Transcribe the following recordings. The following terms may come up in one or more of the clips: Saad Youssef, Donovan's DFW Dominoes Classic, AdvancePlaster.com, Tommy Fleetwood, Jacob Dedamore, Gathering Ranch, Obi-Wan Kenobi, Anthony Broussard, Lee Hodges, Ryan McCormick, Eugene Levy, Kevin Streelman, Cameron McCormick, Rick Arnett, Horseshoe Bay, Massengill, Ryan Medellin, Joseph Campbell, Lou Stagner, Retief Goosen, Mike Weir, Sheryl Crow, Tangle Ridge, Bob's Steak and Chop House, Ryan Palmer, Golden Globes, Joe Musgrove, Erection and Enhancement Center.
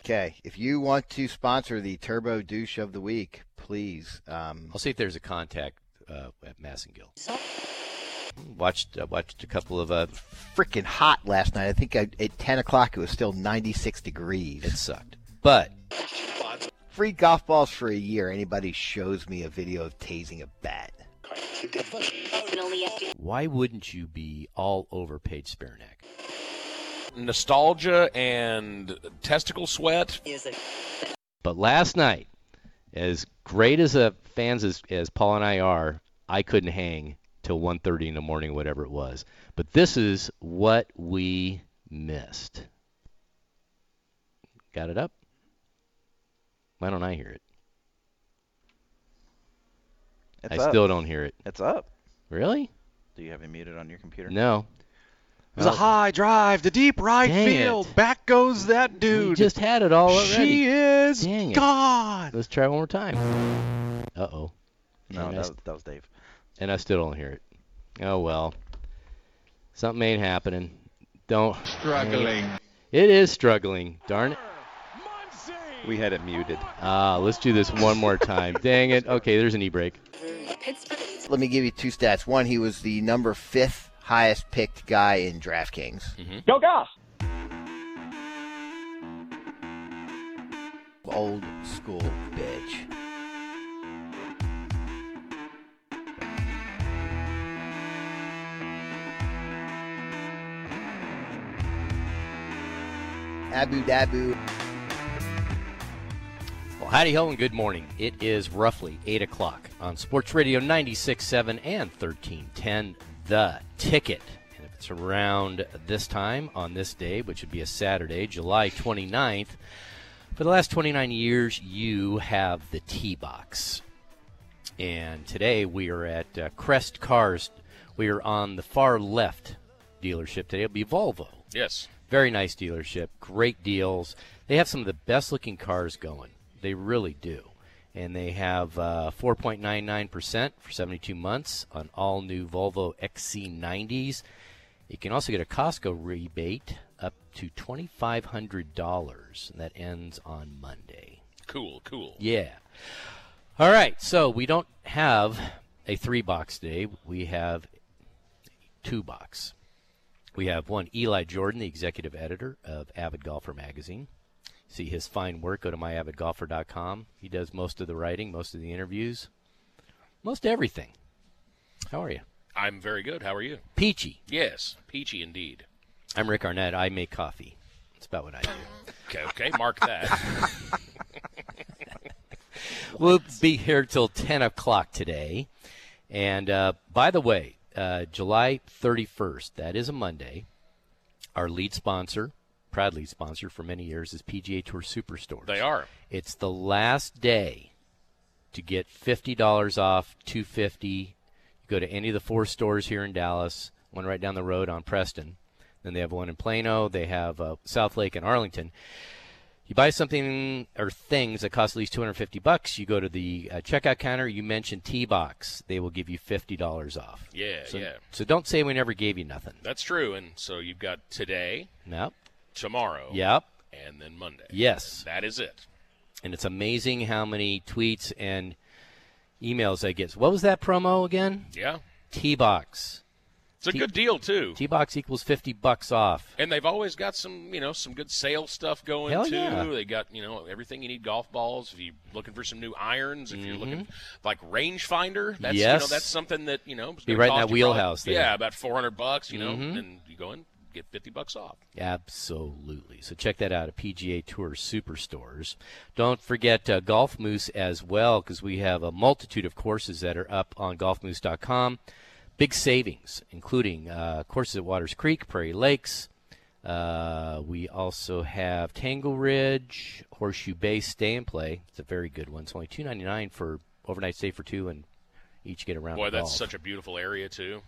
Okay, if you want to sponsor the Turbo Douche of the Week, please. I'll see if there's a contact at Massengill. Watched a couple of freaking hot last night. I think at 10 o'clock it was still 96 degrees. It sucked. But free golf balls for a year. Anybody shows me a video of tasing a bat. Why wouldn't you be all over Paige Spernack? Nostalgia and testicle sweat. But last night, as great as a fans as Paul and I are, I couldn't hang till 1:30 in the morning, whatever it was. But this is what we missed. Got it up? Why don't I hear it? Still don't hear it. It's up. Really? Do you have it muted on your computer? No. It was a high drive to deep right field. Back goes that dude. We just had it all already. She is gone. Let's try one more time. Uh-oh. No, that was Dave. And I still don't hear it. Oh, well. Something ain't happening. Don't. Struggling. It is struggling. Darn it. We had it muted. Let's do this one more time. Dang it. Okay, there's an e-break. Let me give you two stats. One, he was the number 5th highest picked guy in DraftKings. Mm-hmm. Go Golf! Old school bitch. Abu Dhabi. Well, howdy ho and good morning. It is roughly 8 o'clock on Sports Radio 96.7 and 1310, The Ticket. And if it's around this time on this day, which would be a Saturday, July 29th, for the last 29 years, you have the Tee Box. And today we are at Crest Cars. We are on the far left dealership today. It'll be Volvo. Yes. Very nice dealership, great deals. They have some of the best-looking cars going. They really do. And they have 4.99% for 72 months on all new Volvo XC90s. You can also get a Costco rebate up to $2,500, and that ends on Monday. Cool. Yeah. All right, so we don't have a 3-box today. We have 2-box. We have one, Eli Jordan, the executive editor of Avid Golfer magazine. See his fine work. Go to myavidgolfer.com. He does most of the writing, most of the interviews, most everything. How are you? I'm very good. How are you? Peachy. Yes, peachy indeed. I'm Rick Arnett. I make coffee. That's about what I do. Okay, mark that. We'll be here till 10 o'clock today. And by the way, July 31st, that is a Monday, our lead sponsor, proud lead sponsor for many years, is PGA Tour Superstores. They are. It's the last day to get $50 off, $250. You go to any of the 4 stores here in Dallas, one right down the road on Preston. Then they have one in Plano. They have Southlake and Arlington. You buy something or things that cost at least $250, you go to the checkout counter, you mention T-Box, they will give you $50 off. Yeah. So don't say we never gave you nothing. That's true, and so you've got today, yep. Tomorrow, yep. And then Monday. Yes. That is it. And it's amazing how many tweets and emails I get. What was that promo again? Yeah. T-Box. It's a good deal, too. T-Box equals $50 off. And they've always got some, some good sale stuff going, too. Yeah. They got, everything you need, golf balls. If you're looking for some new irons, if you're looking like rangefinder, that's, that's something that, be right in that wheelhouse there. Yeah, about $400, and you go in, get $50 off. Absolutely. So check that out at PGA Tour Superstores. Don't forget Golf Moose as well, because we have a multitude of courses that are up on golfmoose.com. Big savings, including courses at Waters Creek, Prairie Lakes. We also have Tangle Ridge, Horseshoe Bay Stay and Play. It's a very good one. It's only $2.99 for overnight stay for 2, and each get a round of golf. Boy, that's such a beautiful area, too.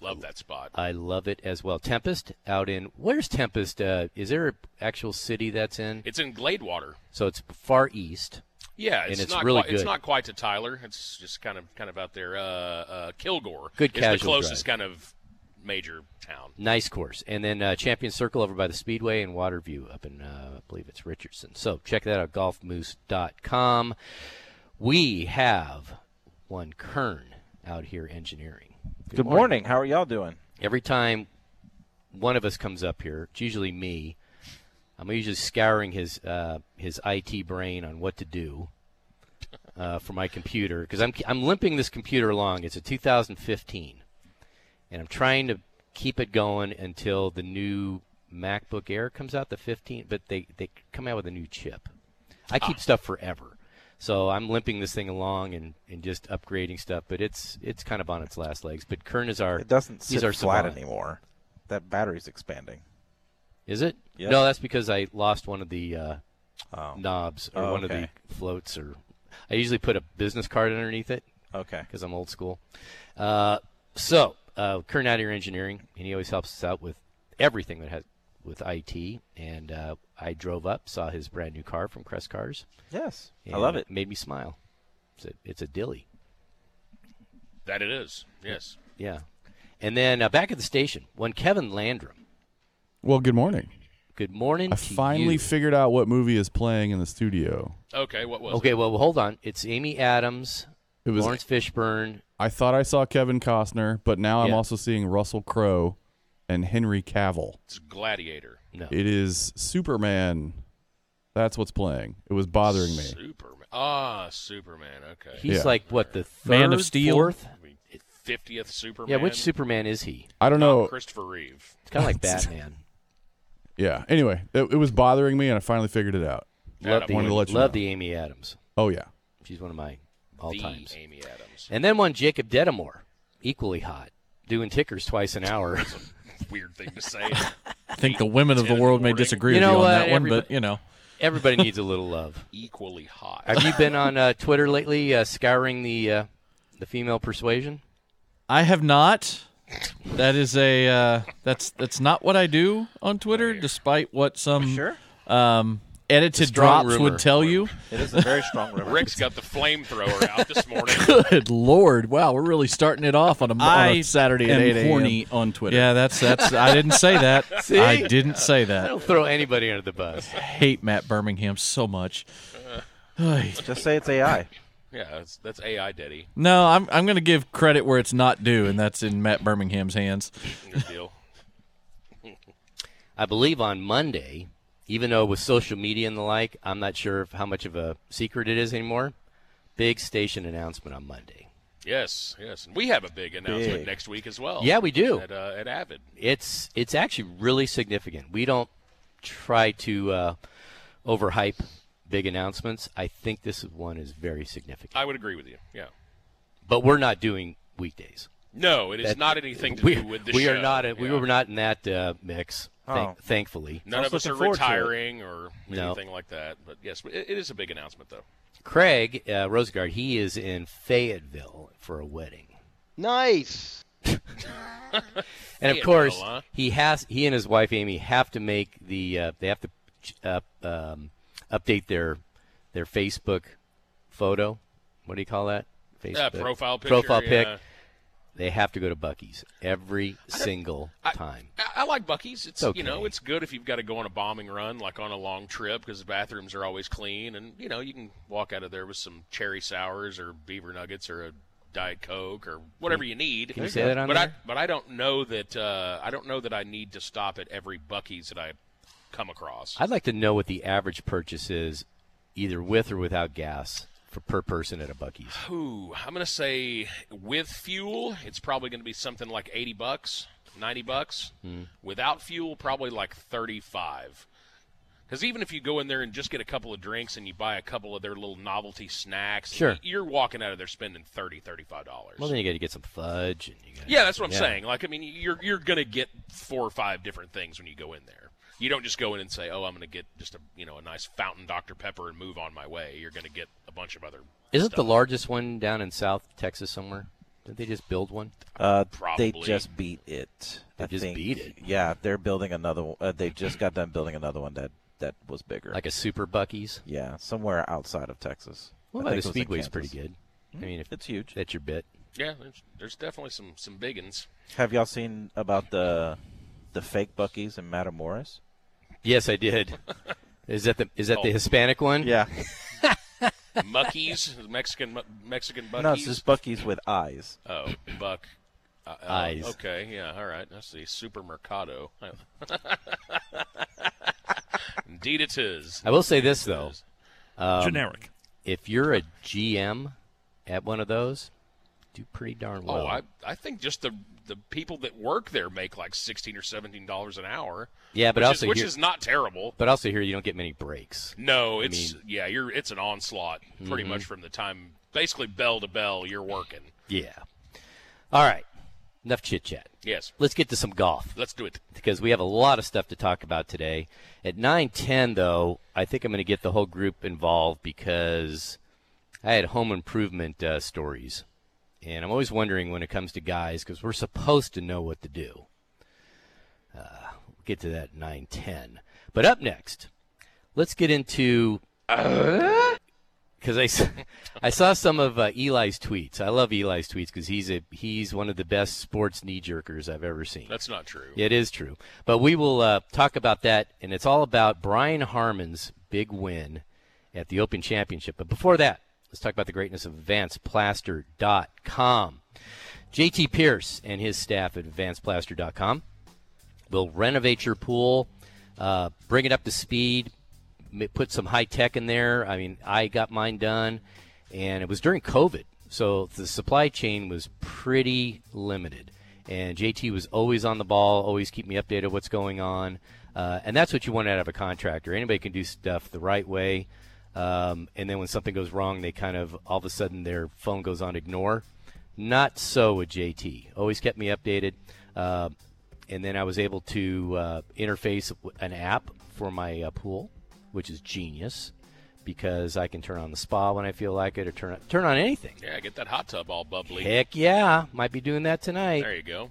Love that spot. I love it as well. Tempest out in – where's Tempest? Is there an actual city that's in? It's in Gladewater. So it's far east. Yeah, it's not quite to Tyler. It's just kind of out there. Kilgore. Good casual drive. It's the closest kind of major town. Nice course. And then Champion Circle over by the Speedway and Waterview up in, I believe it's Richardson. So check that out, golfmoose.com. We have one Kern out here engineering. Good morning. How are y'all doing? Every time one of us comes up here, it's usually me. I'm usually scouring his IT brain on what to do for my computer, because I'm limping this computer along. It's a 2015, and I'm trying to keep it going until the new MacBook Air comes out, the 15. But they come out with a new chip. I keep stuff forever, so I'm limping this thing along and just upgrading stuff. But it's kind of on its last legs. But Kern is our. It doesn't sit flat anymore. That battery's expanding. Is it? Yep. No, that's because I lost one of the knobs or one of the floats. Or I usually put a business card underneath it. Okay. Because I'm old school. So Kern out here engineering, and he always helps us out with everything that has with IT. And I drove up, saw his brand new car from Crest Cars. Yes, I love it. Made me smile. It's a dilly. That it is. Yes. Yeah. And then back at the station, one Kevin Landrum. Well, good morning. Good morning. I finally figured out what movie is playing in the studio. Okay, what was it? Okay, well, hold on. It's Amy Adams, Lawrence Fishburne. I thought I saw Kevin Costner, but now I'm also seeing Russell Crowe and Henry Cavill. It's Gladiator. No. It is Superman. That's what's playing. It was bothering me. Superman. Ah, Superman. Okay. He's like, what, the third, Man of Steel? Fourth? 50th Superman? Yeah, which Superman is he? I don't know. Christopher Reeve. It's kind of like Batman. Yeah. Anyway, it was bothering me, and I finally figured it out. Love the Amy Adams. Oh, yeah. She's one of my all-times. The Amy Adams. And then one Jacob Dedamore, equally hot, doing tickers twice an hour. That's a weird thing to say. I think the women of the world may disagree with you on that one, but, you know. Everybody needs a little love. Equally hot. Have you been on Twitter lately scouring the female persuasion? I have not. That is a that's not what I do on Twitter, despite what some edited drops would tell you. It is a very strong rumor. Rick's got the flamethrower out this morning. Good Lord! Wow, we're really starting it off on a Saturday at 8 a.m. Horny on Twitter. Yeah, that's. I didn't say that. See? I didn't say that. I don't throw anybody under the bus. I hate Matt Birmingham so much. Just say it's AI. Yeah, that's AI, Daddy. No, I'm going to give credit where it's not due, and that's in Matt Birmingham's hands. Good deal. I believe on Monday, even though with social media and the like, I'm not sure how much of a secret it is anymore, big station announcement on Monday. Yes. And we have a big announcement next week as well. Yeah, we do. At Avid. It's actually really significant. We don't try to overhype big announcements. I think this one is very significant. I would agree with you, yeah. But we're not doing weekdays. No, it is not anything to do with the show. We were not in that mix, thankfully. None of us are retiring or anything like that. But, yes, it is a big announcement, though. Craig Rosegard, he is in Fayetteville for a wedding. Nice! And, of course, he and his wife, Amy, have to make the update their Facebook photo. What do you call that? Facebook profile picture. Pic. They have to go to Buc-ee's every single time. I like Buc-ee's. It's okay. It's good if you've got to go on a bombing run, like on a long trip, because the bathrooms are always clean, and you can walk out of there with some cherry sours or beaver nuggets or a Diet Coke or whatever you need. Can you say that on there? But I don't know that. I don't know that I need to stop at every Buc-ee's that I come across. I'd like to know what the average purchase is, either with or without gas, per person at a Buc-ee's. Ooh, I'm going to say with fuel, it's probably going to be something like $80, $90. Without fuel, probably like $35. Because even if you go in there and just get a couple of drinks and you buy a couple of their little novelty snacks, you're walking out of there spending $30, $35. Well, then you got to get some fudge. And you gotta, that's what I'm saying. Like, I mean, you're going to get 4 or 5 different things when you go in there. You don't just go in and say, "Oh, I'm going to get just a nice fountain Dr. Pepper and move on my way." You're going to get a bunch of other. Isn't it the largest one down in South Texas somewhere? Did they just build one? Probably. They just beat it. Beat it. Yeah, they're building another one. They just got done building another one that was bigger, like a Super Buc-ee's. Yeah, somewhere outside of Texas. Well, the Speedway's pretty good. I mean, if it's huge, that's your bit. Yeah, there's definitely some big uns. Have y'all seen about the fake Buc-ee's in Matamoros? Yes, I did. Is that the Hispanic one? Yeah. Buc-ee's, Mexican Buc-ee's. No, it's just Buc-ee's with eyes. Oh, buck. Eyes. Okay, yeah, all right. That's the supermercado. Indeed it is. I will say this, though. Generic. If you're a GM at one of those, do pretty darn well. Oh, I think just the people that work there make like $16 or $17 an hour. Yeah, but which is not terrible. But also here you don't get many breaks. No, it's an onslaught pretty much from the time, basically bell to bell, you're working. Yeah. All right. Enough chit-chat. Yes. Let's get to some golf. Let's do it. Because we have a lot of stuff to talk about today. At 9:10, though, I think I'm going to get the whole group involved because I had home improvement stories. And I'm always wondering when it comes to guys because we're supposed to know what to do. We'll get to that at 9:10. But up next, let's get into because I saw some of Eli's tweets. I love Eli's tweets because he's one of the best sports knee-jerkers I've ever seen. That's not true. It is true. But we will talk about that, and it's all about Brian Harman's big win at the Open Championship. But before that, let's talk about the greatness of AdvancePlaster.com. JT Pierce and his staff at AdvancePlaster.com will renovate your pool, bring it up to speed, put some high tech in there. I mean, I got mine done, and it was during COVID, so the supply chain was pretty limited. And JT was always on the ball, always keep me updated what's going on. And that's what you want out of a contractor. Anybody can do stuff the right way, and then when something goes wrong, they kind of all of a sudden their phone goes on ignore. Not so with JT. Always kept me updated, and then I was able to interface an app for my pool, which is genius because I can turn on the spa when I feel like it or turn on anything. Yeah, get that hot tub all bubbly. Heck yeah. Might be doing that tonight. There you go.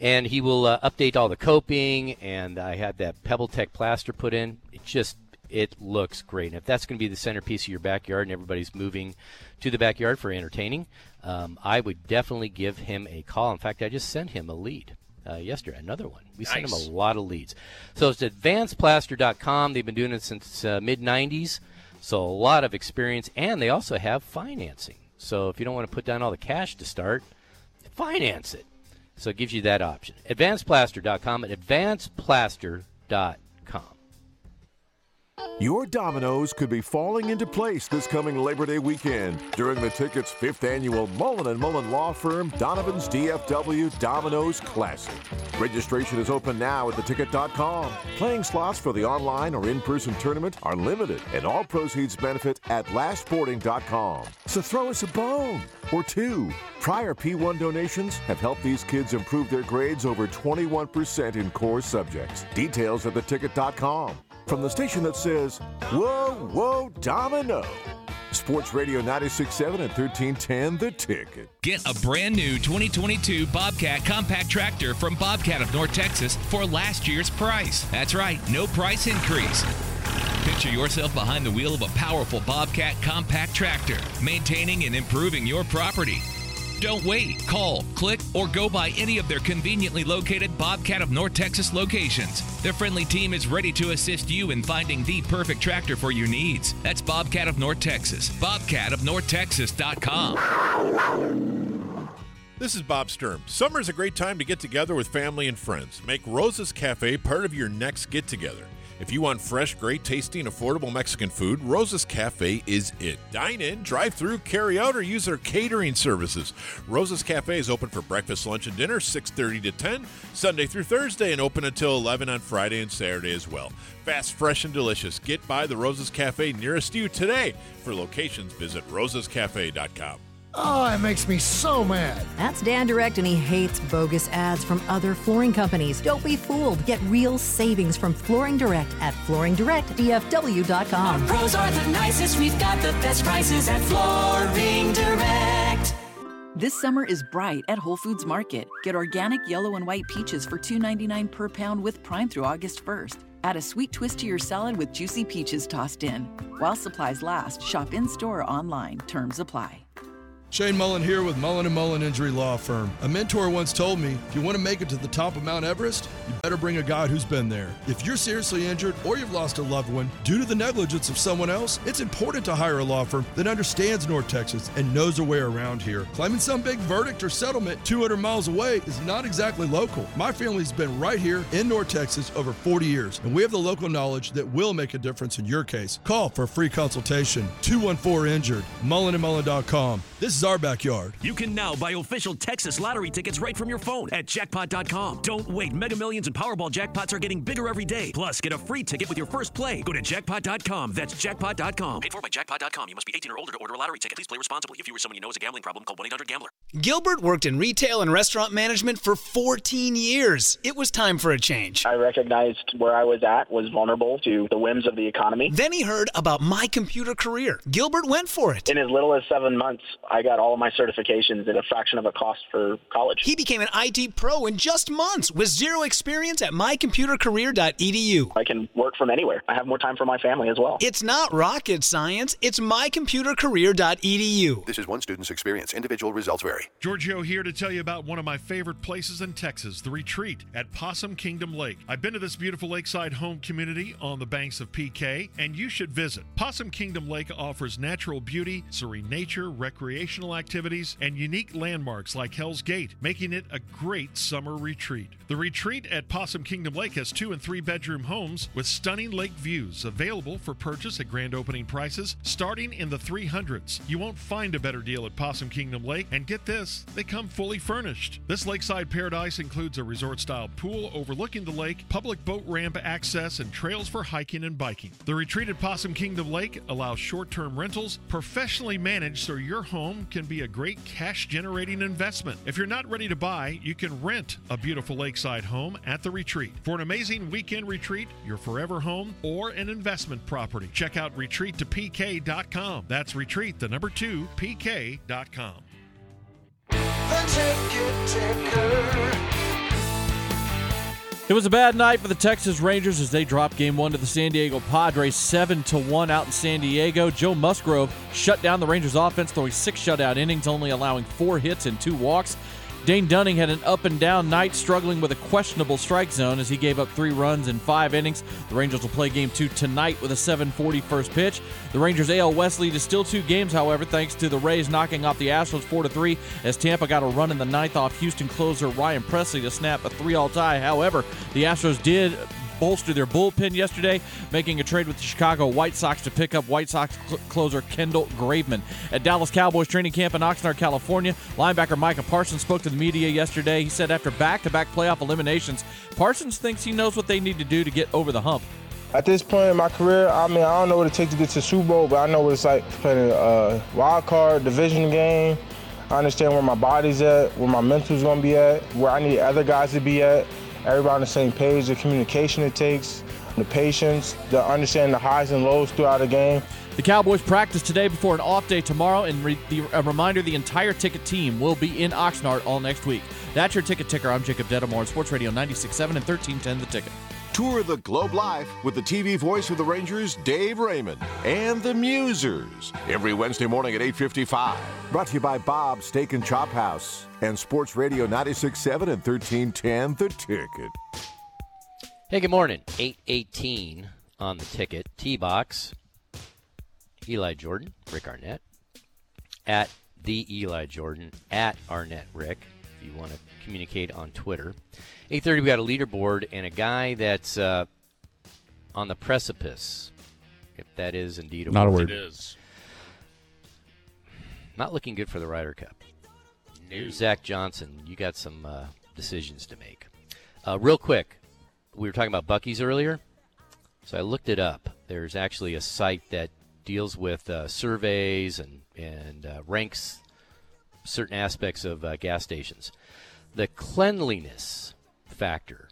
And he will update all the coping, and I had that Pebble Tech plaster put in. It looks great. And if that's going to be the centerpiece of your backyard and everybody's moving to the backyard for entertaining, I would definitely give him a call. In fact, I just sent him a lead. Yesterday, another one. We sent them a lot of leads. So it's advanceplaster.com. They've been doing it since mid-'90s, so a lot of experience. And they also have financing. So if you don't want to put down all the cash to start, finance it. So it gives you that option. Advanceplaster.com at advanceplaster.com. Your dominoes could be falling into place this coming Labor Day weekend during the Ticket's 5th annual Mullen & Mullen Law Firm Donovan's DFW Dominoes Classic. Registration is open now at theticket.com. Playing slots for the online or in-person tournament are limited, and all proceeds benefit at lastboarding.com. So throw us a bone or two. Prior P1 donations have helped these kids improve their grades over 21% in core subjects. Details at theticket.com. From the station that says, whoa, whoa, domino. Sports Radio 96.7 and 1310, The Ticket. Get a brand new 2022 Bobcat compact tractor from Bobcat of North Texas for last year's price. That's right, no price increase. Picture yourself behind the wheel of a powerful Bobcat compact tractor, maintaining and improving your property. Don't wait. Call, click, or go by any of their conveniently located Bobcat of North Texas locations. Their friendly team is ready to assist you in finding the perfect tractor for your needs. That's Bobcat of North Texas. BobcatofNorthTexas.com. This is Bob Sturm. Summer is a great time to get together with family and friends. Make Rosa's Cafe part of your next get-together. If you want fresh, great tasting, affordable Mexican food, Rosa's Cafe is it. Dine in, drive through, carry out, or use their catering services. Rosa's Cafe is open for breakfast, lunch, and dinner, 6:30 to 10, Sunday through Thursday, and open until 11 on Friday and Saturday as well. Fast, fresh, and delicious. Get by the Rosa's Cafe nearest you today. For locations, visit rosascafe.com. Oh, it makes me so mad. That's Dan Direct, and he hates bogus ads from other flooring companies. Don't be fooled. Get real savings from Flooring Direct at FlooringDirectDFW.com. Our pros are the nicest. We've got the best prices at Flooring Direct. This summer is bright at Whole Foods Market. Get organic yellow and white peaches for $2.99 per pound with Prime through August 1st. Add a sweet twist to your salad with juicy peaches tossed in. While supplies last, shop in-store or online. Terms apply. Shane Mullen here with Mullen & Mullen Injury Law Firm. A mentor once told me, if you want to make it to the top of Mount Everest, you better bring a guy who's been there. If you're seriously injured or you've lost a loved one due to the negligence of someone else, it's important to hire a law firm that understands North Texas and knows their way around here. Claiming some big verdict or settlement 200 miles away is not exactly local. My family's been right here in North Texas over 40 years, and we have the local knowledge that will make a difference in your case. Call for a free consultation, 214-INJURED, mullenandmullen.com. This is our backyard. You can now buy official Texas lottery tickets right from your phone at jackpot.com. Don't wait. Mega Millions and Powerball jackpots are getting bigger every day. Plus, get a free ticket with your first play. Go to jackpot.com. That's jackpot.com. Paid for by jackpot.com. You must be 18 or older to order a lottery ticket. Please play responsibly. If you or someone you know has a gambling problem, call 1-800-GAMBLER. Gilbert worked in retail and restaurant management for 14 years. It was time for a change. I recognized where I was at was vulnerable to the whims of the economy. Then he heard about My Computer Career. Gilbert went for it. In as little as 7 months, I got all of my certifications at a fraction of a cost for college. He became an IT pro in just months with zero experience at MyComputerCareer.edu. I can work from anywhere. I have more time for my family as well. It's not rocket science. It's MyComputerCareer.edu. This is one student's experience. Individual results vary. Giorgio here to tell you about one of my favorite places in Texas, The Retreat at Possum Kingdom Lake. I've been to this beautiful lakeside home community on the banks of PK, and you should visit. Possum Kingdom Lake offers natural beauty, serene nature, recreation, activities, and unique landmarks like Hell's Gate, making it a great summer retreat. The Retreat at Possum Kingdom Lake has 2 and 3 bedroom homes with stunning lake views available for purchase at grand opening prices starting in the 300s. You won't find a better deal at Possum Kingdom Lake, and get this, they come fully furnished. This lakeside paradise includes a resort-style pool overlooking the lake, public boat ramp access, and trails for hiking and biking. The Retreat at Possum Kingdom Lake allows short-term rentals, professionally managed, so your home can be a great cash-generating investment. If you're not ready to buy, you can rent a beautiful lakeside home at the Retreat. For an amazing weekend retreat, your forever home, or an investment property, check out retreat2pk.com. That's retreat, the number 2, pk.com. The Ticket Ticker. It was a bad night for the Texas Rangers as they dropped Game 1 to the San Diego Padres, 7-1 out in San Diego. Joe Musgrove shut down the Rangers' offense, throwing 6 shutout innings, only allowing 4 hits and 2 walks. Dane Dunning had an up-and-down night, struggling with a questionable strike zone as he gave up 3 runs in 5 innings. The Rangers will play Game 2 tonight with a 7:40 first pitch. The Rangers' AL West lead is still 2 games, however, thanks to the Rays knocking off the Astros 4-3 as Tampa got a run in the ninth off Houston closer Ryan Pressly to snap a 3-all tie. However, the Astros did bolster their bullpen yesterday, making a trade with the Chicago White Sox to pick up White Sox closer Kendall Graveman. At Dallas Cowboys training camp in Oxnard, California, linebacker Micah Parsons spoke to the media yesterday. He said after back-to-back playoff eliminations, Parsons thinks he knows what they need to do to get over the hump. At this point in my career, I mean, I don't know what it takes to get to the Super Bowl, but I know what it's like playing a wild card division game. I understand where my body's at, where my mental's going to be at, where I need other guys to be at. Everybody on the same page, the communication it takes, the patience, the understanding the highs and lows throughout the game. The Cowboys practice today before an off day tomorrow, and a reminder, the entire Ticket team will be in Oxnard all next week. That's your Ticket Ticker. I'm Jacob Dedamore on Sports Radio 96.7 and 1310 The Ticket. Tour the globe live with the TV voice of the Rangers, Dave Raymond, and the Musers every Wednesday morning at 8:55. Brought to you by Bob's Steak and Chop House and Sports Radio 96.7 and 1310 The Ticket. Hey, good morning. 8:18 on The Ticket. T-Box, Eli Jordan, Rick Arnett, at the Eli Jordan, at Arnett Rick, if you want to communicate on Twitter. 8:30, we got a leaderboard and a guy that's on the precipice, if that is indeed a word. Not a word. It is. Not looking good for the Ryder Cup. No. Zach Johnson, you got some decisions to make. Real quick, we were talking about Buc-ee's earlier, so I looked it up. There's actually a site that deals with surveys and ranks certain aspects of gas stations. The cleanliness factor.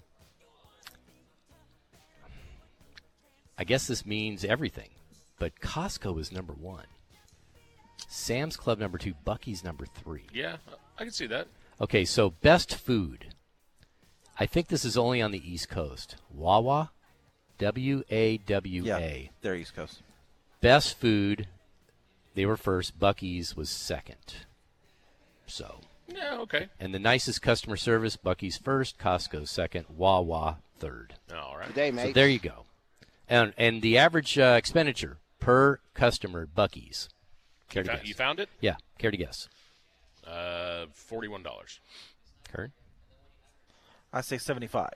I guess this means everything, but Costco is number 1. Sam's Club number 2, Buc-ee's number 3. Yeah, I can see that. Okay, so best food. I think this is only on the East Coast. Wawa, WAWA. Yeah, they're East Coast. Best food, they were first. Buc-ee's was second. So yeah, okay. And the nicest customer service, Buc-ee's first, Costco second, Wawa third. All right. Today, mate. So there you go. And the average expenditure per customer, Buc-ee's. Care to guess? You found it? Yeah. Care to guess? $41. Kern? I say 75.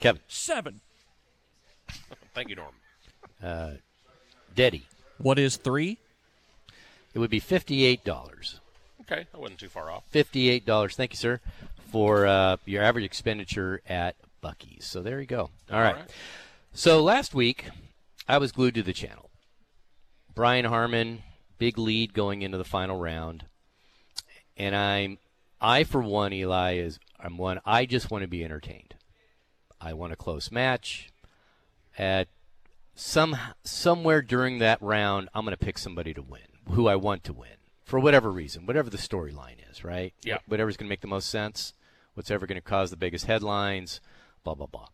Kevin? 7. Thank you, Norm. Deddy? What is 3? It would be $58. Okay, I wasn't too far off. $58. Thank you, sir, for your average expenditure at Buc-ee's. So there you go. All right. So last week, I was glued to the channel. Brian Harman, big lead going into the final round. And I just want to be entertained. I want a close match. At somewhere during that round, I'm going to pick somebody to win, who I want to win. For whatever reason, whatever the storyline is, right? Yeah. Whatever's going to make the most sense, whatever's going to cause the biggest headlines, blah, blah, blah.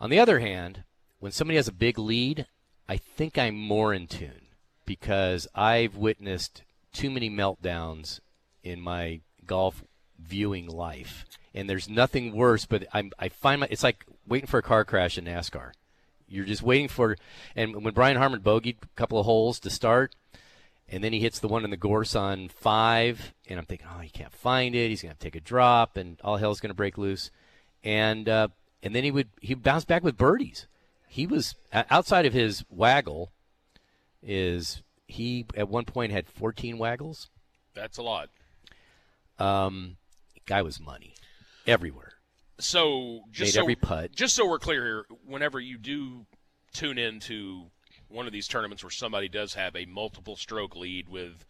On the other hand, when somebody has a big lead, I think I'm more in tune because I've witnessed too many meltdowns in my golf viewing life. And there's nothing worse, but it's like waiting for a car crash in NASCAR. You're just waiting for – and when Brian Harman bogeyed a couple of holes to start – and then he hits the one in the gorse on 5, and I'm thinking, oh, he can't find it. He's going to have to take a drop, and all hell's going to break loose. And then he bounced back with birdies. He was, outside of his waggle, he at one point had 14 waggles. That's a lot. Guy was money everywhere. So made every putt. Just so we're clear here, whenever you do tune into one of these tournaments where somebody does have a multiple stroke lead with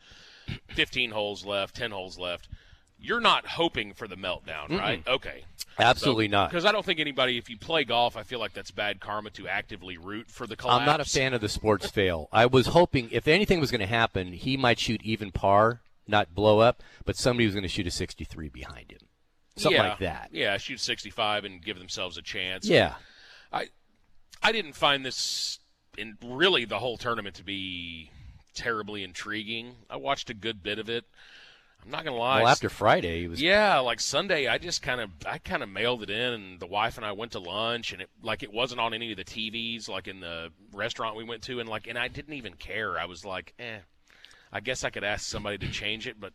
15 holes left, 10 holes left, you're not hoping for the meltdown, right? Okay. Absolutely not. Because I don't think anybody, if you play golf, I feel like that's bad karma to actively root for the collapse. I'm not a fan of the sports fail. I was hoping if anything was going to happen, he might shoot even par, not blow up, but somebody was going to shoot a 63 behind him. Something like that. Yeah, shoot 65 and give themselves a chance. Yeah. I didn't find this... and really the whole tournament to be terribly intriguing. I watched a good bit of it. I'm not going to lie. Well, after Friday, it was... Yeah, like Sunday, I kind of mailed it in, and the wife and I went to lunch, and it wasn't on any of the TVs, like in the restaurant we went to, and I didn't even care. I was like, I guess I could ask somebody to change it, but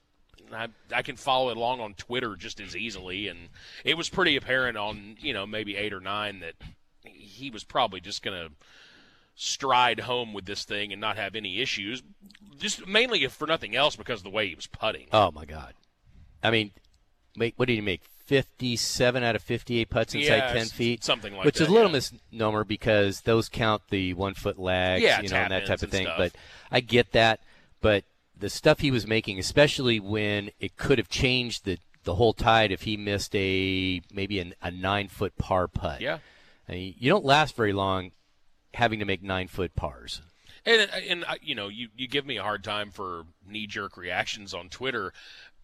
I can follow it along on Twitter just as easily, and it was pretty apparent on, maybe 8 or 9 that he was probably just going to stride home with this thing and not have any issues, just mainly if for nothing else because of the way he was putting. Oh, my God. I mean, what did he make, 57 out of 58 putts inside 10 feet? Something like that. Which is a little misnomer because those count the one-foot lags, and that type of thing. Stuff. But I get that. But the stuff he was making, especially when it could have changed the whole tide if he missed maybe a 9-foot par putt. Yeah. I mean, you don't last very long having to make 9-foot pars. And you give me a hard time for knee-jerk reactions on Twitter.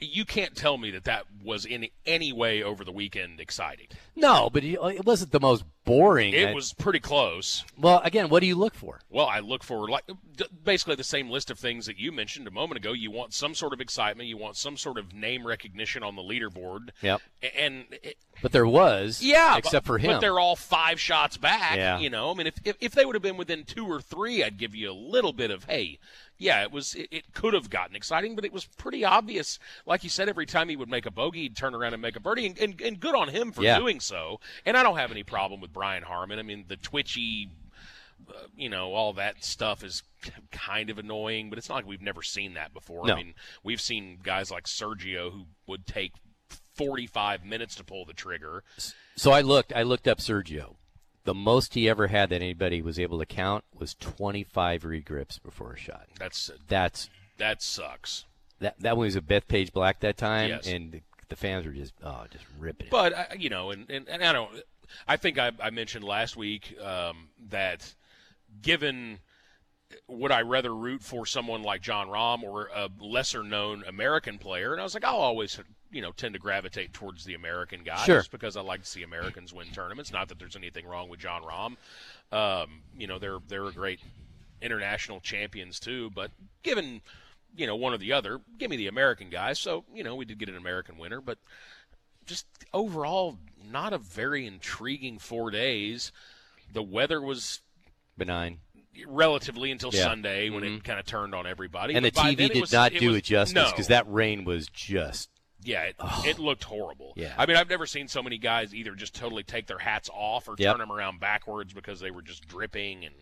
You can't tell me that was in any way over the weekend exciting. No, but it wasn't the most boring. It was pretty close. Well, again, what do you look for? Well, I look for basically the same list of things that you mentioned a moment ago. You want some sort of excitement. You want some sort of name recognition on the leaderboard. Yep. But there was. Yeah. Except for him. But they're all 5 shots back. Yeah. I mean, if they would have been within 2 or 3, I'd give you a little bit of, hey, yeah, it could have gotten exciting, but it was pretty obvious. Like you said, every time he would make a bogey, he'd turn around and make a birdie, and good on him for doing so. And I don't have any problem with Brian Harman. I mean, the twitchy, all that stuff is kind of annoying, but it's not like we've never seen that before. No. I mean, we've seen guys like Sergio who would take 45 minutes to pull the trigger. So I looked up Sergio. The most he ever had that anybody was able to count was 25 regrips before a shot. That sucks. That one was a Bethpage Black that time, and the fans were just ripping it. But and I don't. I think I mentioned last week that given. Would I rather root for someone like John Rahm or a lesser-known American player? And I was like, I'll always, tend to gravitate towards the American guy just because I like to see Americans win tournaments. Not that there's anything wrong with John Rahm. They're great international champions too. But given you know, one or the other. Give me the American guy. So, you know, we did get an American winner, but just overall not a very intriguing 4 days. The weather was benign relatively until Sunday when it kind of turned on everybody. And but the TV did not do it justice because that rain was just it looked horrible. Yeah. I mean, I've never seen so many guys either just totally take their hats off or turn them around backwards because they were just dripping, and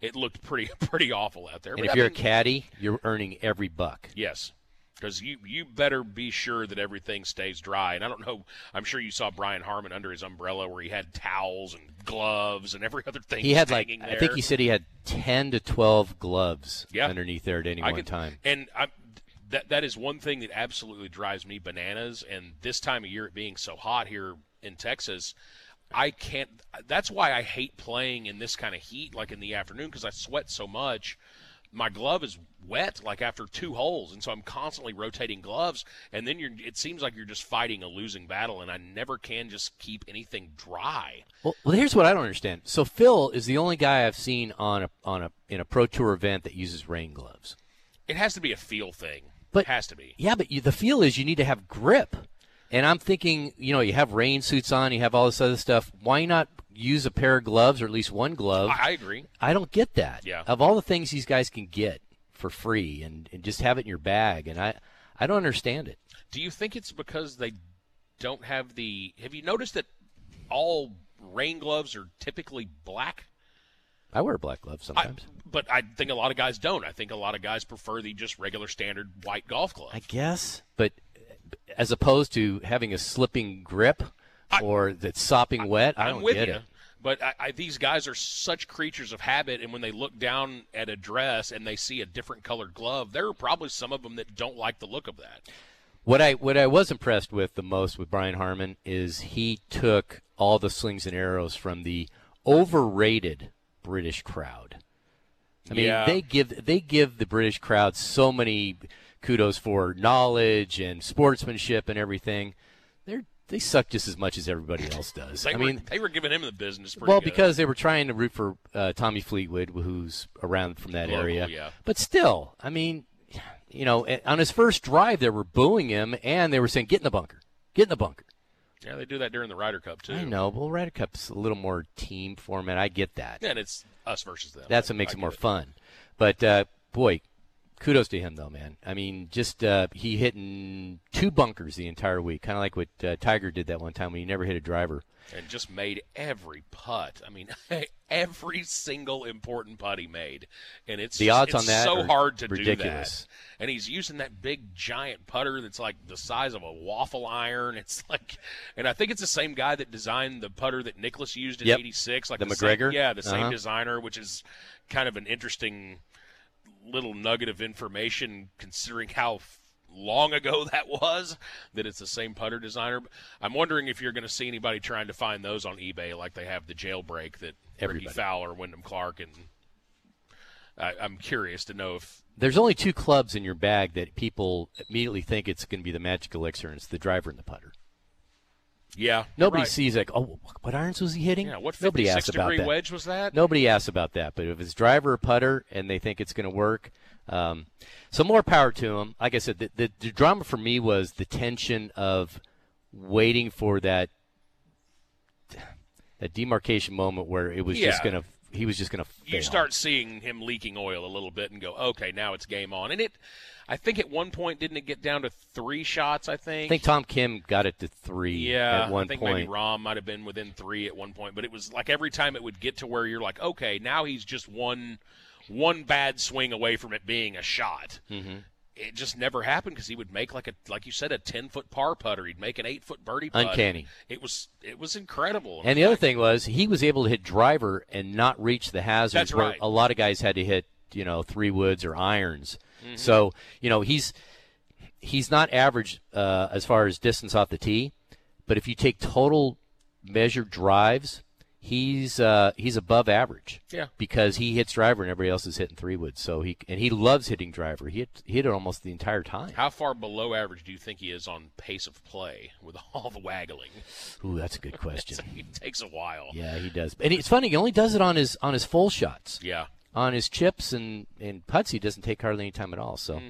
it looked pretty awful out there. And but if you're a caddy, you're earning every buck. Yes, because you better be sure that everything stays dry. And I don't know, I'm sure you saw Brian Harman under his umbrella where he had towels and gloves and every other thing. He had like, there. I think he said he had 10 to 12 gloves underneath there at any one time. And That is one thing that absolutely drives me bananas, and this time of year, it being so hot here in Texas, I can't – that's why I hate playing in this kind of heat, like in the afternoon, because I sweat so much. My glove is wet, like after two holes, and so I'm constantly rotating gloves, and then it seems like you're just fighting a losing battle, and I never can just keep anything dry. Well, here's what I don't understand. So Phil is the only guy I've seen in a Pro Tour event that uses rain gloves. It has to be a feel thing. But, it has to be. Yeah, but the feel is you need to have grip. And I'm thinking, you know, you have rain suits on, you have all this other stuff. Why not use a pair of gloves or at least one glove? I agree. I don't get that. Yeah. Of all the things these guys can get for free and just have it in your bag, and I don't understand it. Do you think it's because they don't have the – have you noticed that all rain gloves are typically black? I wear black gloves sometimes. But I think a lot of guys don't. I think a lot of guys prefer the just regular standard white golf glove. I guess. But as opposed to having a slipping grip or that's sopping wet, I don't get it. But these guys are such creatures of habit, and when they look down at a dress and they see a different colored glove, there are probably some of them that don't like the look of that. What I was impressed with the most with Brian Harman is he took all the slings and arrows from the overrated British crowd. I mean, they give the British crowd so many kudos for knowledge and sportsmanship and everything. They suck just as much as everybody else does. They were giving him the business pretty good. Because they were trying to root for Tommy Fleetwood, who's around from that area. Yeah. But still, I mean, you know, on his first drive, they were booing him, and they were saying, "Get in the bunker, get in the bunker." Yeah, they do that during the Ryder Cup, too. I know. Well, Ryder Cup's a little more team format. I get that. Yeah, and it's us versus them. That's what makes it more fun. But, boy, kudos to him, though, man. I mean, just he hitting two bunkers the entire week, kind of like what Tiger did that one time when he never hit a driver. And just made every putt. I mean, every single important putt he made. And it's so hard to do that. And he's using that big, giant putter that's like the size of a waffle iron. It's like, and I think it's the same guy that designed the putter that Nicklaus used in 86. Like the McGregor? Same designer, which is kind of an interesting little nugget of information considering how long ago that was, that it's the same putter designer. I'm wondering if you're going to see anybody trying to find those on eBay like they have the jailbreak that Ricky Fowler, Wyndham Clark, and I'm curious to know if... There's only two clubs in your bag that people immediately think it's going to be the magic elixir, and it's the driver and the putter. Yeah. Nobody sees like, oh, what irons was he hitting? Yeah, what 56-degree wedge was that? Nobody asks about that, but if it's driver or putter and they think it's going to work... So more power to him. Like I said, the drama for me was the tension of waiting for that demarcation moment where it was he was just gonna fail. You start seeing him leaking oil a little bit and go, okay, now it's game on. And I think at one point didn't it get down to three shots? I think Tom Kim got it to three. Yeah, at one point. Maybe Rahm might have been within three at one point, but it was like every time it would get to where you're like, okay, now he's just one bad swing away from it being a shot. Mm-hmm. It just never happened because he would make like you said, a 10-foot par putter. He'd make an 8-foot birdie putt. Uncanny. It was incredible. And the other thing was he was able to hit driver and not reach the hazards. That's right. Where a lot of guys had to hit, you know, three woods or irons. Mm-hmm. So, you know, he's not average as far as distance off the tee, but if you take total measured drives, he's above average. Yeah. Because he hits driver and everybody else is hitting three woods. So he loves hitting driver. He hit it almost the entire time. How far below average do you think he is on pace of play with all the waggling? Ooh, that's a good question. It takes a while. Yeah, he does. And it's funny, he only does it on his full shots. Yeah. On his chips and putts, he doesn't take hardly any time at all. So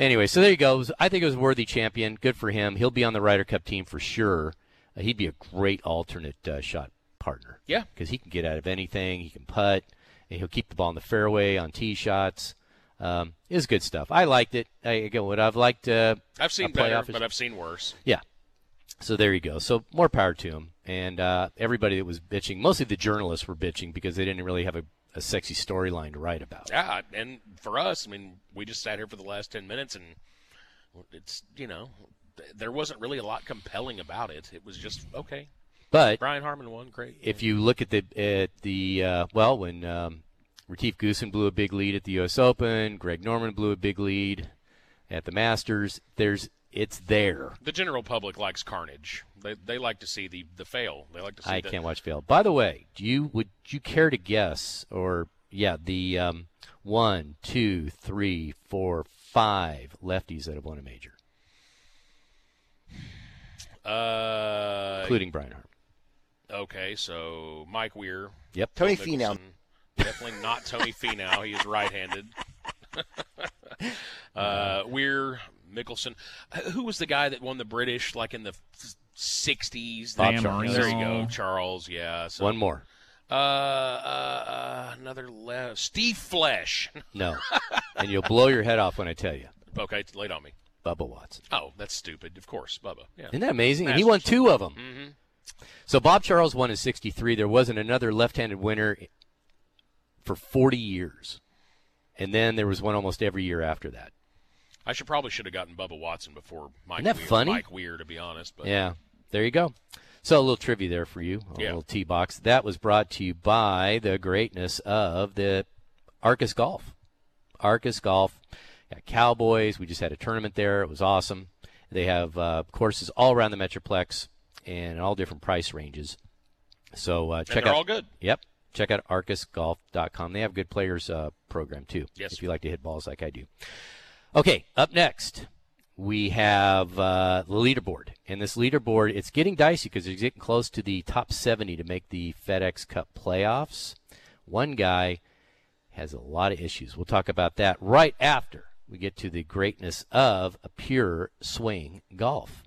Anyway, so there you go. I think it was a worthy champion. Good for him. He'll be on the Ryder Cup team for sure. He'd be a great alternate shot partner. Yeah. Because he can get out of anything. He can putt. And he'll keep the ball in the fairway on tee shots. It was good stuff. I liked it. I've seen better, but I've seen worse. Yeah. So there you go. So more power to him. And everybody that was bitching, mostly the journalists were bitching because they didn't really have a sexy storyline to write about. Yeah, and for us, I mean, we just sat here for the last 10 minutes, and it's, you know, there wasn't really a lot compelling about it. It was just, okay. But Brian Harman won, great. If you look when Retief Goosen blew a big lead at the U.S. Open, Greg Norman blew a big lead at the Masters, it's there. The general public likes carnage. They like to see the fail. They like to see I can't watch fail. By the way, would you care to guess the 1, 2, 3, 4, 5 lefties that have won a major? Including Brian Harman. Okay, so Mike Weir. Yep. Tony Finau. Definitely not Tony Finau. He is right-handed. Weir, Mickelson. Who was the guy that won the British, like, in the 60s? Bob Charles. There you go, Charles, yeah. So, one more. Steve Flesh. No. And you'll blow your head off when I tell you. Okay, lay it on me. Bubba Watson. Oh, that's stupid. Of course, Bubba. Yeah. Isn't that amazing? Masters. And he won 2 of them. Mm-hmm. So Bob Charles won in 63. There wasn't another left-handed winner for 40 years. And then there was one almost every year after that. I should have gotten Bubba Watson before Mike Weir. Isn't that funny? Mike Weir, to be honest. But. Yeah, there you go. So a little trivia there for you, a little tee box. That was brought to you by the greatness of the Arccos Golf. Arccos Golf, got Cowboys. We just had a tournament there. It was awesome. They have courses all around the Metroplex and all different price ranges. So check out. They're all good. Yep. Check out arccosgolf.com. They have a good players program, too, yes, if you like to hit balls like I do. Okay, up next, we have the leaderboard. And this leaderboard, it's getting dicey because it's getting close to the top 70 to make the FedEx Cup playoffs. One guy has a lot of issues. We'll talk about that right after we get to the greatness of Pure Swing Golf.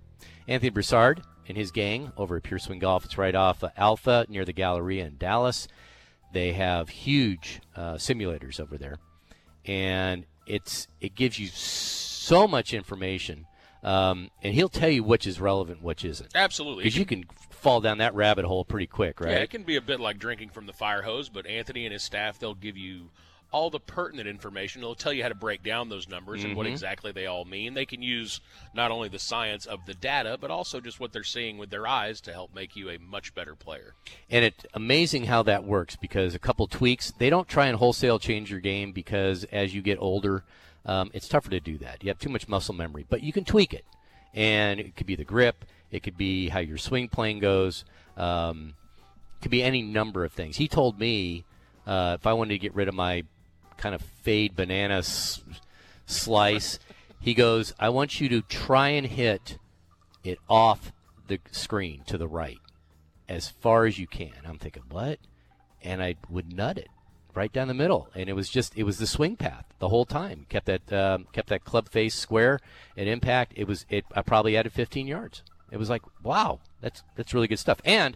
Anthony Broussard and his gang over at Pure Swing Golf. It's right off Alpha near the Galleria in Dallas. They have huge simulators over there. And it gives you so much information, and he'll tell you which is relevant, which isn't. Absolutely, because you can fall down that rabbit hole pretty quick, right? Yeah, it can be a bit like drinking from the fire hose, but Anthony and his staff, they'll give you all the pertinent information. They'll tell you how to break down those numbers and what exactly they all mean. They can use not only the science of the data, but also just what they're seeing with their eyes to help make you a much better player. And it's amazing how that works because a couple tweaks, they don't try and wholesale change your game because as you get older, it's tougher to do that. You have too much muscle memory, but you can tweak it. And it could be the grip. It could be how your swing plane goes. It could be any number of things. He told me if I wanted to get rid of my kind of fade banana slice. He goes, I want you to try and hit it off the screen to the right as far as you can. I'm thinking, what? And I would nut it right down the middle. And it was the swing path the whole time. Kept that club face square at impact. I probably added 15 yards. It was like, wow, that's really good stuff. And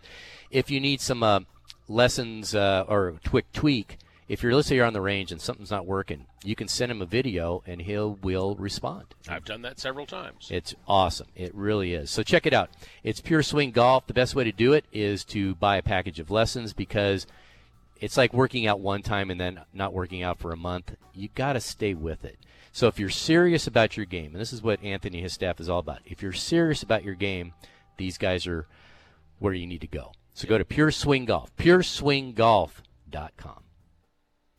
if you need some lessons or quick tweak, if you're, let's say you're on the range and something's not working, you can send him a video and will respond. I've done that several times. It's awesome. It really is. So check it out. It's Pure Swing Golf. The best way to do it is to buy a package of lessons because it's like working out one time and then not working out for a month. You got to stay with it. So if you're serious about your game, and this is what Anthony and his staff is all about, if you're serious about your game, these guys are where you need to go. So go to Pure Swing Golf, pureswinggolf.com.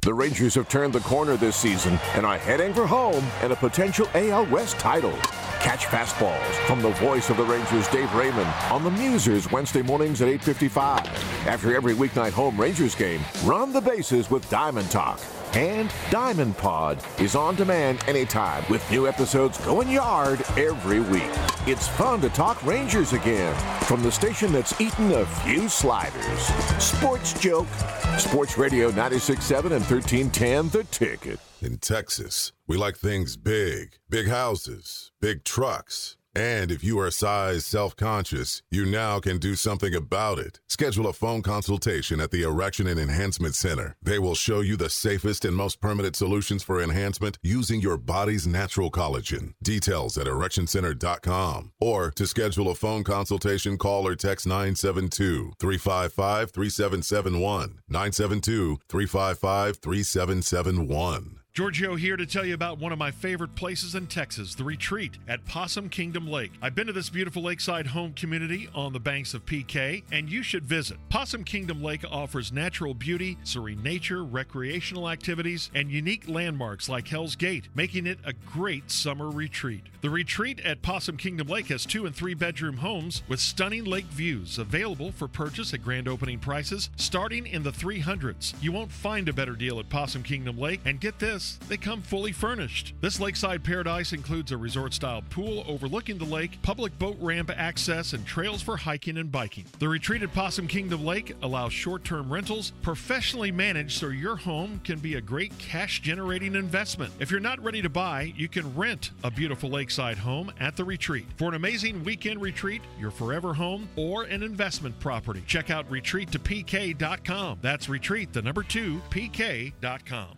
The Rangers have turned the corner this season and are heading for home and a potential AL West title. Catch fastballs from the voice of the Rangers, Dave Raymond, on the Musers Wednesday mornings at 8:55. After every weeknight home Rangers game, run the bases with Diamond Talk. And Diamond Pod is on demand anytime with new episodes going yard every week. It's fun to talk Rangers again from the station that's eaten a few sliders. Sports Joke, Sports Radio 96.7 and 1310, The Ticket. In Texas, we like things big. Big houses, big trucks. And if you are size self-conscious, you now can do something about it. Schedule a phone consultation at the Erection and Enhancement Center. They will show you the safest and most permanent solutions for enhancement using your body's natural collagen. Details at erectioncenter.com. Or to schedule a phone consultation, call or text 972-355-3771. 972-355-3771. Giorgio here to tell you about one of my favorite places in Texas, The Retreat at Possum Kingdom Lake. I've been to this beautiful lakeside home community on the banks of PK, and you should visit. Possum Kingdom Lake offers natural beauty, serene nature, recreational activities, and unique landmarks like Hell's Gate, making it a great summer retreat. The Retreat at Possum Kingdom Lake has 2- and 3-bedroom homes with stunning lake views available for purchase at grand opening prices starting in the 300s. You won't find a better deal at Possum Kingdom Lake, and get this, they come fully furnished. This lakeside paradise includes a resort-style pool overlooking the lake, public boat ramp access, and trails for hiking and biking. The Retreat at Possum Kingdom Lake allows short-term rentals, professionally managed so your home can be a great cash-generating investment. If you're not ready to buy, you can rent a beautiful lakeside home at The Retreat. For an amazing weekend retreat, your forever home, or an investment property, check out retreat2pk.com. That's retreat, the number 2, pk.com.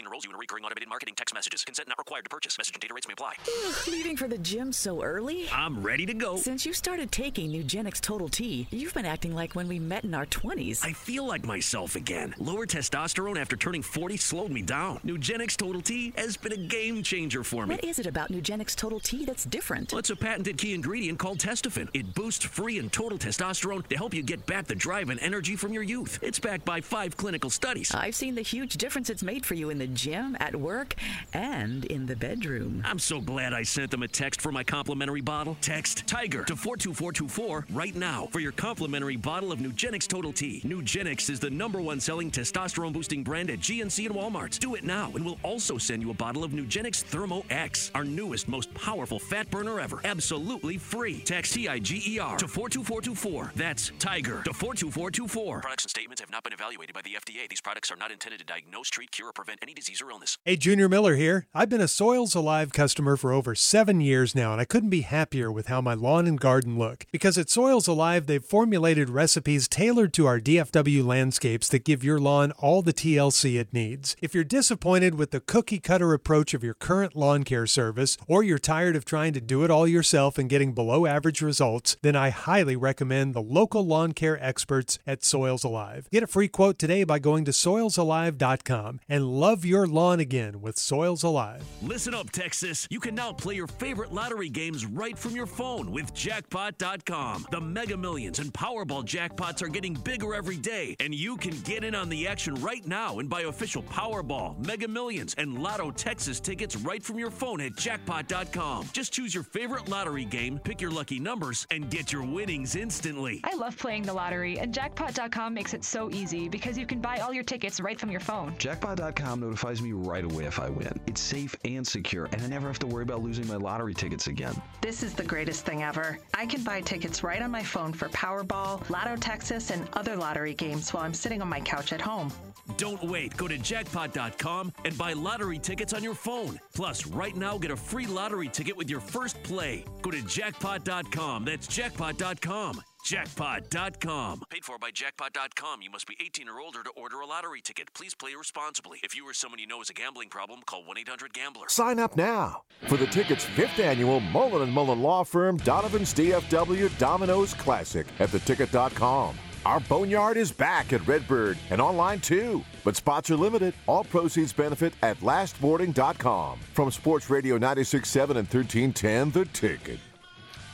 Enrolls you in recurring automated marketing text messages. Consent not required to purchase. Message and data rates may apply. Ugh, leaving for the gym so early? I'm ready to go. Since you started taking Nugenix Total T, you've been acting like when we met in our 20s. I feel like myself again. Lower testosterone after turning 40 slowed me down. Nugenix Total T has been a game changer for me. What is it about Nugenix Total T that's different? Well, it's a patented key ingredient called testofen. It boosts free and total testosterone to help you get back the drive and energy from your youth. It's backed by 5 clinical studies. I've seen the huge difference it's made for you in the gym, at work, and in the bedroom. I'm so glad I sent them a text for my complimentary bottle. Text TIGER to 42424 right now for your complimentary bottle of Nugenix Total T. Nugenix is the #1 selling testosterone-boosting brand at GNC and Walmart. Do it now, and we'll also send you a bottle of Nugenix Thermo X, our newest, most powerful fat burner ever. Absolutely free. Text TIGER to 42424. That's TIGER to 42424. Products and statements have not been evaluated by the FDA. These products are not intended to diagnose, treat, cure, or prevent any disease or illness. Hey, Junior Miller here. I've been a Soils Alive customer for over 7 years now, and I couldn't be happier with how my lawn and garden look. Because at Soils Alive, they've formulated recipes tailored to our DFW landscapes that give your lawn all the TLC it needs. If you're disappointed with the cookie-cutter approach of your current lawn care service, or you're tired of trying to do it all yourself and getting below-average results, then I highly recommend the local lawn care experts at Soils Alive. Get a free quote today by going to soilsalive.com and love your lawn again with Soils Alive. Listen up, Texas. You can now play your favorite lottery games right from your phone with jackpot.com. The Mega Millions and Powerball jackpots are getting bigger every day, and you can get in on the action right now and buy official Powerball, Mega Millions, and Lotto Texas tickets right from your phone at jackpot.com. Just choose your favorite lottery game, pick your lucky numbers, and get your winnings instantly. I love playing the lottery, and jackpot.com makes it so easy because you can buy all your tickets right from your phone. Jackpot.com notifies me right away if I win. It's safe and secure, and I never have to worry about losing my lottery tickets again. This is the greatest thing ever. I can buy tickets right on my phone for Powerball, Lotto Texas, and other lottery games while I'm sitting on my couch at home. Don't wait. Go to jackpot.com and buy lottery tickets on your phone. Plus, right now, get a free lottery ticket with your first play. Go to jackpot.com. That's jackpot.com. Jackpot.com. Paid for by Jackpot.com. You must be 18 or older to order a lottery ticket. Please play responsibly. If you or someone you know has a gambling problem, call 1-800-GAMBLER. Sign up now for the Ticket's 5th annual Mullen & Mullen Law Firm Donovan's DFW Domino's Classic at theticket.com. Our Boneyard is back at Redbird and online too. But spots are limited. All proceeds benefit at lastboarding.com. From Sports Radio 96.7 and 1310, The Ticket.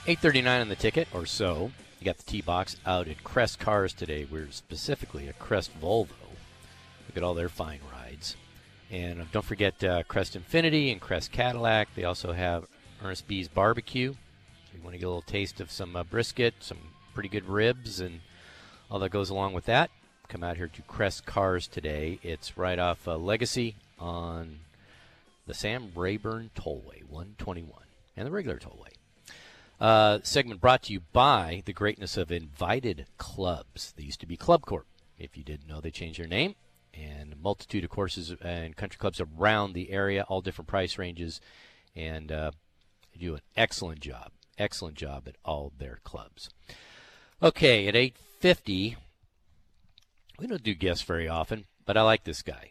8:39 on The Ticket or so. We got the T-Box out at Crest Cars today. We're specifically at Crest Volvo. Look at all their fine rides. And don't forget Crest Infinity and Crest Cadillac. They also have Ernest B's Barbecue. So you want to get a little taste of some brisket, some pretty good ribs, and all that goes along with that. come out here to Crest Cars today. It's right off Legacy on the Sam Rayburn Tollway, 121, and the regular Tollway. Segment brought to you by the greatness of Invited Clubs. They used to be Club Corp. If you didn't know, they changed their name. And a multitude of courses and country clubs around the area, all different price ranges. And they do an excellent job at all their clubs. Okay, at 8:50, we don't do guests very often, but I like this guy.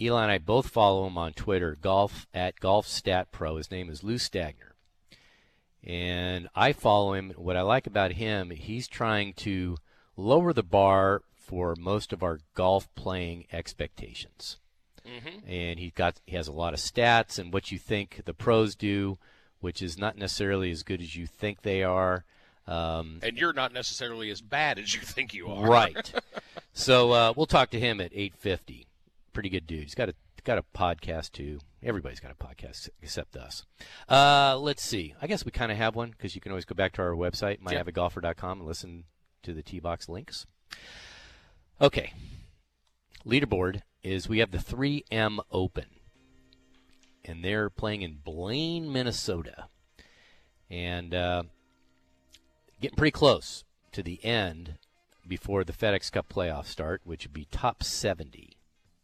Eli and I both follow him on Twitter, golf at GolfStatPro. His name is Lou Stagner. And I follow him. What I like about him, he's trying to lower the bar for most of our golf playing expectations. Mm-hmm. And he has a lot of stats and what you think the pros do, which is not necessarily as good as you think they are. And you're not necessarily as bad as you think you are. Right. So we'll talk to him at 8:50. Pretty good dude. He's got a podcast, too. Everybody's got a podcast except us. Let's see. I guess we kind of have one because you can always go back to our website, myhavagolfer.com, and listen to the T-Box links. Okay. Leaderboard is we have the 3M Open, and they're playing in Blaine, Minnesota. And getting pretty close to the end before the FedEx Cup playoffs start, which would be top 70.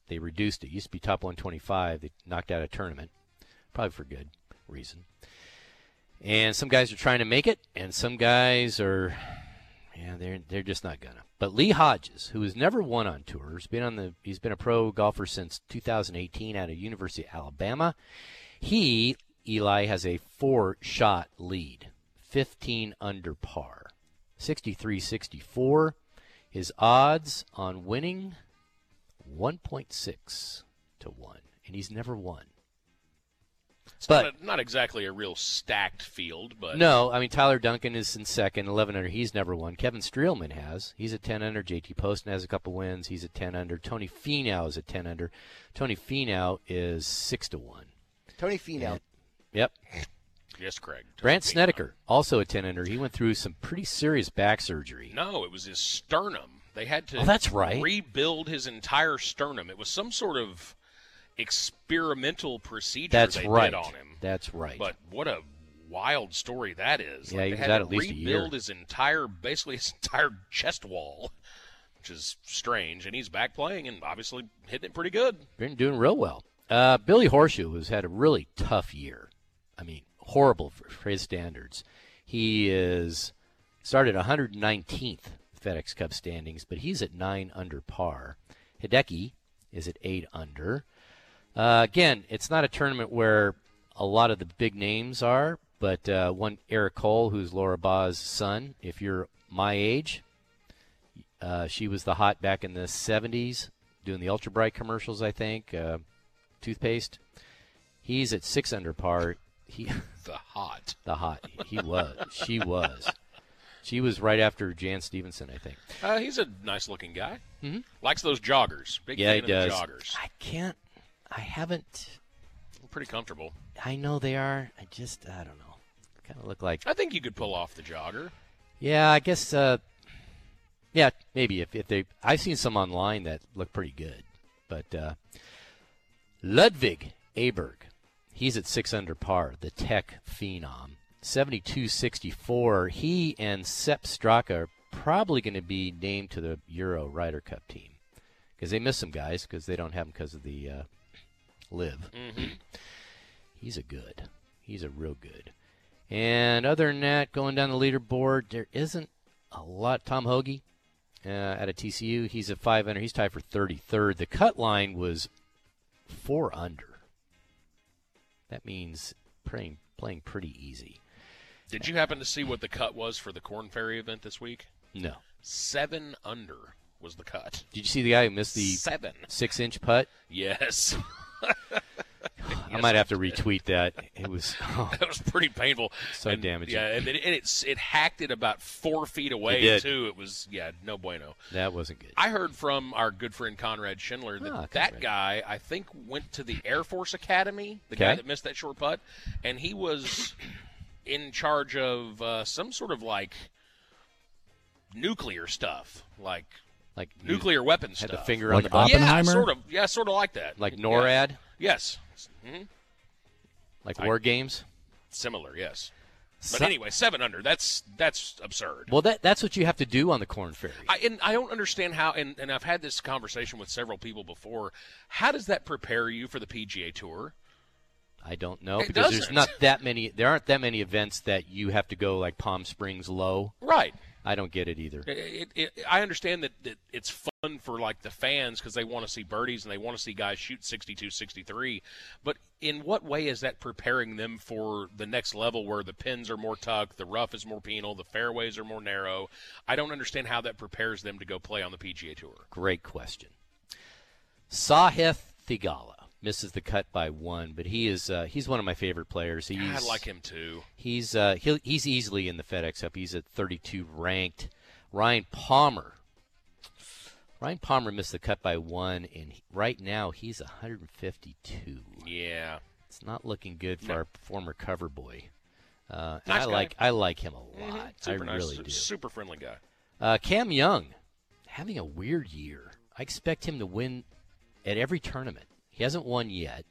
They reduced it. It used to be top 125. They knocked out a tournament, probably for good reason. And some guys are trying to make it, and some guys are, yeah, they're just not gonna. But Lee Hodges, who has never won on tour, he's been a pro golfer since 2018 out of University of Alabama. Eli has a 4-shot lead, 15 under par, 63-64. His odds on winning, 1.6 to 1, and he's never won. It's but not exactly a real stacked field, but no, I mean Tyler Duncan is in second, 11 under. He's never won. Kevin Streelman has. He's a 10 under. JT Poston has a couple wins. He's a 10 under. Tony Finau is a 10 under. Tony Finau is 6 to 1. Tony Finau. And, yep. Yes, Craig. Brant Snedeker, also a 10 under. He went through some pretty serious back surgery. No, it was his sternum. They had to rebuild his entire sternum. It was some sort of experimental procedure did on him. That's right. But what a wild story that is. Yeah, like he had at least a year. They had to rebuild his entire chest wall, which is strange. And he's back playing and obviously hitting it pretty good. Been doing real well. Billy Horseshoe has had a really tough year. I mean, horrible for his standards. He is started 119th. FedEx Cup standings, but he's at 9 under par. Hideki is at 8 under. Again, it's not a tournament where a lot of the big names are, but one Eric Cole, who's Laura Baugh's son, if you're my age, she was the hot back in the 70s, doing the Ultra Bright commercials, I think, toothpaste. He's at 6 under par. The hot. He was. She was. She was right after Jan Stevenson, I think. He's a nice-looking guy. Mm-hmm. Likes those joggers. Big fan of the joggers. I'm pretty comfortable. I know they are. I don't know. Kind of look like. I think you could pull off the jogger. Yeah, I guess. Yeah, maybe if they. I've seen some online that look pretty good, but Ludwig Aberg, he's at 6 under par. The tech phenom. 72-64. He and Sepp Straka are probably going to be named to the Euro Ryder Cup team because they miss some guys because they don't have them because of the live. Mm-hmm. He's a real good. And other than that, going down the leaderboard, there isn't a lot. Tom Hoagie out of TCU, he's a 5 under. He's tied for 33rd. The cut line was 4 under. That means playing pretty easy. Did you happen to see what the cut was for the Corn Ferry event this week? No. 7 under was the cut. Did you see the guy who missed the 6-inch putt? Yes. I might have to retweet that. It was that was pretty painful. So and, damaging. Yeah, and it hacked it about 4 feet away too. It was no bueno. That wasn't good. I heard from our good friend Conrad Schindler that that guy I think went to the Air Force Academy. The guy that missed that short putt, and he was in charge of some sort of like nuclear stuff, like Like nuclear weapons had stuff. The finger like on the button. Oppenheimer? Yeah, sort of like that. Like NORAD? Yeah. Yes. Mm-hmm. Like war games? Similar, yes. But anyway, 7 under, that's absurd. Well, that's what you have to do on the Corn Ferry. I don't understand how, and I've had this conversation with several people before, how does that prepare you for the PGA Tour? I don't know, because there aren't that many events that you have to go like Palm Springs low. Right. I don't get it either. I understand that it's fun for like the fans because they want to see birdies and they want to see guys shoot 62, 63. But in what way is that preparing them for the next level where the pins are more tucked, the rough is more penal, the fairways are more narrow? I don't understand how that prepares them to go play on the PGA Tour. Great question. Sahith Theegala misses the cut by 1, but he is he's one of my favorite players. I like him too. He's easily in the FedEx Cup. He's at 32 ranked. Ryan Palmer missed the cut by 1, and right now he's 152. Yeah, it's not looking good for our former cover boy. Nice guy. I like him a lot. Mm-hmm. Super nice. Really do. Super friendly guy. Cam Young having a weird year. I expect him to win at every tournament. He hasn't won yet.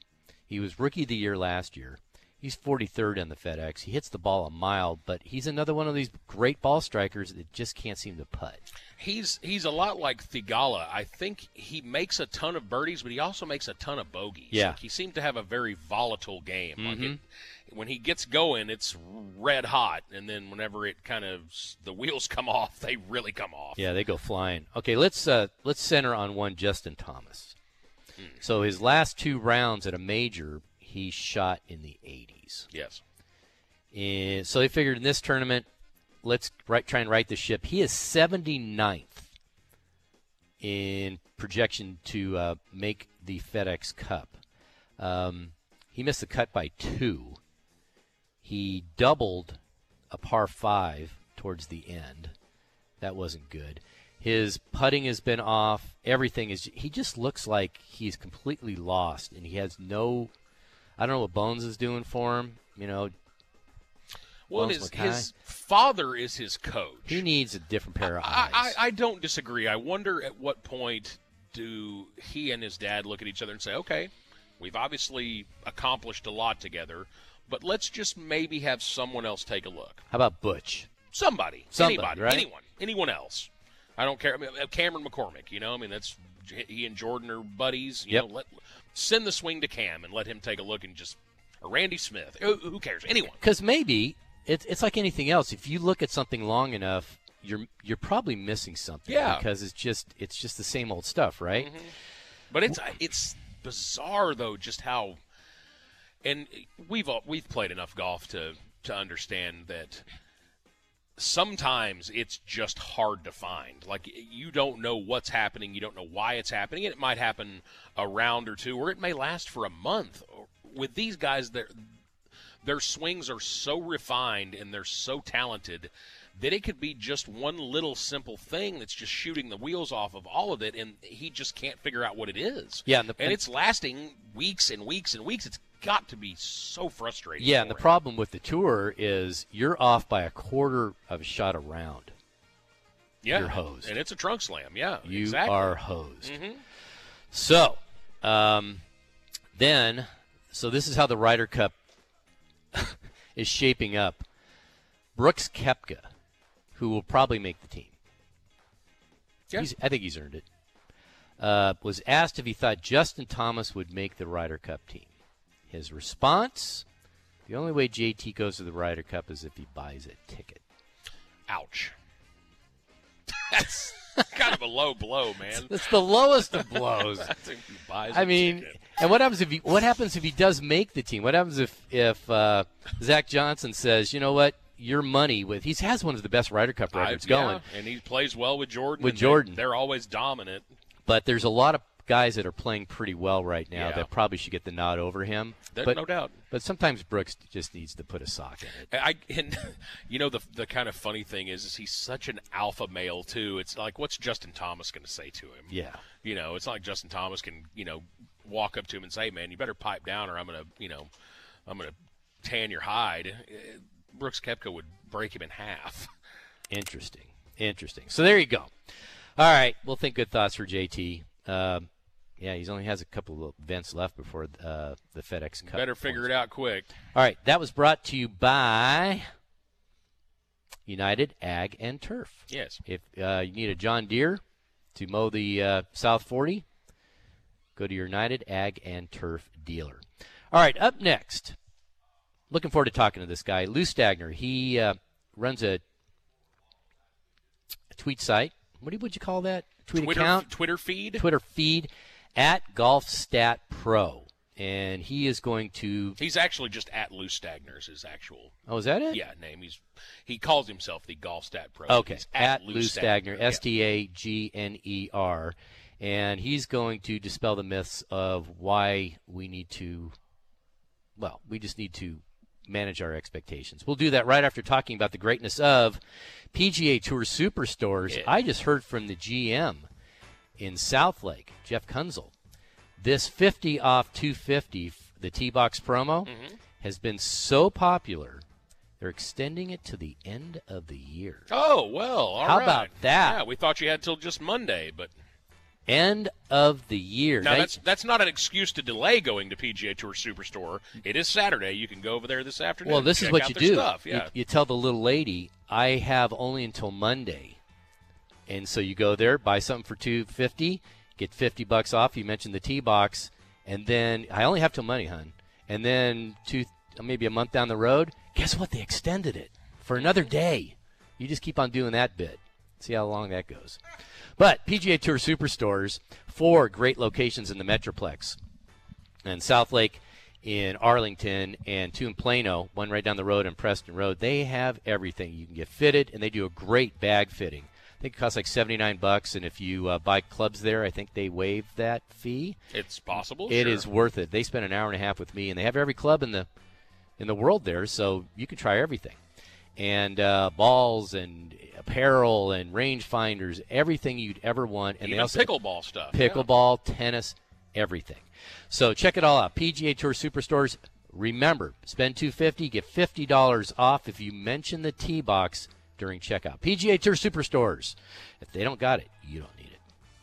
He was Rookie of the Year last year. He's 43rd on the FedEx. He hits the ball a mile, but he's another one of these great ball strikers that just can't seem to putt. He's a lot like Theegala. I think he makes a ton of birdies, but he also makes a ton of bogeys. Yeah. Like he seemed to have a very volatile game. Mm-hmm. Like when he gets going, it's red hot, and then whenever it kind of the wheels come off, they really come off. Yeah, they go flying. Okay, let's center on one Justin Thomas. So his last 2 rounds at a major, he shot in the 80s. Yes. And so they figured in this tournament, let's try and right the ship. He is 79th in projection to make the FedEx Cup. He missed the cut by 2. He doubled a par 5 towards the end. That wasn't good. His putting has been off. Everything is – he just looks like he's completely lost, and he has no – I don't know what Bones is doing for him. You know, well, his father is his coach. He needs a different pair of eyes. I don't disagree. I wonder at what point do he and his dad look at each other and say, okay, we've obviously accomplished a lot together, but let's just maybe have someone else take a look. How about Butch? Somebody. Anybody. Right? Anyone else. I don't care. I mean, Cameron McCormick, you know, I mean, that's he and Jordan are buddies. You know, send the swing to Cam and let him take a look and just – or Randy Smith. Who cares? Anyone. Because maybe it's like anything else. If you look at something long enough, you're probably missing something. Yeah. Because it's just the same old stuff, right? Mm-hmm. But it's bizarre, though, just how – and we've played enough golf to understand that – sometimes it's just hard to find. Like, you don't know what's happening. You don't know why it's happening. And it might happen a round or 2, or it may last for a month. With these guys, their swings are so refined and they're so talented that it could be just one little simple thing that's just shooting the wheels off of all of it, and he just can't figure out what it is. Yeah, and it's lasting weeks and weeks and weeks. It's got to be so frustrating. Yeah, and the problem with the tour is you're off by a quarter of a shot a round. Yeah, you're hosed. And it's a trunk slam, yeah. You are hosed. Mm-hmm. So, so this is how the Ryder Cup is shaping up. Brooks Koepka, who will probably make the team. Yeah. I think he's earned it. Was asked if he thought Justin Thomas would make the Ryder Cup team. His response, the only way JT goes to the Ryder Cup is if he buys a ticket. Ouch. That's kind of a low blow, man. It's the lowest of blows. I mean, and what happens if he does make the team? What happens if Zach Johnson says, you know what, your money with – he has one of the best Ryder Cup records going. And he plays well with Jordan. They're always dominant. But there's a lot of guys that are playing pretty well right now that probably should get the nod over him. No doubt. But sometimes Brooks just needs to put a sock in it. The kind of funny thing is he's such an alpha male, too. It's like, what's Justin Thomas going to say to him? Yeah. You know, it's not like Justin Thomas can, you know, walk up to him and say, man, you better pipe down or I'm going to tan your hide. Brooks Koepka would break him in half. Interesting. So there you go. All right. We'll think good thoughts for JT. Yeah, he only has a couple of events left before the FedEx Cup. Better figure it out quick. All right. That was brought to you by United Ag and Turf. Yes. If you need a John Deere to mow the South 40, go to your United Ag and Turf dealer. All right. Up next, looking forward to talking to this guy, Lou Stagner. He runs a tweet site. What would you call that? Twitter account? Twitter feed? Twitter feed, at GolfStatPro. And he is going to... He's actually just at Lou Stagner is his actual... Oh, is that it? Yeah, name. He calls himself the Golf Stat Pro. Okay, he's at Lou Stagner, S-T-A-G-N-E-R. And he's going to dispel the myths of why we need to... Well, we just need to manage our expectations. We'll do that right after talking about the greatness of PGA Tour Superstores. Yeah. I just heard from the GM in Southlake, Jeff Kunzel. This 50 off 250, the T-Box promo, has been so popular, they're extending it to the end of the year. Oh, well, all right. How about that? Yeah, we thought you had till just Monday, but... End of the year. Now, that's not an excuse to delay going to PGA Tour Superstore. It is Saturday. You can go over there this afternoon. Well, this is what you do. Yeah. You tell the little lady, I have only until Monday. And so you go there, buy something for $250, get $50 off. You mentioned the tee box. And then, I only have till Monday, hon. And then maybe a month down the road, guess what? They extended it for another day. You just keep on doing that bit. See how long that goes. But PGA Tour Superstores, 4 great locations in the Metroplex. And Southlake in Arlington and 2 in Plano, 1 right down the road in Preston Road. They have everything. You can get fitted, and they do a great bag fitting. I think it costs like $79, and if you buy clubs there, I think they waive that fee. It's possible. It is worth it. They spent an hour and a half with me, and they have every club in the world there, so you can try everything. And balls and apparel and range finders, everything you'd ever want. And even they also pickleball stuff. Pickleball, yeah. Tennis, everything. So check it all out. PGA Tour Superstores, remember, spend $250, get $50 off if you mention the tee box during checkout. PGA Tour Superstores. If they don't got it, you don't need it.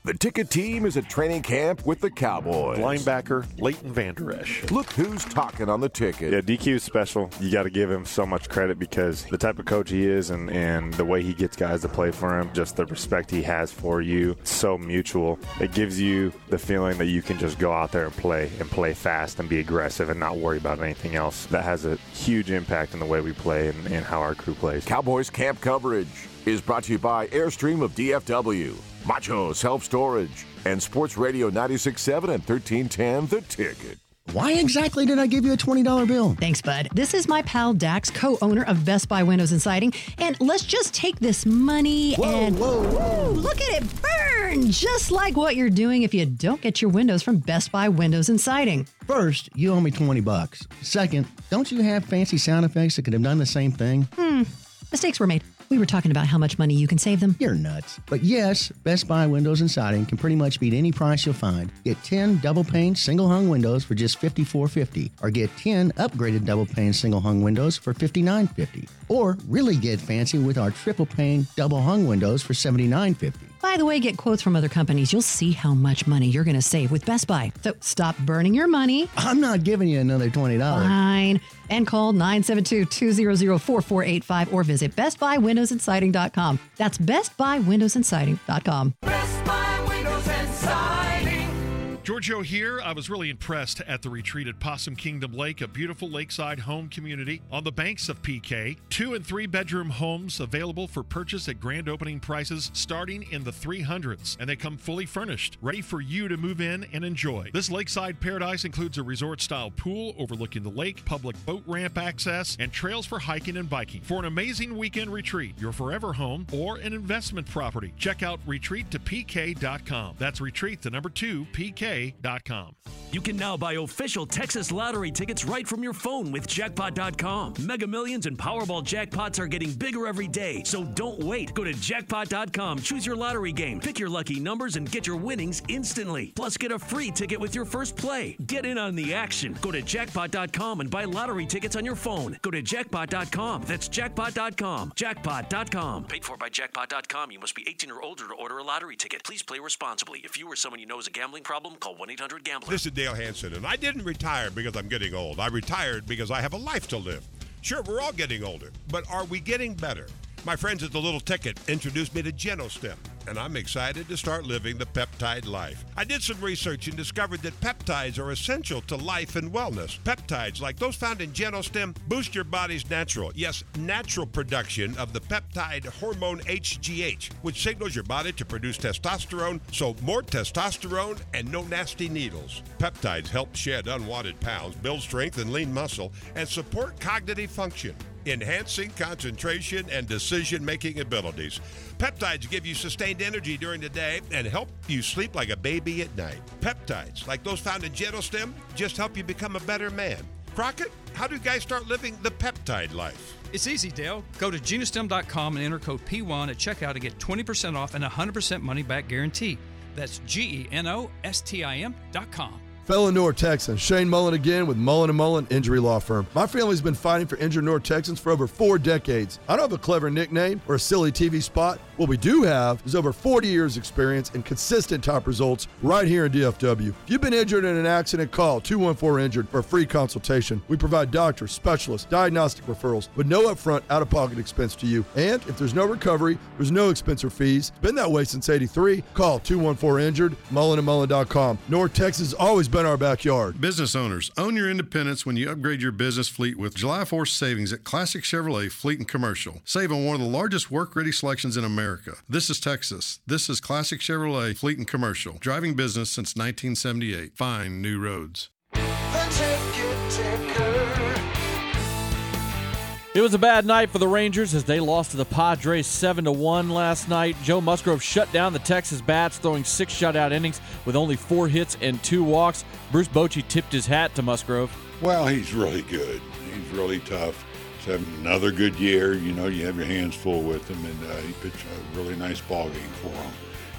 The Ticket team is at training camp with the Cowboys. Linebacker Leighton Vander Esch. Look who's talking on the Ticket. Yeah, DQ's special. You got to give him so much credit because the type of coach he is and the way he gets guys to play for him, just the respect he has for you, it's so mutual. It gives you the feeling that you can just go out there and play fast and be aggressive and not worry about anything else. That has a huge impact on the way we play and how our crew plays. Cowboys camp coverage is brought to you by Airstream of DFW, Macho Self-Storage, and Sports Radio 96.7 and 1310, The Ticket. Why exactly did I give you a $20 bill? Thanks, bud. This is my pal Dax, co-owner of Best Buy Windows and Siding, and let's just take this money Whoa, look at it burn! Just like what you're doing if you don't get your windows from Best Buy Windows and Siding. First, you owe me $20. Second, don't you have fancy sound effects that could have done the same thing? Mistakes were made. We were talking about how much money you can save them. You're nuts. But yes, Best Buy Windows and Siding can pretty much beat any price you'll find. Get 10 double-pane, single-hung windows for just $54.50. Or get 10 upgraded double-pane, single-hung windows for $59.50. Or really get fancy with our triple-pane, double-hung windows for $79.50. By the way, get quotes from other companies. You'll see how much money you're going to save with Best Buy. So stop burning your money. I'm not giving you another $20. Fine. And call 972-200-4485 or visit bestbuywindowsandsiding.com. That's bestbuywindowsandsiding.com. Best Buy Windows and Siding. Giorgio here. I was really impressed at the retreat at Possum Kingdom Lake, a beautiful lakeside home community on the banks of PK. 2- and 3- bedroom homes available for purchase at grand opening prices starting in the 300s. And they come fully furnished, ready for you to move in and enjoy. This lakeside paradise includes a resort-style pool overlooking the lake, public boat ramp access, and trails for hiking and biking. For an amazing weekend retreat, your forever home, or an investment property, check out retreat2pk.com. That's retreat2pk.com. retreat2pk.com. You can now buy official Texas Lottery tickets right from your phone with jackpot.com. Mega Millions and Powerball jackpots are getting bigger every day, so don't wait. Go to jackpot.com, choose your lottery game, pick your lucky numbers, and get your winnings instantly. Plus, get a free ticket with your first play. Get in on the action. Go to jackpot.com and buy lottery tickets on your phone. Go to jackpot.com. That's jackpot.com. Jackpot.com. Paid for by jackpot.com. You must be 18 or older to order a lottery ticket. Please play responsibly. If you or someone you know has a gambling problem, call 1-800-GAMBLER. This is Dale Hansen, and I didn't retire because I'm getting old. I retired because I have a life to live. Sure, we're all getting older, but are we getting better? My friends at The Little Ticket introduced me to GenoStem, and I'm excited to start living the peptide life. I did some research and discovered that peptides are essential to life and wellness. Peptides, like those found in GenoStem, boost your body's natural, yes, natural production of the peptide hormone HGH, which signals your body to produce testosterone, so more testosterone and no nasty needles. Peptides help shed unwanted pounds, build strength and lean muscle, and support cognitive function, enhancing concentration and decision-making abilities. Peptides give you sustained energy during the day and help you sleep like a baby at night. Peptides, like those found in GenoStem, just help you become a better man. Crockett, how do guys start living the peptide life? It's easy, Dale. Go to GenoStem.com and enter code P1 at checkout to get 20% off and 100% money-back guarantee. That's GenoStem.com. Fellinor, Texans. Shane Mullen again with Mullen & Mullen Injury Law Firm. My family's been fighting for injured North Texans for over 4 decades. I don't have a clever nickname or a silly TV spot. What we do have is over 40 years experience and consistent top results right here in DFW. If you've been injured in an accident, call 214-INJURED for a free consultation. We provide doctors, specialists, diagnostic referrals with no upfront out-of-pocket expense to you. And if there's no recovery, there's no expense or fees. Been that way since 83. Call 214-INJURED, mullenandmullen.com. North Texas has always been our backyard. Business owners, own your independence when you upgrade your business fleet with July 4th savings at Classic Chevrolet Fleet and Commercial. Save on one of the largest work-ready selections in America. This is Texas. This is Classic Chevrolet Fleet and Commercial. Driving business since 1978. Find new roads. It was a bad night for the Rangers as they lost to the Padres 7-1 last night. Joe Musgrove shut down the Texas bats, throwing 6 shutout innings with only 4 hits and 2 walks. Bruce Bochy tipped his hat to Musgrove. Well, he's really good. He's really tough. He's having another good year. You know, you have your hands full with him, and he pitched a really nice ball game for him.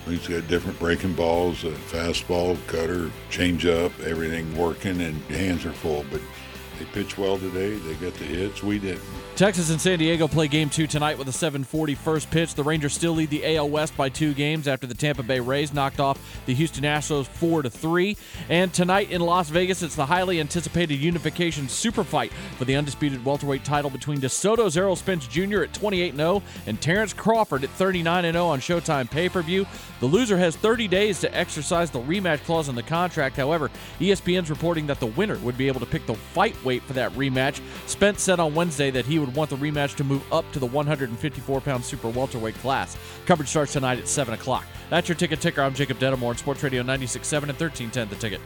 He's got different breaking balls, fastball, cutter, changeup, everything working, and your hands are full, but they pitched well today. They got the hits. We didn't. Texas and San Diego play Game 2 tonight with a 7:40 first pitch. The Rangers still lead the AL West by 2 games after the Tampa Bay Rays knocked off the Houston Astros 4-3. And tonight in Las Vegas, it's the highly anticipated unification super fight for the undisputed welterweight title between DeSoto's Errol Spence Jr. at 28-0 and Terrence Crawford at 39-0 on Showtime pay-per-view. The loser has 30 days to exercise the rematch clause in the contract. However, ESPN's reporting that the winner would be able to pick the fight weight for that rematch. Spence said on Wednesday that he would want the rematch to move up to the 154-pound super welterweight class. Coverage starts tonight at 7 o'clock. That's your Ticket Ticker. I'm Jacob Dedamore on Sports Radio 96.7 and 1310, The Ticket.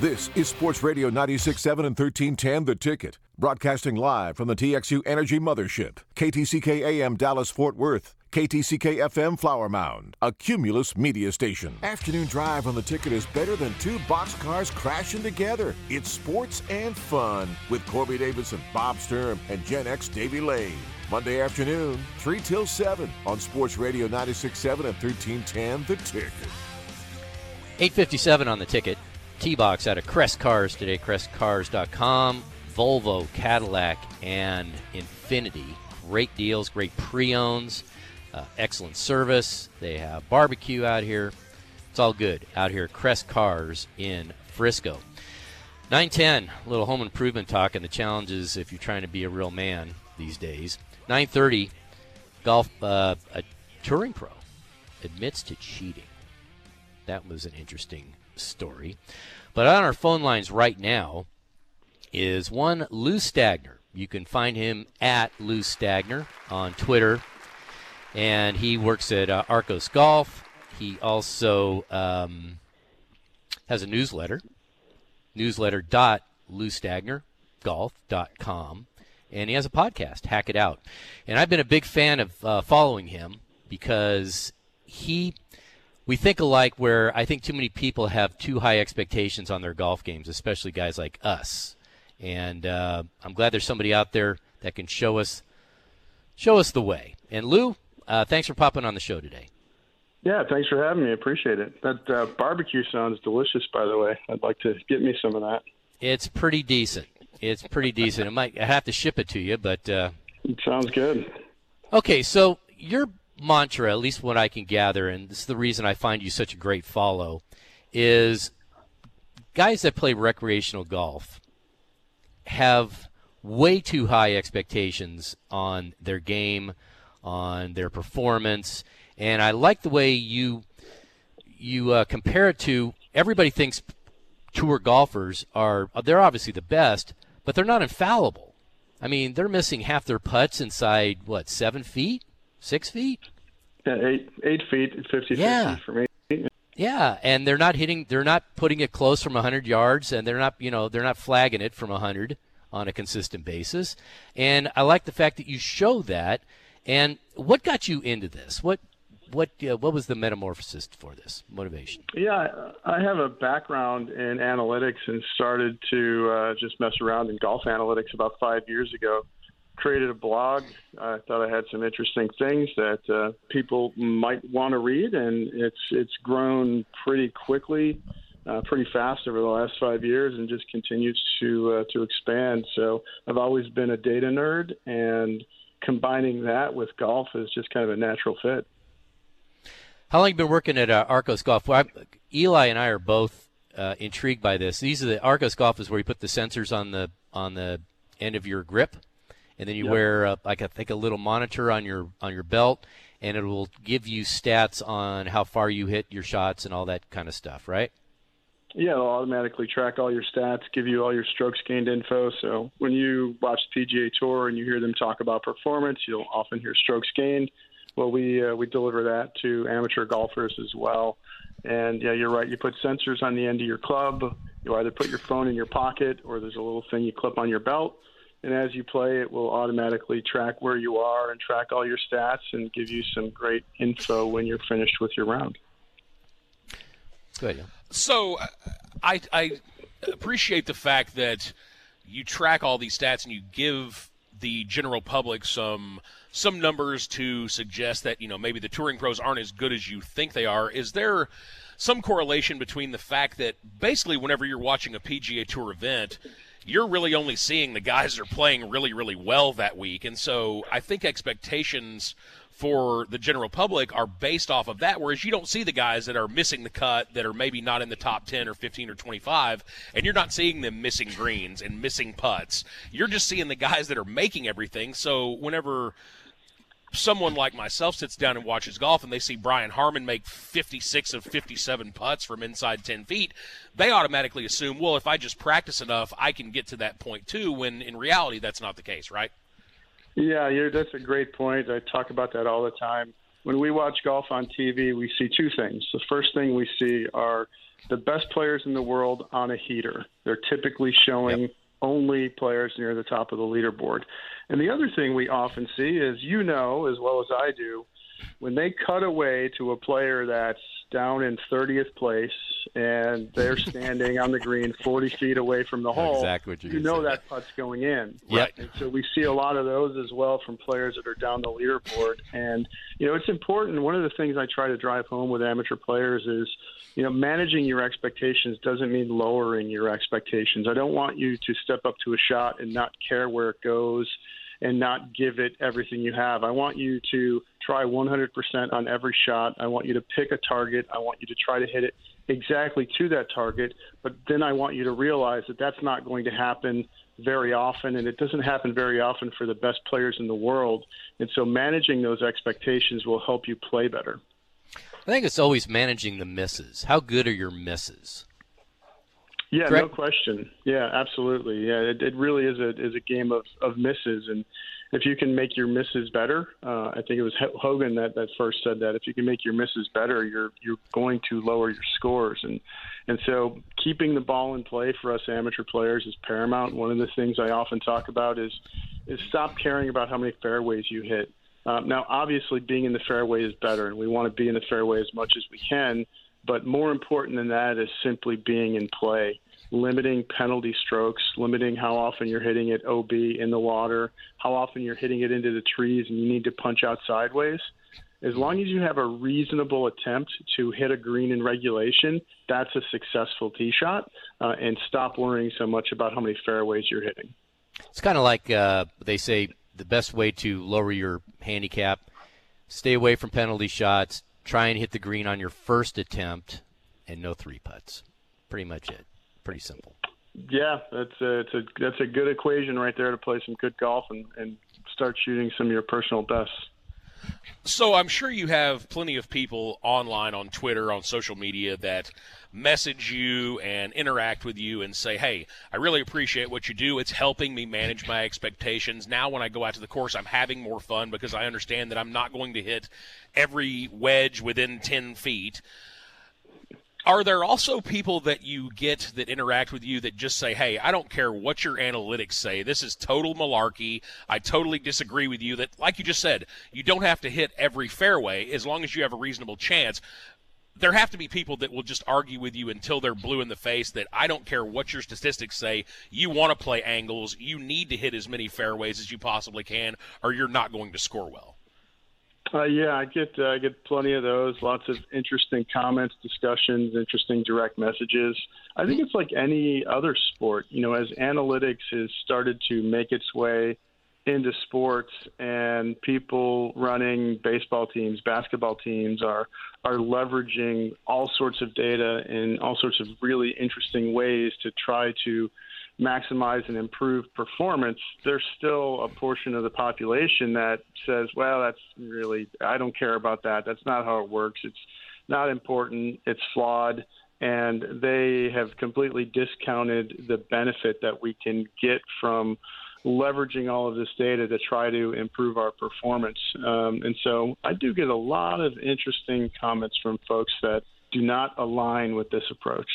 This is Sports Radio 96.7 and 1310, The Ticket. Broadcasting live from the TXU Energy Mothership. KTCK AM Dallas-Fort Worth. KTCK-FM Flower Mound, a Cumulus media station. Afternoon drive on The Ticket is better than 2 boxcars crashing together. It's sports and fun with Corby Davidson, Bob Sturm, and Gen X Davey Lane. Monday afternoon, 3 till 7 on Sports Radio 96.7 and 1310, The Ticket. 8:57 on The Ticket. T-Box out of Crest Cars today, crestcars.com. Volvo, Cadillac, and Infiniti. Great deals, great pre-owns. Excellent service. They have barbecue out here. It's all good out here at Crest Cars in Frisco. 9:10, a little home improvement talk and the challenges if you're trying to be a real man these days. 9:30, golf. A touring pro admits to cheating. That was an interesting story. But on our phone lines right now is one Lou Stagner. You can find him at Lou Stagner on Twitter. And he works at Arccos Golf. He also has a newsletter, newsletter.loustagnergolf.com. And he has a podcast, Hack It Out. And I've been a big fan of following him because he we think alike, where I think too many people have too high expectations on their golf games, especially guys like us. And I'm glad there's somebody out there that can show us the way. And Lou, thanks for popping on the show today. Yeah, thanks for having me. I appreciate it. That barbecue sounds delicious, by the way. I'd like to get me some of that. It's pretty decent. It might, I have to ship it to you, but it sounds good. Okay, so your mantra, at least what I can gather, and this is the reason I find you such a great follow, is guys that play recreational golf have way too high expectations on their game, on their performance. And I like the way you compare it to, everybody thinks tour golfers they're obviously the best, but they're not infallible. I mean, they're missing half their putts inside, 7 feet? 6 feet? Yeah, eight feet, 50 yeah. feet for me. Yeah, and they're not putting it close from 100 yards, and they're not flagging it from 100 on a consistent basis. And I like the fact that you show that. And what got you into this? What was the metamorphosis for this motivation? Yeah, I have a background in analytics and started to just mess around in golf analytics about 5 years ago. Created a blog. I thought I had some interesting things that people might want to read, and it's grown pretty quickly, pretty fast over the last 5 years, and just continues to expand. So I've always been a data nerd, and combining that with golf is just kind of a natural fit. How long have you been working at Arccos Golf? Well, Eli and I are both intrigued by this. These are the Arccos Golf is where you put the sensors on the end of your grip, and then you wear a little monitor on your belt, and it will give you stats on how far you hit your shots and all that kind of stuff, right? Yeah, it'll automatically track all your stats, give you all your strokes gained info. So when you watch the PGA Tour and you hear them talk about performance, you'll often hear strokes gained. Well, we deliver that to amateur golfers as well. And, yeah, you're right. You put sensors on the end of your club. You either put your phone in your pocket or there's a little thing you clip on your belt. And as you play, it will automatically track where you are and track all your stats and give you some great info when you're finished with your round. Go ahead, yeah. So I appreciate the fact that you track all these stats and you give the general public some numbers to suggest that, maybe the touring pros aren't as good as you think they are. Is there some correlation between the fact that basically whenever you're watching a PGA Tour event, you're really only seeing the guys that are playing really, really well that week? And so I think expectations for the general public are based off of that, whereas you don't see the guys that are missing the cut, that are maybe not in the top 10 or 15 or 25, and you're not seeing them missing greens and missing putts. You're just seeing the guys that are making everything. So whenever someone like myself sits down and watches golf and they see Brian Harman make 56 of 57 putts from inside 10 feet, they automatically assume, well, if I just practice enough, I can get to that point too, when in reality that's not the case, right? Yeah, that's a great point. I talk about that all the time. When we watch golf on TV, we see two things. The first thing we see are the best players in the world on a heater. They're typically showing only players near the top of the leaderboard. And the other thing we often see is, as well as I do, when they cut away to a player that's down in 30th place and they're standing on the green 40 feet away from the hole, exactly what you know that putt's going in. Yep. And so we see a lot of those as well from players that are down the leaderboard. And, it's important. One of the things I try to drive home with amateur players is, managing your expectations doesn't mean lowering your expectations. I don't want you to step up to a shot and not care where it goes and not give it everything you have. I want you to try 100% on every shot. I want you to pick a target. I want you to try to hit it exactly to that target. But then I want you to realize that that's not going to happen very often, and it doesn't happen very often for the best players in the world. And so managing those expectations will help you play better. I think it's always managing the misses. How good are your misses? Yeah, correct? No question. Yeah, absolutely. Yeah, it really is a game of misses, and if you can make your misses better, I think it was Hogan that first said that. If you can make your misses better, you're going to lower your scores, and so keeping the ball in play for us amateur players is paramount. One of the things I often talk about is stop caring about how many fairways you hit. Now, obviously, being in the fairway is better, and we want to be in the fairway as much as we can. But more important than that is simply being in play, limiting penalty strokes, limiting how often you're hitting it OB in the water, how often you're hitting it into the trees and you need to punch out sideways. As long as you have a reasonable attempt to hit a green in regulation, that's a successful tee shot, and stop worrying so much about how many fairways you're hitting. It's kind of like they say the best way to lower your handicap, stay away from penalty shots, try and hit the green on your first attempt, and no three putts. Pretty much it. Pretty simple. Yeah, that's a good equation right there to play some good golf and start shooting some of your personal bests. So I'm sure you have plenty of people online, on Twitter, on social media that message you and interact with you and say, hey, I really appreciate what you do. It's helping me manage my expectations. Now when I go out to the course, I'm having more fun because I understand that I'm not going to hit every wedge within 10 feet. Are there also people that you get that interact with you that just say, hey, I don't care what your analytics say. This is total malarkey. I totally disagree with you that, like you just said, you don't have to hit every fairway as long as you have a reasonable chance. There have to be people that will just argue with you until they're blue in the face that I don't care what your statistics say. You want to play angles. You need to hit as many fairways as you possibly can or you're not going to score well. Yeah, I get plenty of those. Lots of interesting comments, discussions, interesting direct messages. I think it's like any other sport. You know, as analytics has started to make its way into sports and people running baseball teams, basketball teams are leveraging all sorts of data in all sorts of really interesting ways to try to maximize and improve performance, there's still a portion of the population that says, well, that's really, I don't care about that. That's not how it works. It's not important. It's flawed. And they have completely discounted the benefit that we can get from leveraging all of this data to try to improve our performance. And so I do get a lot of interesting comments from folks that do not align with this approach.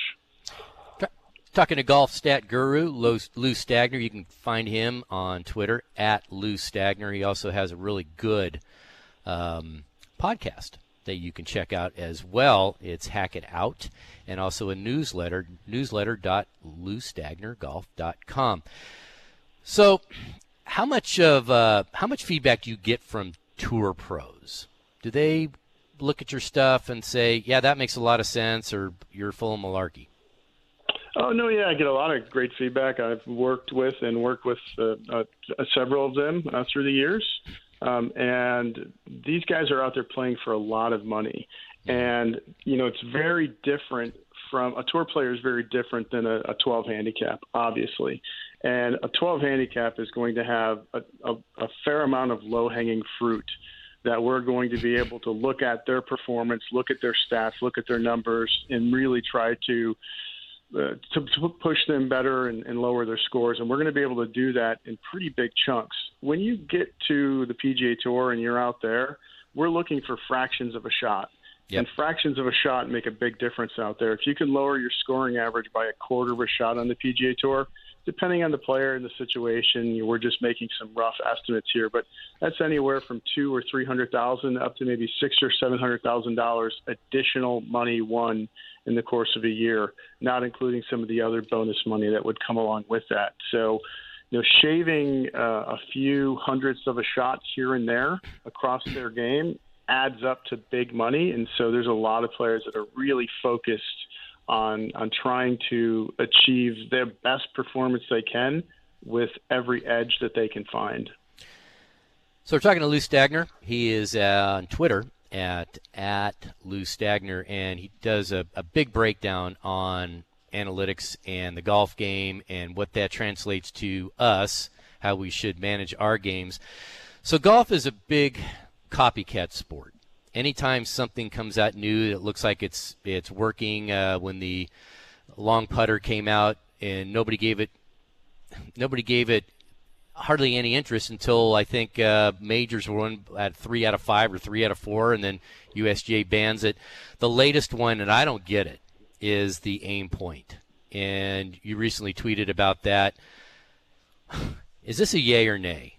Talking to golf stat guru Lou Stagner. You can find him on Twitter at Lou Stagner. He also has a really good podcast that you can check out as well. It's Hack It Out, and also a newsletter, newsletter.loustagnergolf.com. So, how much feedback do you get from tour pros? Do they look at your stuff and say, "Yeah, that makes a lot of sense," or "You're full of malarkey"? Oh, no, yeah, I get a lot of great feedback. I've worked with several of them through the years. And these guys are out there playing for a lot of money. And, you know, it's very different from – a tour player is very different than a 12 handicap, obviously. And a 12 handicap is going to have a fair amount of low-hanging fruit that we're going to be able to look at their performance, look at their stats, look at their numbers, and really try to push them better and lower their scores. And we're going to be able to do that in pretty big chunks. When you get to the PGA Tour and you're out there, we're looking for fractions of a shot. Yep. And fractions of a shot make a big difference out there. If you can lower your scoring average by a quarter of a shot on the PGA Tour, depending on the player and the situation, we're just making some rough estimates here, but that's anywhere from $200,000 or $300,000 up to maybe $600,000 or $700,000 additional money won in the course of a year, not including some of the other bonus money that would come along with that. So, you know, shaving a few hundredths of a shot here and there across their game adds up to big money, and so there's a lot of players that are really focused on trying to achieve their best performance they can with every edge that they can find. So we're talking to Lou Stagner. He is on Twitter at Lou Stagner, and he does a big breakdown on analytics and the golf game and what that translates to us, how we should manage our games. So golf is a big copycat sport. Anytime something comes out new that looks like it's working, when the long putter came out and nobody gave it hardly any interest until I think majors were won at 3 out of 5 or 3 out of 4, and then USGA bans it. The latest one, and I don't get it, is the aim point. And you recently tweeted about that. Is this a yay or nay?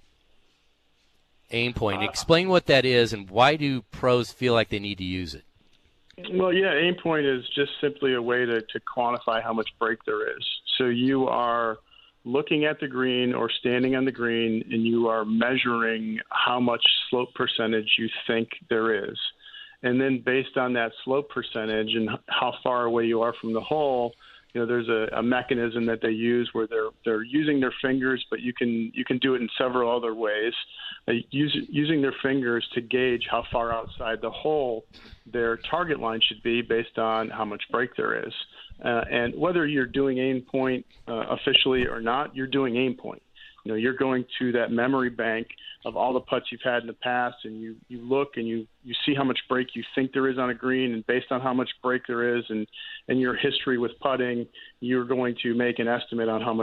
aim point. Explain what that is and why do pros feel like they need to use it? Well, yeah, aim point is just simply a way to quantify how much break there is. So you are looking at the green or standing on the green, and you are measuring how much slope percentage you think there is. And then based on that slope percentage and how far away you are from the hole, you know, there's a mechanism that they use where they're using their fingers, but you can do it in several other ways. Using their fingers to gauge how far outside the hole their target line should be based on how much break there is. And whether you're doing aim point officially or not, you're doing aim point. You know, you're going to that memory bank of all the putts you've had in the past, and you look and you see how much break you think there is on a green, and based on how much break there is and your history with putting, you're going to make an estimate on how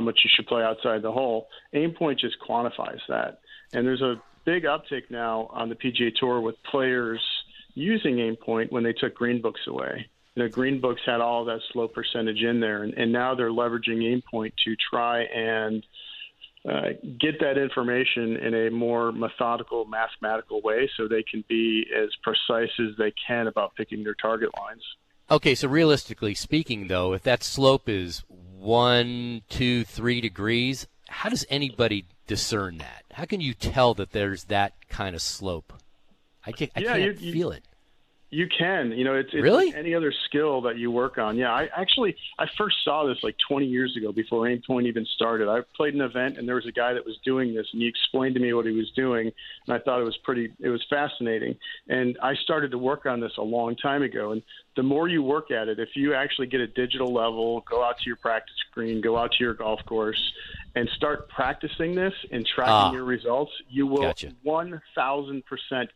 much you should play outside the hole. Aim point just quantifies that. And there's a big uptick now on the PGA Tour with players using aim point when they took green books away. You know, green books had all that slope percentage in there, and now they're leveraging aim point to try and get that information in a more methodical, mathematical way so they can be as precise as they can about picking their target lines. Okay, so realistically speaking, though, if that slope is 1, 2, 3 degrees, how does anybody discern that? How can you tell that there's that kind of slope? I can't feel it. You can. You know, it's really like any other skill that you work on. Yeah, I first saw this like 20 years ago before aim point even started. I played an event, and there was a guy that was doing this, and he explained to me what he was doing, and I thought it was fascinating. And I started to work on this a long time ago. And the more you work at it, if you actually get a digital level, go out to your practice green, go out to your golf course, and start practicing this and tracking your results, you will 1,000%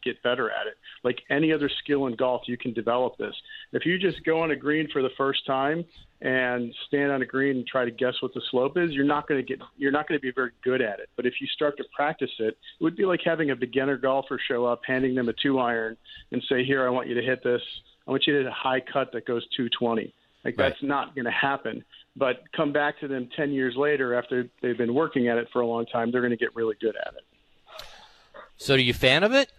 get better at it. Like any other skill in golf, you can develop this. If you just go on a green for the first time and stand on a green and try to guess what the slope is, you're not going to be very good at it. But if you start to practice it, it would be like having a beginner golfer show up, handing them a 2-iron and say, here, I want you to hit this. I want you to hit a high cut that goes 220. Like that's not going to happen. But come back to them 10 years later after they've been working at it for a long time, they're going to get really good at it. So are you a fan of it?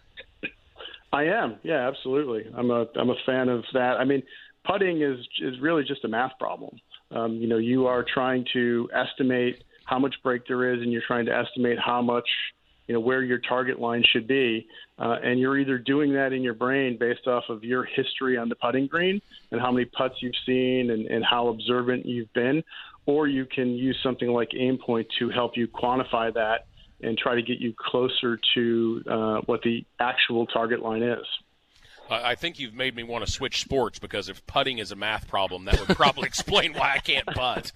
I am. Yeah, absolutely. I'm a fan of that. I mean, putting is really just a math problem. You know, you are trying to estimate how much break there is, and you're trying to estimate how much, you know, where your target line should be. And you're either doing that in your brain based off of your history on the putting green and how many putts you've seen and how observant you've been, or you can use something like aim point to help you quantify that and try to get you closer to what the actual target line is. I think you've made me want to switch sports, because if putting is a math problem, that would probably explain why I can't putt.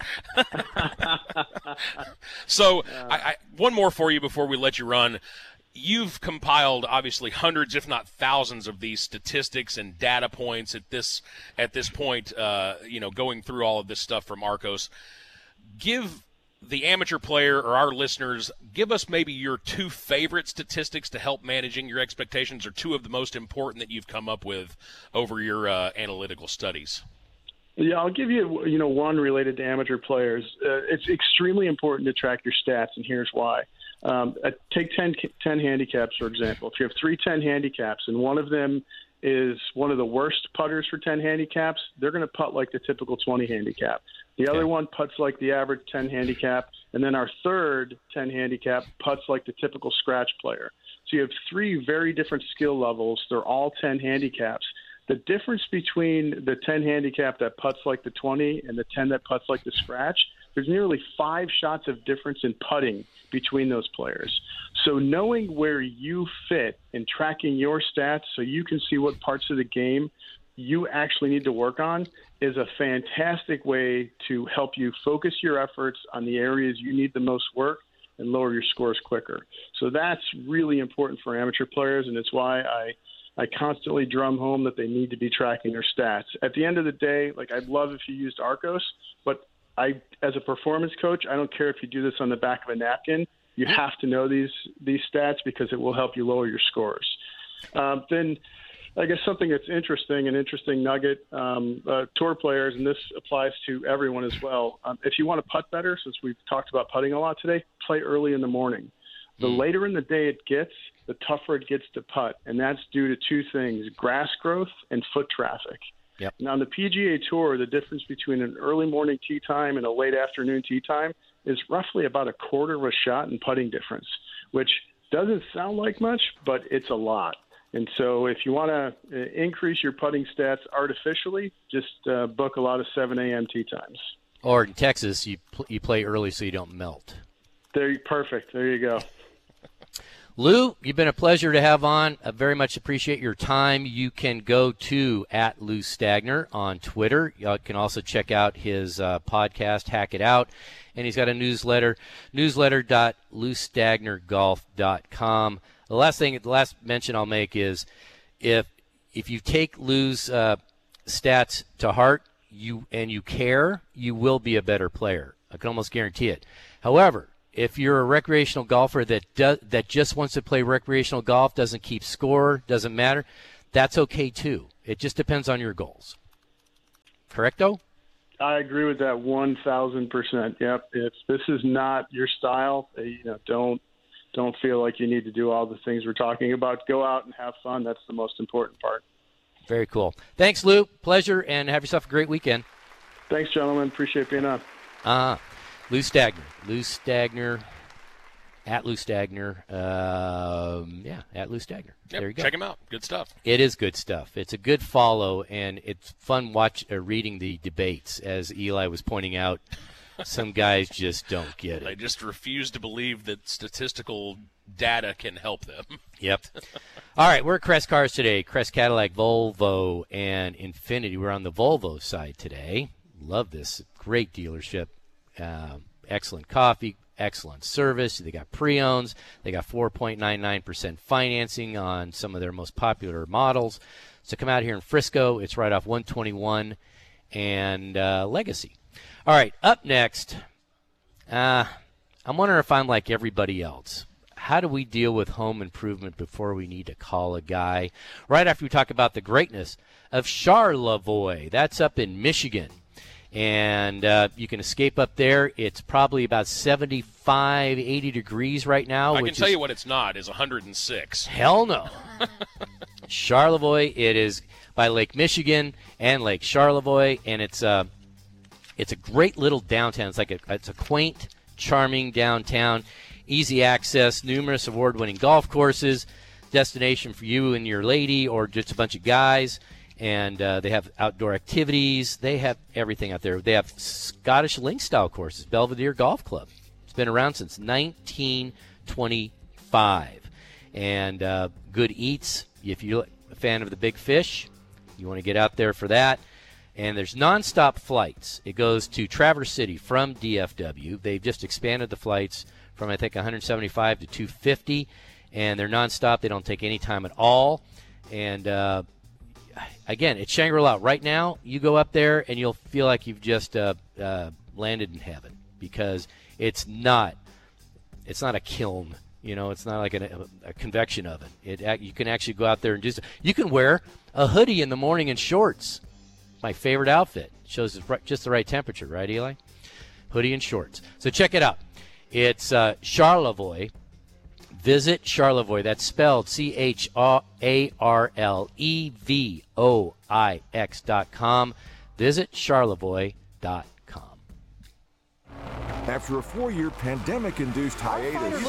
So I one more for you before we let you run. You've compiled obviously hundreds, if not thousands, of these statistics and data points at this point, you know, going through all of this stuff from Arccos. Give the amateur player or our listeners, give us maybe your 2 favorite statistics to help managing your expectations, or 2 of the most important that you've come up with over your analytical studies. Yeah, I'll give you, you know, one related to amateur players. It's extremely important to track your stats, and here's why. Take 10 handicaps, for example. If you have 3 10 handicaps and one of them is one of the worst putters for 10 handicaps, they're going to putt like the typical 20 handicap. The other one putts like the average 10 handicap, and then our third 10 handicap putts like the typical scratch player. So you have 3 very different skill levels. They're all 10 handicaps. The difference between the 10 handicap that putts like the 20 and the 10 that putts like the scratch, there's nearly 5 shots of difference in putting between those players. So knowing where you fit and tracking your stats so you can see what parts of the game you actually need to work on is a fantastic way to help you focus your efforts on the areas you need the most work and lower your scores quicker. So that's really important for amateur players, and it's why I constantly drum home that they need to be tracking their stats. At the end of the day, like, I'd love if you used Arccos, but I, as a performance coach, I don't care if you do this on the back of a napkin. You have to know these stats because it will help you lower your scores. Then I guess something that's interesting, an interesting nugget, tour players, and this applies to everyone as well. If you want to putt better, since we've talked about putting a lot today, play early in the morning. The later in the day it gets, the tougher it gets to putt, and that's due to two things, grass growth and foot traffic. Yep. Now, on the PGA Tour, the difference between an early morning tee time and a late afternoon tee time is roughly about a quarter of a shot in putting difference, which doesn't sound like much, but it's a lot. And so if you want to increase your putting stats artificially, just book a lot of 7 a.m. tee times. Or in Texas, you play early so you don't melt. There, perfect. There you go. Lou, you've been a pleasure to have on. I very much appreciate your time. You can go to @LouStagner on Twitter. You can also check out his podcast, Hack It Out. And he's got a newsletter.loustagnergolf.com. The last mention I'll make is if you take Lou's stats to heart and you care, you will be a better player. I can almost guarantee it. However, if you're a recreational golfer that just wants to play recreational golf, doesn't keep score, doesn't matter, that's okay too. It just depends on your goals. Correcto? I agree with that 1,000%. Yep. If this is not your style, don't feel like you need to do all the things we're talking about. Go out and have fun. That's the most important part. Very cool. Thanks, Lou. Pleasure, and have yourself a great weekend. Thanks, gentlemen. Appreciate being on. Lou Stagner, @LouStagner. @LouStagner. Yep, there you go. Check him out. Good stuff. It is good stuff. It's a good follow, and it's fun reading the debates, as Eli was pointing out. Some guys just don't get it. They just refuse to believe that statistical data can help them. Yep. All right, we're at Crest Cars today. Crest, Cadillac, Volvo, and Infiniti. We're on the Volvo side today. Love this. Great dealership. Excellent coffee, excellent service. They got pre-owns. They got 4.99% financing on some of their most popular models. So come out here in Frisco. It's right off 121 and Legacy. All right, up next, I'm wondering if I'm like everybody else. How do we deal with home improvement before we need to call a guy? Right after we talk about the greatness of Charlevoix. That's up in Michigan. And you can escape up there. It's probably about 75, 80 degrees right now. I can tell you what it's not, is 106. Hell no. Charlevoix, it is by Lake Michigan and Lake Charlevoix, and it's a great little downtown. It's like it's a quaint, charming downtown, easy access, numerous award-winning golf courses, destination for you and your lady or just a bunch of guys. And they have outdoor activities. They have everything out there. They have Scottish links-style courses, Belvedere Golf Club. It's been around since 1925. And good eats. If you're a fan of the big fish, you want to get out there for that. And there's nonstop flights. It goes to Traverse City from DFW. They've just expanded the flights from, I think, 175 to 250. And they're nonstop. They don't take any time at all. And, again, it's Shangri-La. Right now, you go up there, and you'll feel like you've just landed in heaven because it's not a kiln. You know, it's not like a convection oven. You can actually go out there and do stuff. You can wear a hoodie in the morning and shorts. My favorite outfit. Shows just the right temperature, right, Eli? Hoodie and shorts. So check it out. It's Charlevoix. Visit Charlevoix. That's spelled Charlevoix.com. Visit Charlevoix.com. After a 4-year pandemic-induced hiatus, he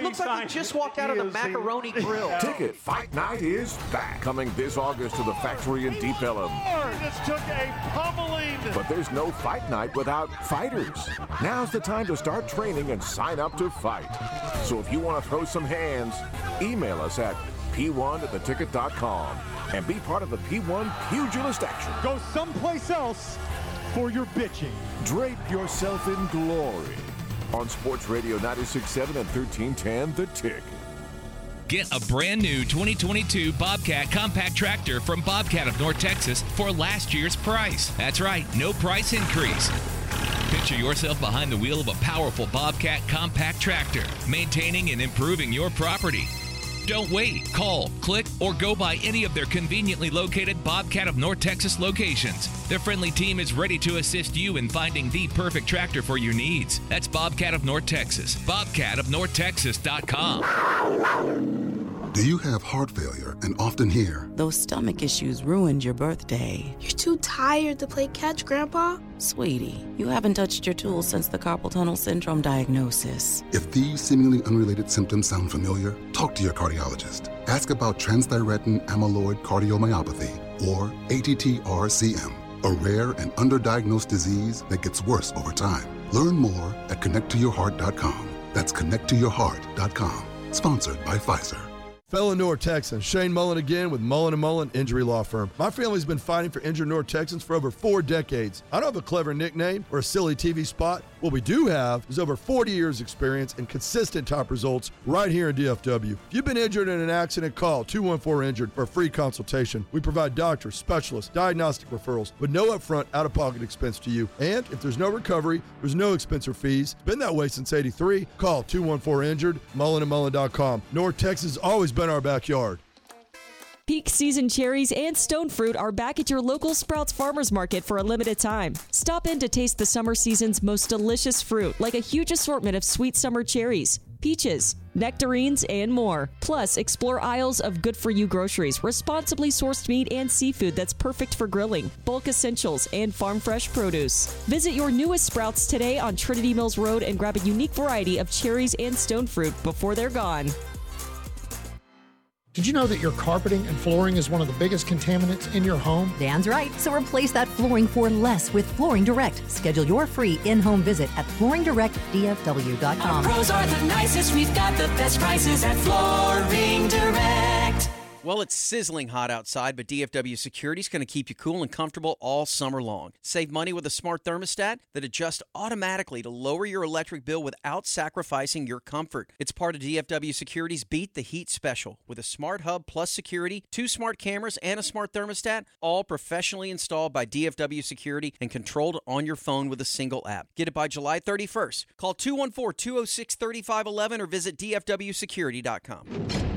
looks like he just walked out of the Macaroni Grill. Ticket Fight Night is back, coming this August to the Factory in Deep Ellum. Just took a pummeling. But there's no Fight Night without fighters. Now's the time to start training and sign up to fight. So if you want to throw some hands, email us at p1@theticket.com and be part of the P1 pugilist action. Go someplace else for your bitching. Drape yourself in glory on Sports Radio 96.7 and 1310 The Tick. Get a brand new 2022 Bobcat compact tractor from Bobcat of North Texas for last year's price. That's right, no price increase. Picture yourself behind the wheel of a powerful Bobcat compact tractor, maintaining and improving your property. Don't wait. Call, click, or go by any of their conveniently located Bobcat of North Texas locations. Their friendly team is ready to assist you in finding the perfect tractor for your needs. That's Bobcat of North Texas. BobcatofNorthTexas.com. Do you have heart failure and often hear, "Those stomach issues ruined your birthday"? "You're too tired to play catch, Grandpa." "Sweetie, you haven't touched your tools since the carpal tunnel syndrome diagnosis." If these seemingly unrelated symptoms sound familiar, talk to your cardiologist. Ask about transthyretin amyloid cardiomyopathy, or ATTR-CM, a rare and underdiagnosed disease that gets worse over time. Learn more at connecttoyourheart.com. That's connecttoyourheart.com. Sponsored by Pfizer. Fellinor, Texans. Shane Mullen again with Mullen & Mullen Injury Law Firm. My family's been fighting for injured North Texans for over 4 decades. I don't have a clever nickname or a silly TV spot. What we do have is over 40 years experience and consistent top results right here in DFW. If you've been injured in an accident, call 214-INJURED for a free consultation. We provide doctors, specialists, diagnostic referrals with no upfront out-of-pocket expense to you. And if there's no recovery, there's no expense or fees. It's been that way since 83. Call 214-INJURED, mullenandmullen.com. North Texas has always been our backyard. Peak season cherries and stone fruit are back at your local Sprouts Farmers Market for a limited time. Stop in to taste the summer season's most delicious fruit, like a huge assortment of sweet summer cherries, peaches, nectarines, and more. Plus, explore aisles of good-for-you groceries, responsibly sourced meat and seafood that's perfect for grilling, bulk essentials, and farm-fresh produce. Visit your newest Sprouts today on Trinity Mills Road and grab a unique variety of cherries and stone fruit before they're gone. Did you know that your carpeting and flooring is one of the biggest contaminants in your home? Dan's right. So replace that flooring for less with Flooring Direct. Schedule your free in-home visit at FloringDirectDFW.com. Our pros are the nicest. We've got the best prices at Flooring Direct. Well, it's sizzling hot outside, but DFW security is going to keep you cool and comfortable all summer long. Save money with a smart thermostat that adjusts automatically to lower your electric bill without sacrificing your comfort. It's part of DFW Security's Beat the Heat special. With a smart hub plus security, 2 smart cameras, and a smart thermostat, all professionally installed by DFW Security and controlled on your phone with a single app. Get it by July 31st. Call 214-206-3511 or visit dfwsecurity.com.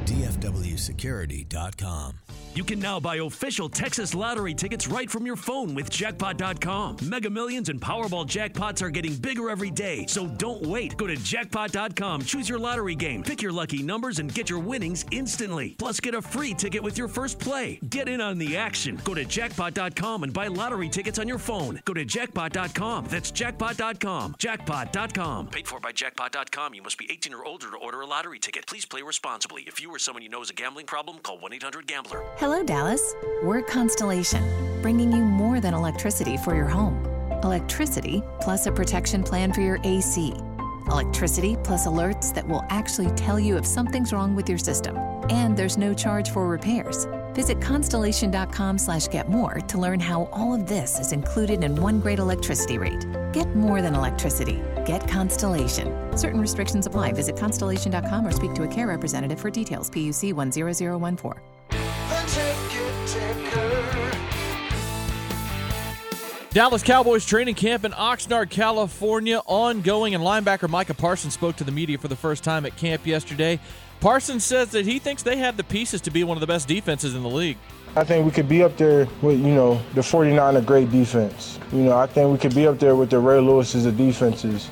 DFWSecurity.com. You can now buy official Texas Lottery tickets right from your phone with Jackpot.com. Mega Millions and Powerball jackpots are getting bigger every day, so don't wait. Go to Jackpot.com, choose your lottery game, pick your lucky numbers, and get your winnings instantly. Plus, get a free ticket with your first play. Get in on the action. Go to Jackpot.com and buy lottery tickets on your phone. Go to Jackpot.com. That's Jackpot.com. Jackpot.com. Paid for by Jackpot.com. You must be 18 or older to order a lottery ticket. Please play responsibly. If you or someone you know has a gambling problem, call 1-800-GAMBLER. Hello, Dallas. We're Constellation, bringing you more than electricity for your home. Electricity plus a protection plan for your AC. Electricity plus alerts that will actually tell you if something's wrong with your system. And there's no charge for repairs. Visit Constellation.com/getmore to learn how all of this is included in one great electricity rate. Get more than electricity. Get Constellation. Certain restrictions apply. Visit Constellation.com or speak to a care representative for details. PUC 10014. Dallas Cowboys training camp in Oxnard, California, ongoing, and linebacker Micah Parsons spoke to the media for the first time at camp yesterday. Parsons says that he thinks they have the pieces to be one of the best defenses in the league. I think we could be up there with, the 49 a great defense. I think we could be up there with the Ray Lewis's of defenses.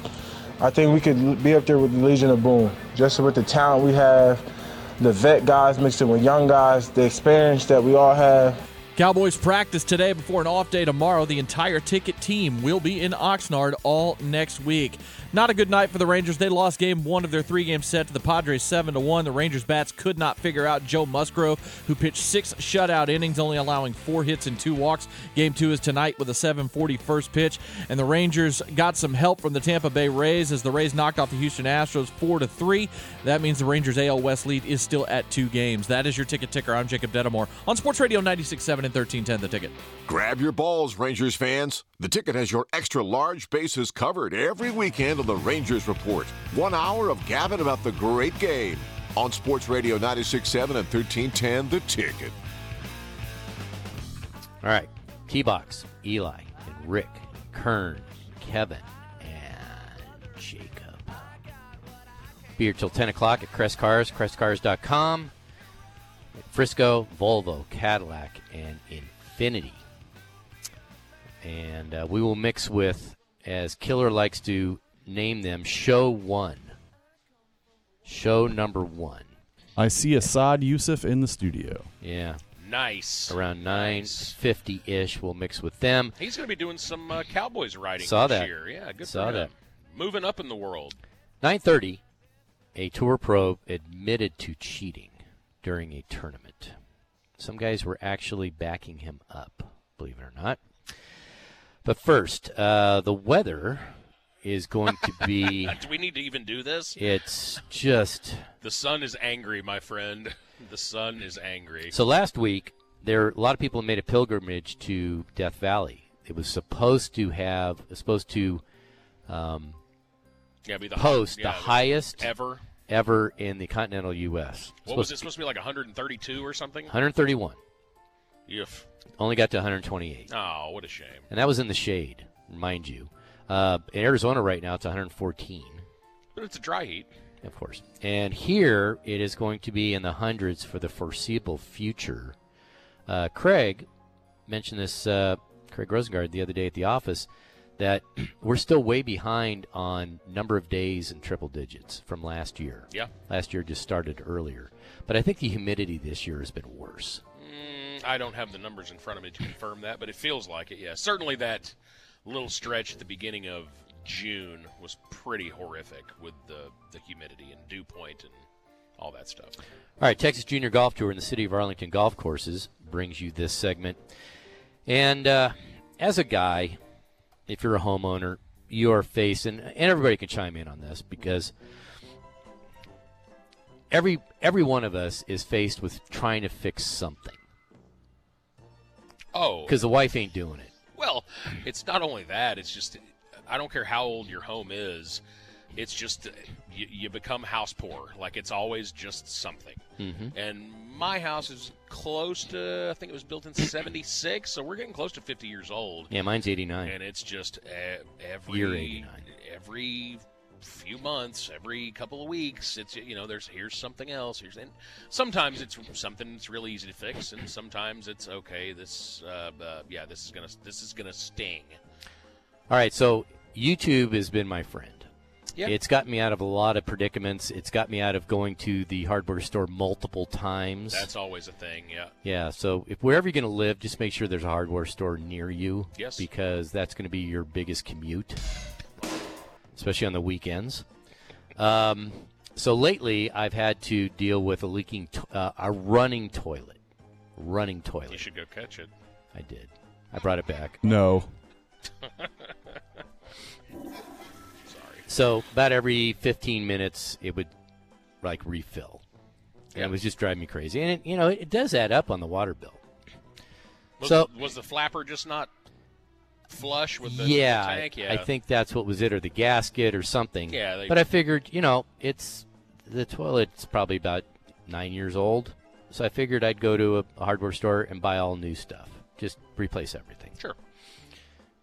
I think we could be up there with the Legion of Boom. Just with the talent we have, the vet guys mixed in with young guys, the experience that we all have. Cowboys practice today before an off day tomorrow. The entire ticket team will be in Oxnard all next week. Not a good night for the Rangers. They lost game 1 of their 3-game set to the Padres 7-1. The Rangers' bats could not figure out Joe Musgrove, who pitched 6 shutout innings, only allowing 4 hits and 2 walks. Game 2 is tonight with a 7:40 first pitch. And the Rangers got some help from the Tampa Bay Rays as the Rays knocked off the Houston Astros 4-3. That means the Rangers' AL West lead is still at 2 games. That is your ticket ticker. I'm Jacob Dedamore on Sports Radio 96.7 and 1310 The Ticket. Grab your balls, Rangers fans. The Ticket has your extra large bases covered every weekend on the Rangers Report. 1 hour of gabbing about the great game on Sports Radio 96.7 and 1310 The Ticket. All right. T-Box, Eli, and Rick, Kern, Kevin, and Jacob. Be here till 10 o'clock at Crest Cars, crestcars.com. Frisco, Volvo, Cadillac, and Infiniti. And we will mix with, as Killer likes to name them, Show 1. Show number 1. I see Assad Yusuf in the studio. Yeah. Nice. Around 9:50-ish, we'll mix with them. He's going to be doing some Cowboys riding this year. Yeah, good for him. Moving up in the world. 9:30, a tour pro admitted to cheating during a tournament. Some guys were actually backing him up, believe it or not. But first, the weather is going to be... Do we need to even do this? It's just... The sun is angry, my friend. The sun is angry. So last week, a lot of people made a pilgrimage to Death Valley. It was supposed to post the highest ever in the continental U.S. What was it supposed to be, like 132 or something? 131. Yuff. Only got to 128. Oh, what a shame. And that was in the shade, mind you. In Arizona right now, it's 114. But it's a dry heat. Of course. And here, it is going to be in the hundreds for the foreseeable future. Craig mentioned this, Craig Rosengard, the other day at the office, that we're still way behind on number of days in triple digits from last year. Yeah. Last year just started earlier. But I think the humidity this year has been worse. I don't have the numbers in front of me to confirm that, but it feels like it, yeah. Certainly that little stretch at the beginning of June was pretty horrific with the humidity and dew point and all that stuff. All right, Texas Junior Golf Tour in the City of Arlington Golf Courses brings you this segment. And as a guy, if you're a homeowner, you are faced, and everybody can chime in on this, because every one of us is faced with trying to fix something. Oh. Because the wife ain't doing it. Well, it's not only that. It's just, I don't care how old your home is. It's just, you become house poor. Like, it's always just something. Mm-hmm. And my house is close to, I think it was built in 76, so we're getting close to 50 years old. Yeah, mine's 89. And it's just every few months, every couple of weeks, it's, you know, here's something else. And sometimes it's something that's really easy to fix, and sometimes it's okay. This is gonna sting. All right, so YouTube has been my friend. Yeah. It's got me out of a lot of predicaments. It's got me out of going to the hardware store multiple times. That's always a thing, yeah. Yeah, so if wherever you're going to live, just make sure there's a hardware store near you. Yes. Because that's going to be your biggest commute, especially on the weekends. So lately, I've had to deal with a running toilet. You should go catch it. I did. I brought it back. No. Sorry. So about every 15 minutes, it would like refill. Yep. And it was just driving me crazy. And it does add up on the water bill. Was the flapper just not flush with the tank? Yeah, I think that's what was it, or the gasket or something. Yeah. But I figured, it's the toilet's probably about 9 years old, so I figured I'd go to a hardware store and buy all new stuff, just replace everything. Sure.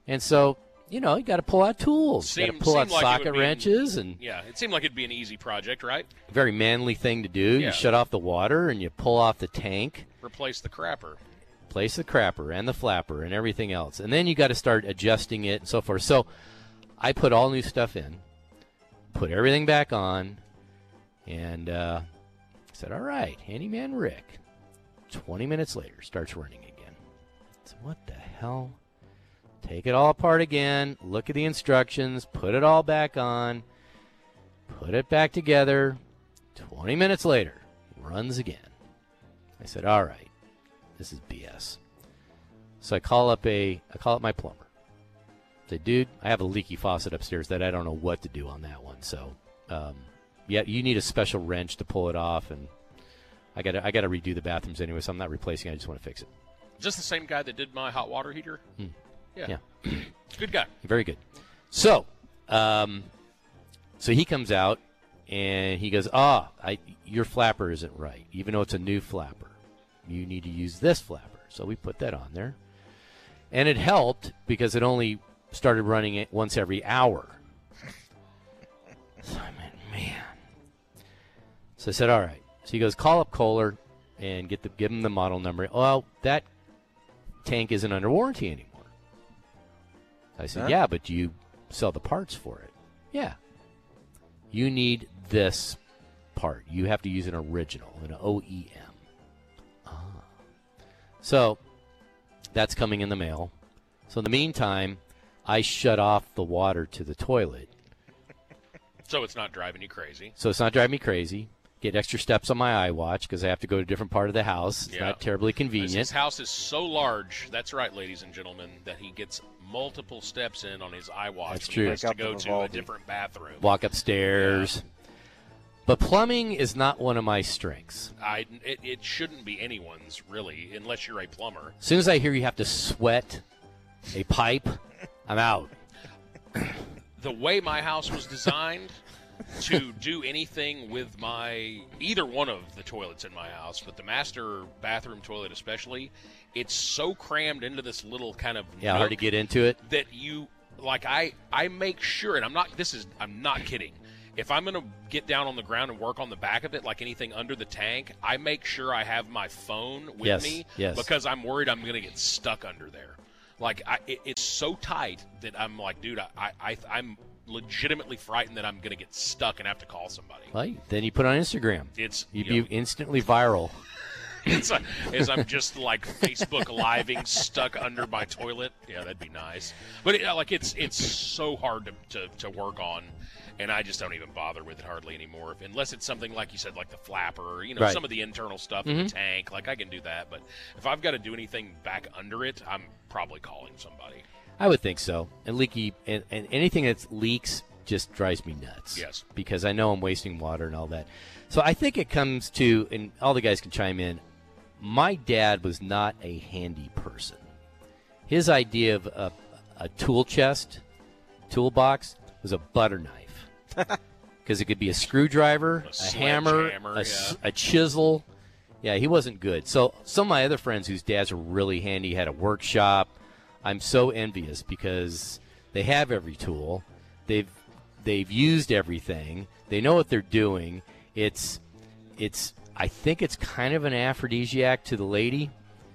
And so, you got to pull out tools, you got to pull out socket wrenches, and yeah, it seemed like it'd be an easy project, right? Very manly thing to do. Yeah. You shut off the water and you pull off the tank. Replace the crapper. Place the crapper and the flapper and everything else. And then you got to start adjusting it and so forth. So I put all new stuff in, put everything back on, and said, all right, Handyman Rick, 20 minutes later, starts running again. So what the hell? Take it all apart again, look at the instructions, put it all back on, put it back together. 20 minutes later, runs again. I said, all right. This is BS. So I call up my plumber. I said, dude, I have a leaky faucet upstairs that I don't know what to do on that one. So, you need a special wrench to pull it off, and I gotta redo the bathrooms anyway. So I'm not replacing it. I just want to fix it. Just the same guy that did my hot water heater. Mm. Yeah. Good guy. Very good. So, so he comes out and he goes, your flapper isn't right, even though it's a new flapper. You need to use this flapper. So we put that on there. And it helped because it only started running it once every hour. So I said, all right. So he goes, call up Kohler, and give them the model number. Well, that tank isn't under warranty anymore. I said, yeah, but do you sell the parts for it? Yeah. You need this part. You have to use an original, an OEM. Ah. So that's coming in the mail. So in the meantime, I shut off the water to the toilet. So it's not driving you crazy. So it's not driving me crazy. Get extra steps on my iWatch because I have to go to a different part of the house. It's not terribly convenient. His house is so large, that's right, ladies and gentlemen, that he gets multiple steps in on his iWatch. That's true. He has to go to a different bathroom. Walk upstairs. Yeah. But plumbing is not one of my strengths. It shouldn't be anyone's, really, unless you're a plumber. As soon as I hear you have to sweat a pipe, I'm out. The way my house was designed to do anything with either one of the toilets in my house, but the master bathroom toilet especially, it's so crammed into this little kind of nook hard to get into it that you like. I make sure, and I'm not kidding. If I'm gonna get down on the ground and work on the back of it, like anything under the tank, I make sure I have my phone with me because I'm worried I'm gonna get stuck under there. Like it's so tight that I'm like, dude, I'm legitimately frightened that I'm going to get stuck and have to call somebody. Right. Then you put it on Instagram. You'd be instantly viral. I'm just like Facebook living stuck under my toilet. Yeah, that'd be nice. But it's so hard to work on, and I just don't even bother with it hardly anymore. Unless it's something like you said, like the flapper, or, some of the internal stuff in the tank. Like I can do that, but if I've got to do anything back under it, I'm probably calling somebody. I would think so. And leaky and anything that leaks just drives me nuts. Yes. Because I know I'm wasting water and all that. So I think it comes to, and all the guys can chime in, my dad was not a handy person. His idea of a tool chest, toolbox, was a butter knife. Because it could be a screwdriver, a hammer, a chisel. Yeah, he wasn't good. So some of my other friends whose dads were really handy had a workshop. I'm so envious because they have every tool. They've used everything. They know what they're doing. I think it's kind of an aphrodisiac to the lady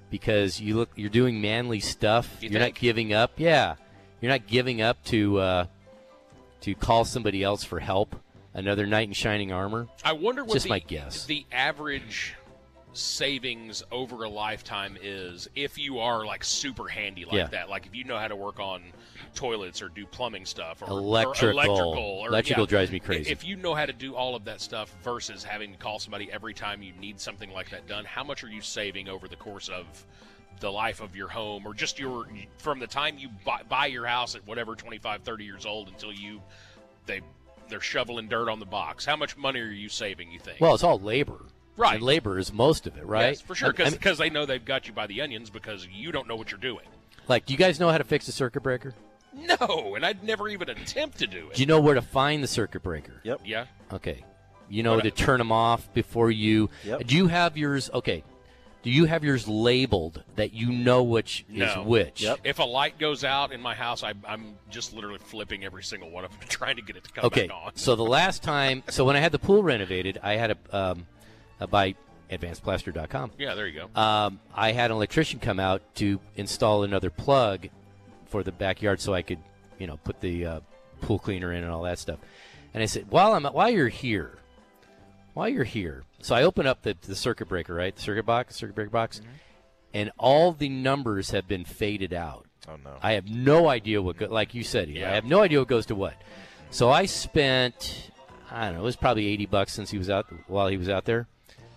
because you're doing manly stuff. You're not giving up. Yeah. You're not giving up to call somebody else for help. Another knight in shining armor. I wonder what the average savings over a lifetime is if you are like super handy like that, like if you know how to work on toilets or do plumbing stuff or electrical drives me crazy. If you know how to do all of that stuff versus having to call somebody every time you need something like that done, how much are you saving over the course of the life of your home, or just from the time you buy your house at whatever 25-30 years old until they're shoveling dirt on the box? How much money are you saving, you think? Well, it's all labor. Right. And labor is most of it, right? Yes, for sure, because they know they've got you by the onions because you don't know what you're doing. Like, do you guys know how to fix a circuit breaker? No, and I'd never even attempt to do it. Do you know where to find the circuit breaker? Yep. Yeah. Okay. You know to turn them off before you... Yep. Do you have yours... Okay. Do you have yours labeled that you know which is which? Yep. If a light goes out in my house, I'm just literally flipping every single one of them trying to get it to come back on. So the last time... So when I had the pool renovated, I had a... by AdvancePlaster.com. Yeah, there you go. I had an electrician come out to install another plug for the backyard so I could, put the pool cleaner in and all that stuff. And I said, while you're here, so I open up the circuit breaker, right? The circuit breaker box, and all the numbers have been faded out. Oh no! I have no idea what, like you said, I have no idea what goes to what. So I spent, I don't know, it was probably $80 since he was out while he was out there.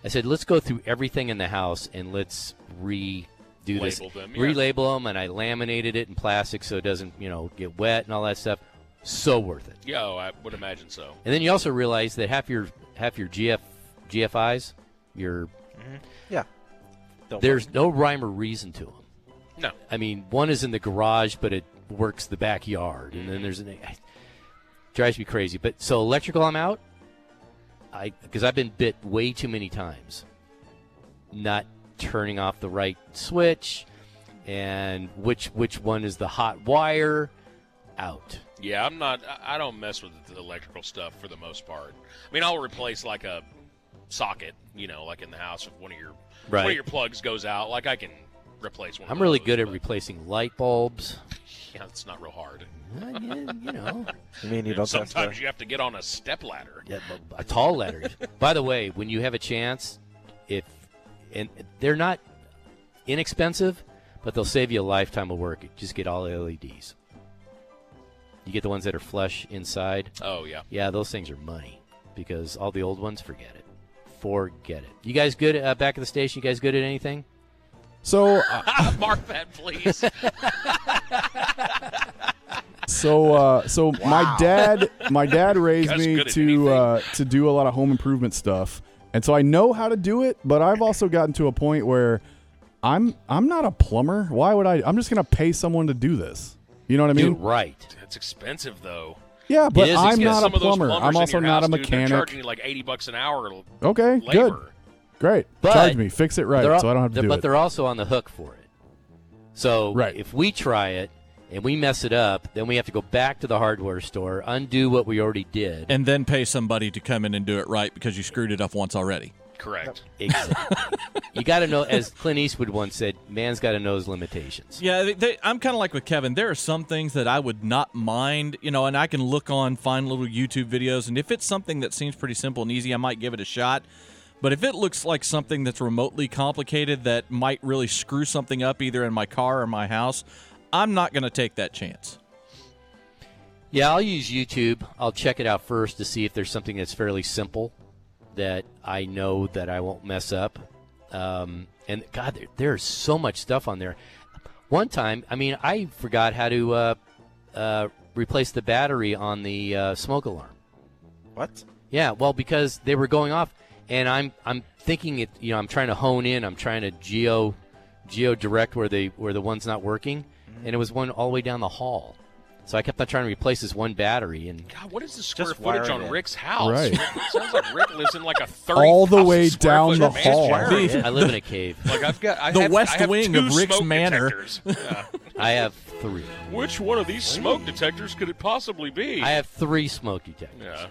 I said, let's go through everything in the house and let's relabel them, and I laminated it in plastic so it doesn't, get wet and all that stuff. So worth it. Yeah, I would imagine so. And then you also realize that half your GFIs, your there's no rhyme or reason to them. No, I mean one is in the garage, but it works the backyard, and then there's it drives me crazy. But so electrical, I'm out. Because I've been bit way too many times, not turning off the right switch, and which one is the hot wire, out. Yeah, I don't mess with the electrical stuff for the most part. I mean, I'll replace like a socket, you know, like in the house, if one of your plugs goes out, like I can replace one. I'm really good at replacing light bulbs. Yeah, it's not real hard. You know, I mean, you don't. Sometimes you have to get on a step ladder. Yeah, a tall ladder. By the way, when you have a chance, and they're not inexpensive, but they'll save you a lifetime of work. Just get all LEDs. You get the ones that are flush inside. Oh yeah. Yeah, those things are money because all the old ones, forget it. You guys good back at the station? You guys good at anything? So mark that, please. So wow. my dad raised me to do a lot of home improvement stuff, and so I know how to do it. But I've also gotten to a point where I'm not a plumber. Why would I? I'm just going to pay someone to do this. You know what I mean? Dude, right. That's expensive, though. Yeah, but I'm not a plumber. I'm also not a mechanic. They're charging you like $80 an hour. Okay, good. Great. Charge me. Fix it right so I don't have to do it. But they're also on the hook for it. So if we try it and we mess it up, then we have to go back to the hardware store, undo what we already did. And then pay somebody to come in and do it right because you screwed it up once already. Correct. Exactly. You got to know, as Clint Eastwood once said, man's got to know his limitations. Yeah, I'm kind of like with Kevin. There are some things that I would not mind, you know, and I can look on, find little YouTube videos, and if it's something that seems pretty simple and easy, I might give it a shot. But if it looks like something that's remotely complicated that might really screw something up either in my car or my house, I'm not going to take that chance. Yeah, I'll use YouTube. I'll check it out first to see if there's something that's fairly simple that I know that I won't mess up. And, God, there's so much stuff on there. One time, I mean, I forgot how to replace the battery on the smoke alarm. What? Yeah, well, because they were going off, and I'm thinking it. You know, I'm trying to hone in. I'm trying to geo direct where the one's not working, and it was one all the way down the hall. So I kept on trying to replace this one battery. And God, what is the square footage on Rick's house? Right. Sounds like Rick lives in like a 30,000 all the way down the hall. Yeah, I live in a cave. Like I have wing of Rick's manor. Yeah. I have three. Which one of these smoke detectors could it possibly be? I have three smoke detectors. Yeah.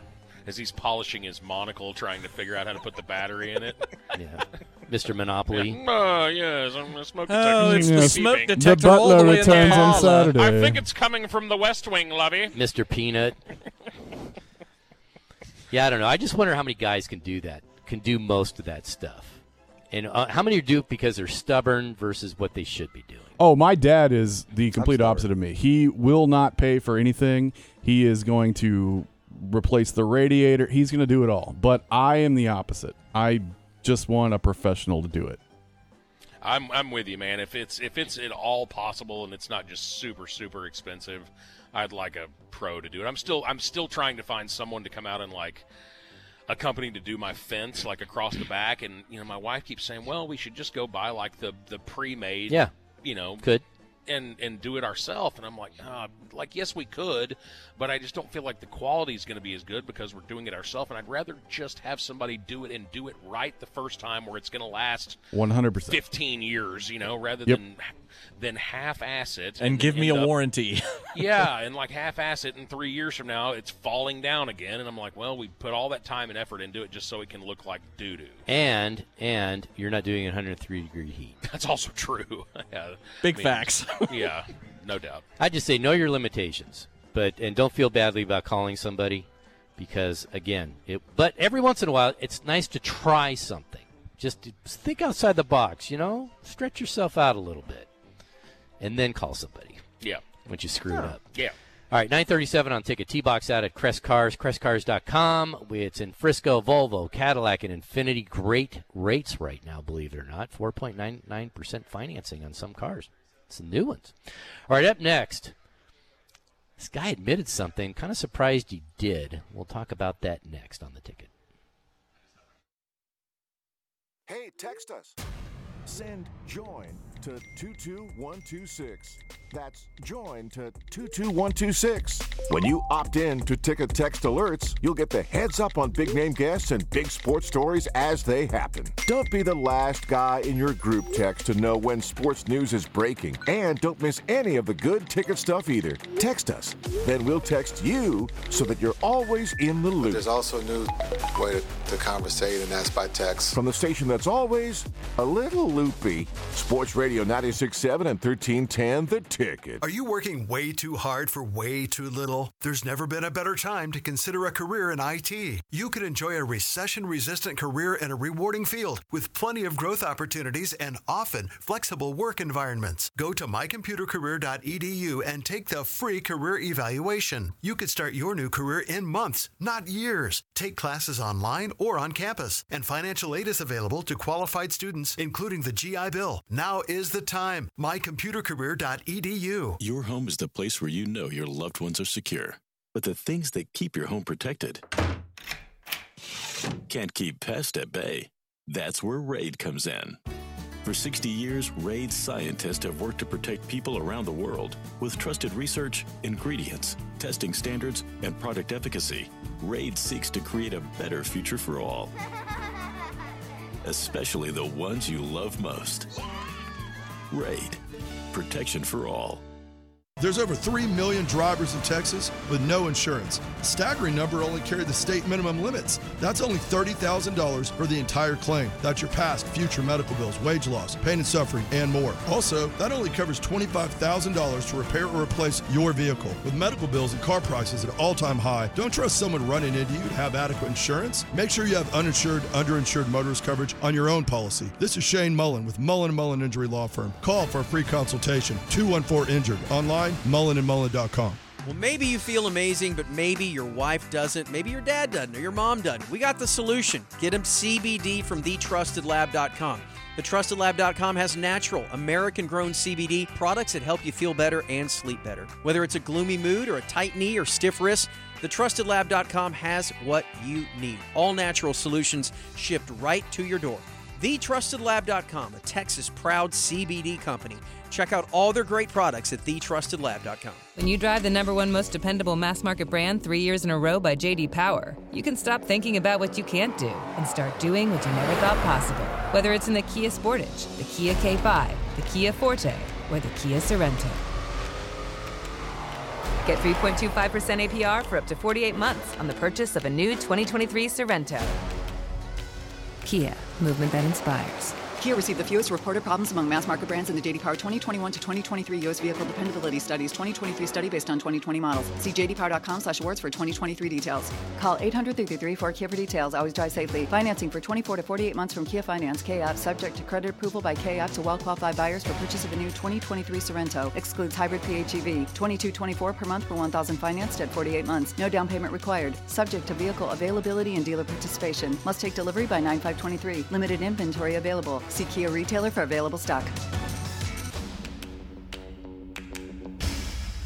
As he's polishing his monocle, trying to figure out how to put the battery in it. Yeah. Mr. Monopoly. Yeah. Yes, I'm a smoke detector. Oh, it's the smoke detector. The butler all the way returns in the on Saturday. I think it's coming from the West Wing, lovey. Mr. Peanut. Yeah, I don't know. I just wonder how many guys can do that, can do most of that stuff. And how many do it because they're stubborn versus what they should be doing? Oh, my dad is the complete opposite of me. He will not pay for anything. He is going to replace the radiator. He's going to do it all. But I am the opposite. I just want a professional to do it. I'm with you, man. If it's at all possible and it's not just super super expensive, I'd like a pro to do it. I'm still trying to find someone to come out and like a company to do my fence like across the back, and you know my wife keeps saying, "Well, we should just go buy like the pre-made, you know, could and do it ourselves." And I'm like, yes, we could, but I just don't feel like the quality is going to be as good because we're doing it ourselves. And I'd rather just have somebody do it and do it right the first time, where it's going to last 100%, 15 years, you know, rather than half-ass it and give me a warranty. Yeah, and like half-ass it, and 3 years from now it's falling down again, and I'm like, well, we put all that time and effort into it just so it can look like doo-doo. And you're not doing 103-degree heat. That's also true. Yeah. Big facts. Yeah, no doubt. I just say know your limitations, and don't feel badly about calling somebody because, again, but every once in a while it's nice to try something. Just think outside the box, you know? Stretch yourself out a little bit. And then call somebody. Yeah. Once you screw it up. Yeah. All right, 937 on Ticket. T-Box out at Crest Cars, crestcars.com. It's in Frisco, Volvo, Cadillac, and Infiniti. Great rates right now, believe it or not. 4.99% financing on some cars. It's the new ones. All right, up next, this guy admitted something. Kind of surprised he did. We'll talk about that next on the Ticket. Hey, text us. Send join to 22126. That's join to 22126. When you opt in to Ticket Text Alerts, you'll get the heads up on big name guests and big sports stories as they happen. Don't be the last guy in your group text to know when sports news is breaking. And don't miss any of the good ticket stuff either. Text us, then we'll text you so that you're always in the loop. But there's also a new way to conversate, and that's by text. From the station that's always a little loopy, Sports Radio 96.7 and 1310 The Ticket. Are you working way too hard for way too little? There's never been a better time to consider a career in IT. You could enjoy a recession-resistant career in a rewarding field with plenty of growth opportunities and often flexible work environments. Go to MyComputerCareer.edu and take the free career evaluation. You could start your new career in months, not years. Take classes online or on campus, and financial aid is available to qualified students, including the GI Bill. Now is the time. MyComputerCareer.edu. Your home is the place where you know your loved ones are secure. But the things that keep your home protected can't keep pests at bay. That's where RAID comes in. For 60 years, RAID scientists have worked to protect people around the world. With trusted research, ingredients, testing standards, and product efficacy, RAID seeks to create a better future for all, especially the ones you love most. RAID. Protection for all. There's over 3 million drivers in Texas with no insurance. Staggering number only carry the state minimum limits. That's only $30,000 for the entire claim. That's your past, future medical bills, wage loss, pain and suffering, and more. Also, that only covers $25,000 to repair or replace your vehicle. With medical bills and car prices at an all-time high, don't trust someone running into you to have adequate insurance. Make sure you have uninsured, underinsured motorist coverage on your own policy. This is Shane Mullen with Mullen & Mullen Injury Law Firm. Call for a free consultation. 214-INJURED. Online, mullenandmullen.com. Well, maybe you feel amazing, but maybe your wife doesn't. Maybe your dad doesn't or your mom doesn't. We got the solution. Get them CBD from thetrustedlab.com. TheTrustedLab.com has natural, American-grown CBD products that help you feel better and sleep better. Whether it's a gloomy mood or a tight knee or stiff wrist, TheTrustedLab.com has what you need. All natural solutions shipped right to your door. TheTrustedLab.com, a Texas-proud CBD company. Check out all their great products at TheTrustedLab.com. When you drive the #1 most dependable mass-market brand 3 years in a row by J.D. Power, you can stop thinking about what you can't do and start doing what you never thought possible. Whether it's in the Kia Sportage, the Kia K5, the Kia Forte, or the Kia Sorento. Get 3.25% APR for up to 48 months on the purchase of a new 2023 Sorento. Kia, movement that inspires. Kia received the fewest reported problems among mass market brands in the J.D. Power 2021 to 2023 U.S. Vehicle Dependability Studies 2023 study based on 2020 models. See jdpower.com/awards for 2023 details. Call 800-333-4KIA for details. Always drive safely. Financing for 24 to 48 months from Kia Finance. K-App subject to credit approval by K-App to well-qualified buyers for purchase of a new 2023 Sorento. Excludes hybrid PHEV. $22.24 per month for $1,000 financed at 48 months. No down payment required. Subject to vehicle availability and dealer participation. Must take delivery by 9/5/23. Limited inventory available. See Kia retailer for available stock.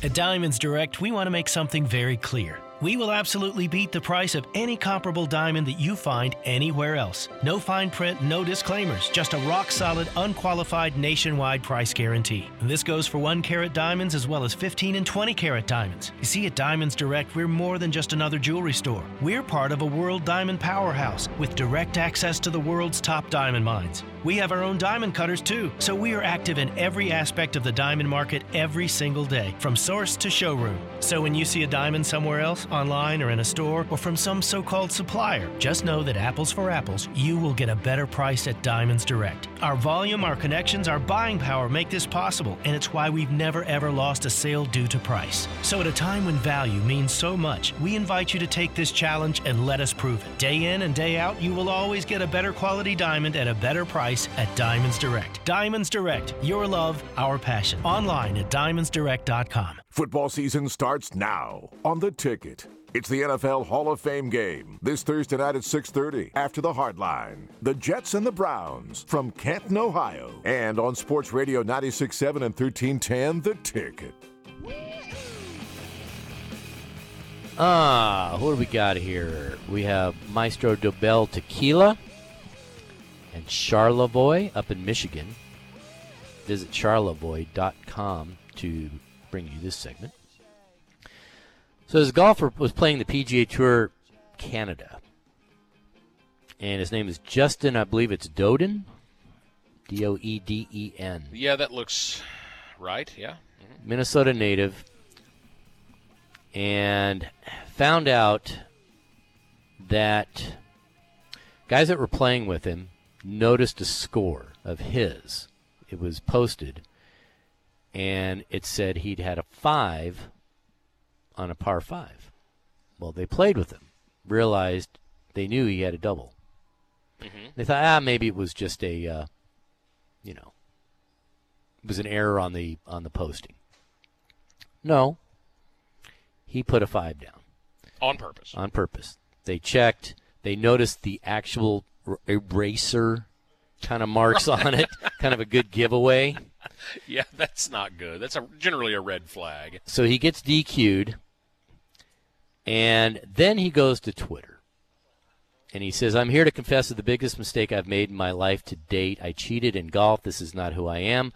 At Diamonds Direct, we want to make something very clear. We will absolutely beat the price of any comparable diamond that you find anywhere else. No fine print, no disclaimers, just a rock-solid, unqualified nationwide price guarantee. And this goes for 1-carat diamonds as well as 15 and 20-carat diamonds. You see, at Diamonds Direct, we're more than just another jewelry store. We're part of a world diamond powerhouse with direct access to the world's top diamond mines. We have our own diamond cutters, too, so we are active in every aspect of the diamond market every single day, from source to showroom. So when you see a diamond somewhere else, online or in a store, or from some so-called supplier, just know that apples for apples, you will get a better price at Diamonds Direct. Our volume, our connections, our buying power make this possible, and it's why we've never, ever lost a sale due to price. So at a time when value means so much, we invite you to take this challenge and let us prove it. Day in and day out, you will always get a better quality diamond at a better price at Diamonds Direct. Diamonds Direct, your love, our passion. Online at DiamondsDirect.com. Football season starts now on The Ticket. It's the NFL Hall of Fame game this Thursday night at 6:30 after the Hardline. The Jets and the Browns from Canton, Ohio. And on Sports Radio 96.7 and 1310, The Ticket. What do we got here? We have Maestro Dobel Tequila and Charlevoix up in Michigan. Visit charlavoy.com to bring you this segment. So this golfer was playing the PGA Tour Canada. And his name is Justin, I believe it's Doden. D-O-E-D-E-N. Yeah, that looks right, yeah. Mm-hmm. Minnesota native. And found out that guys that were playing with him noticed a score of his. It was posted, and it said he'd had a 5 on a par 5. Well, they played with him, realized they knew he had a double. Mm-hmm. They thought, maybe it was just a, it was an error on the posting. No, he put a 5 down. On purpose. On purpose. They checked. They noticed the actual eraser kind of marks on it, kind of a good giveaway. Yeah, that's not good. That's generally a red flag. So he gets DQ'd, and then he goes to Twitter. And he says, "I'm here to confess to the biggest mistake I've made in my life to date. I cheated in golf. This is not who I am.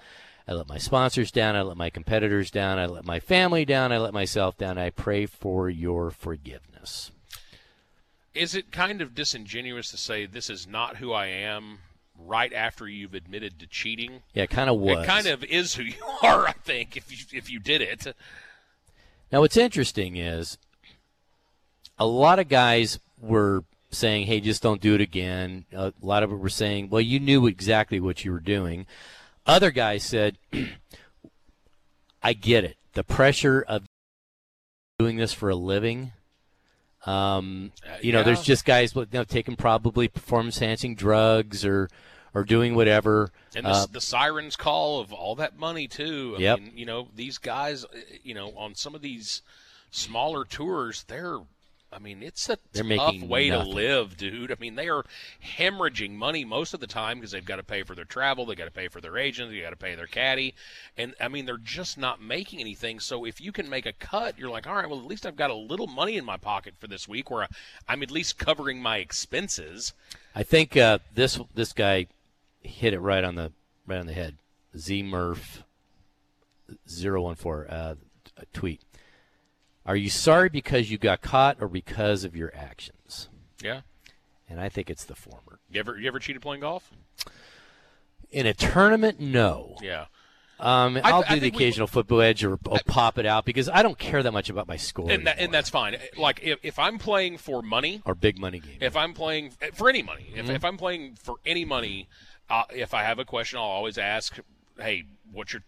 I let my sponsors down. I let my competitors down. I let my family down. I let myself down. I pray for your forgiveness." Is it kind of disingenuous to say this is not who I am right after you've admitted to cheating? Yeah, it kind of was. It kind of is who you are, I think, if you did it. Now, what's interesting is a lot of guys were saying, hey, just don't do it again. A lot of it were saying, well, you knew exactly what you were doing. Other guys said, I get it. The pressure of doing this for a living. There's just guys taking probably performance-enhancing drugs or doing whatever. And the siren's call of all that money, too. I mean, these guys, on some of these smaller tours, they're tough way to live, dude. I mean, they are hemorrhaging money most of the time because they've got to pay for their travel, they got to pay for their agent, they got to pay their caddy, and I mean, they're just not making anything. So if you can make a cut, you're like, all right, well, at least I've got a little money in my pocket for this week where I'm at least covering my expenses. I think this guy hit it right on the head. Z Murph 014 tweet. Are you sorry because you got caught or because of your actions? Yeah. And I think it's the former. You ever cheated playing golf? In a tournament, no. Yeah. I'll do the occasional football edge or pop it out because I don't care that much about my score. And that's fine. Like, if I'm playing for money. Or big money game. If I'm playing for any money. Mm-hmm. If I'm playing for any money, if I have a question, I'll always ask, hey, what do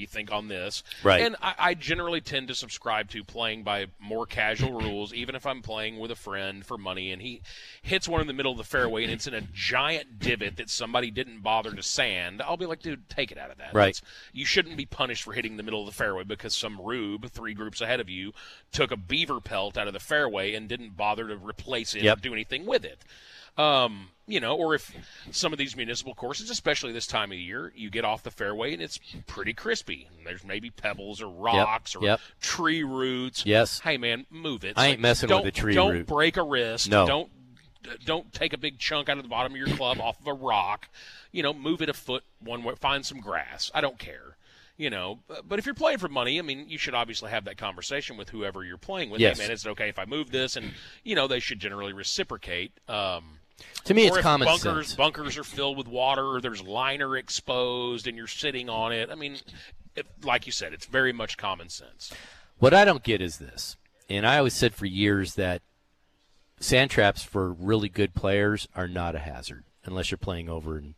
you think on this? Right. And I generally tend to subscribe to playing by more casual rules, even if I'm playing with a friend for money, and he hits one in the middle of the fairway, and it's in a giant divot that somebody didn't bother to sand. I'll be like, dude, take it out of that. Right. You shouldn't be punished for hitting the middle of the fairway because some rube 3 groups ahead of you took a beaver pelt out of the fairway and didn't bother to replace it or do anything with it. Or if some of these municipal courses, especially this time of year, you get off the fairway and it's pretty crispy. And there's maybe pebbles or rocks or tree roots. Yes. Hey, man, move it. I ain't messing with a tree root. Don't break a wrist. No. Don't take a big chunk out of the bottom of your club off of a rock. Move it a foot one way. Find some grass. I don't care. But if you're playing for money, I mean, you should obviously have that conversation with whoever you're playing with. Yes. Hey, man, is it okay if I move this? And, they should generally reciprocate. To me, it's common sense. Bunkers are filled with water, or there's liner exposed, and you're sitting on it. I mean, like you said, it's very much common sense. What I don't get is this, and I always said for years that sand traps for really good players are not a hazard unless you're playing over and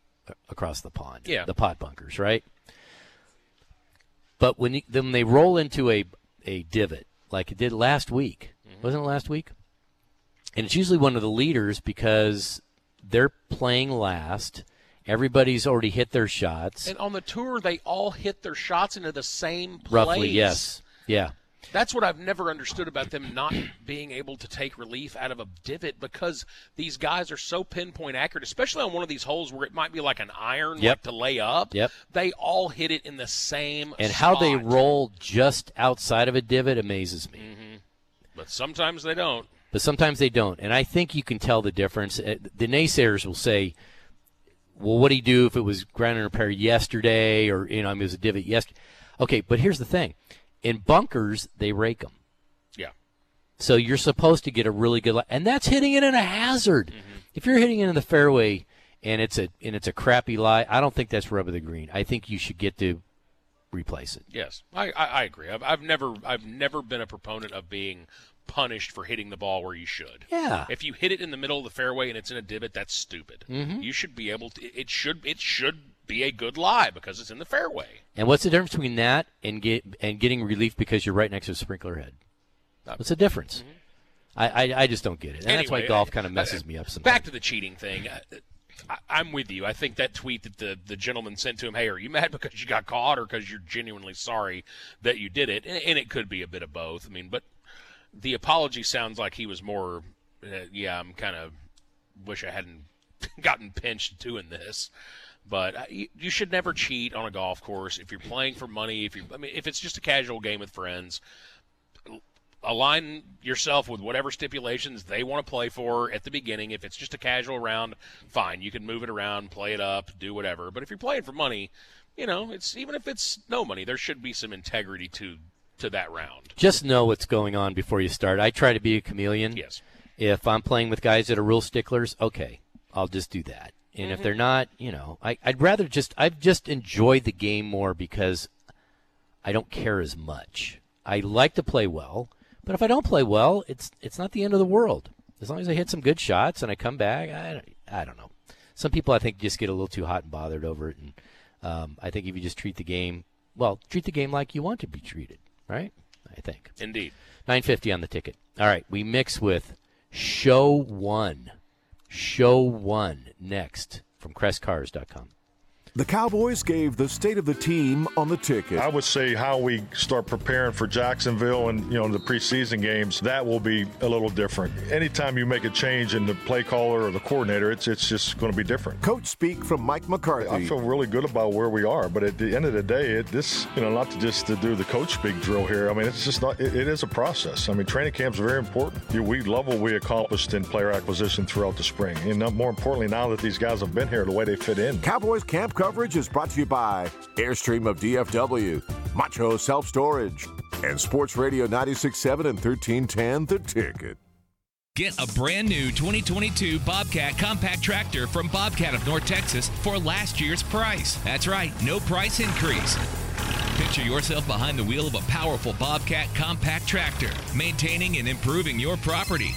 across the pond, the pot bunkers, right? But when they roll into a divot, like it did last week, mm-hmm. Wasn't it last week? And it's usually one of the leaders because they're playing last. Everybody's already hit their shots. And on the tour, they all hit their shots into the same place. Roughly, yes. Yeah. That's what I've never understood about them not being able to take relief out of a divot because these guys are so pinpoint accurate, especially on one of these holes where it might be like an iron like to lay up. Yep. They all hit it in the same spot. And how they roll just outside of a divot amazes me. Mm-hmm. But sometimes they don't. And I think you can tell the difference. The naysayers will say well, what do you do if it was ground and repair yesterday, or, you know, I mean, it was a divot yesterday? Okay, but here's the thing. In bunkers, they rake them. Yeah. So you're supposed to get a really good line. And that's hitting it in a hazard. Mm-hmm. If you're hitting it in the fairway and it's a crappy lie, I don't think that's rub of the green. I think you should get to replace it. Yes, I agree. I've never been a proponent of being punished for hitting the ball where you should. Yeah. If you hit it in the middle of the fairway and it's in a divot, that's stupid. Mm-hmm. You should be able to. It should be a good lie because it's in the fairway. And what's the difference between that and getting relief because you're right next to a sprinkler head? What's the difference? Mm-hmm. I just don't get it. And anyway, that's why golf kind of messes me up sometimes. Back to the cheating thing. I'm with you. I think that tweet that the gentleman sent to him, hey, are you mad because you got caught or because you're genuinely sorry that you did it? And it could be a bit of both. I mean, but the apology sounds like he was more, I'm kind of wish I hadn't gotten pinched doing this. But you should never cheat on a golf course. If you're playing for money, if it's just a casual game with friends, align yourself with whatever stipulations they want to play for at the beginning. If it's just a casual round, fine. You can move it around, play it up, do whatever. But if you're playing for money, you know, it's even if it's no money, there should be some integrity to that round. Just know what's going on before you start. I try to be a chameleon. Yes. If I'm playing with guys that are real sticklers, okay, I'll just do that. And mm-hmm. if they're not, you know, I've just enjoyed the game more because I don't care as much. I like to play well. But if I don't play well, it's not the end of the world. As long as I hit some good shots and I come back, I don't know. Some people, I think, just get a little too hot and bothered over it. And I think if you just treat the game like you want to be treated, right? I think. Indeed. 950 on the ticket. All right, we mix with Show 1. Show 1 next from CrestCars.com. The Cowboys gave the state of the team on the ticket. I would say how we start preparing for Jacksonville and, you know, the preseason games, that will be a little different. Anytime you make a change in the play caller or the coordinator, it's just going to be different. Coach speak from Mike McCarthy. I feel really good about where we are, but at the end of the day, not to do the coach speak drill here. I mean, it's just not. It is a process. I mean, training camps are very important. We love what we accomplished in player acquisition throughout the spring, and more importantly, now that these guys have been here, the way they fit in. Cowboys camp coverage is brought to you by Airstream of DFW, Macho Self-Storage, and Sports Radio 96.7 and 1310, The Ticket. Get a brand new 2022 Bobcat compact tractor from Bobcat of North Texas for last year's price. That's right, no price increase. Picture yourself behind the wheel of a powerful Bobcat compact tractor, maintaining and improving your property.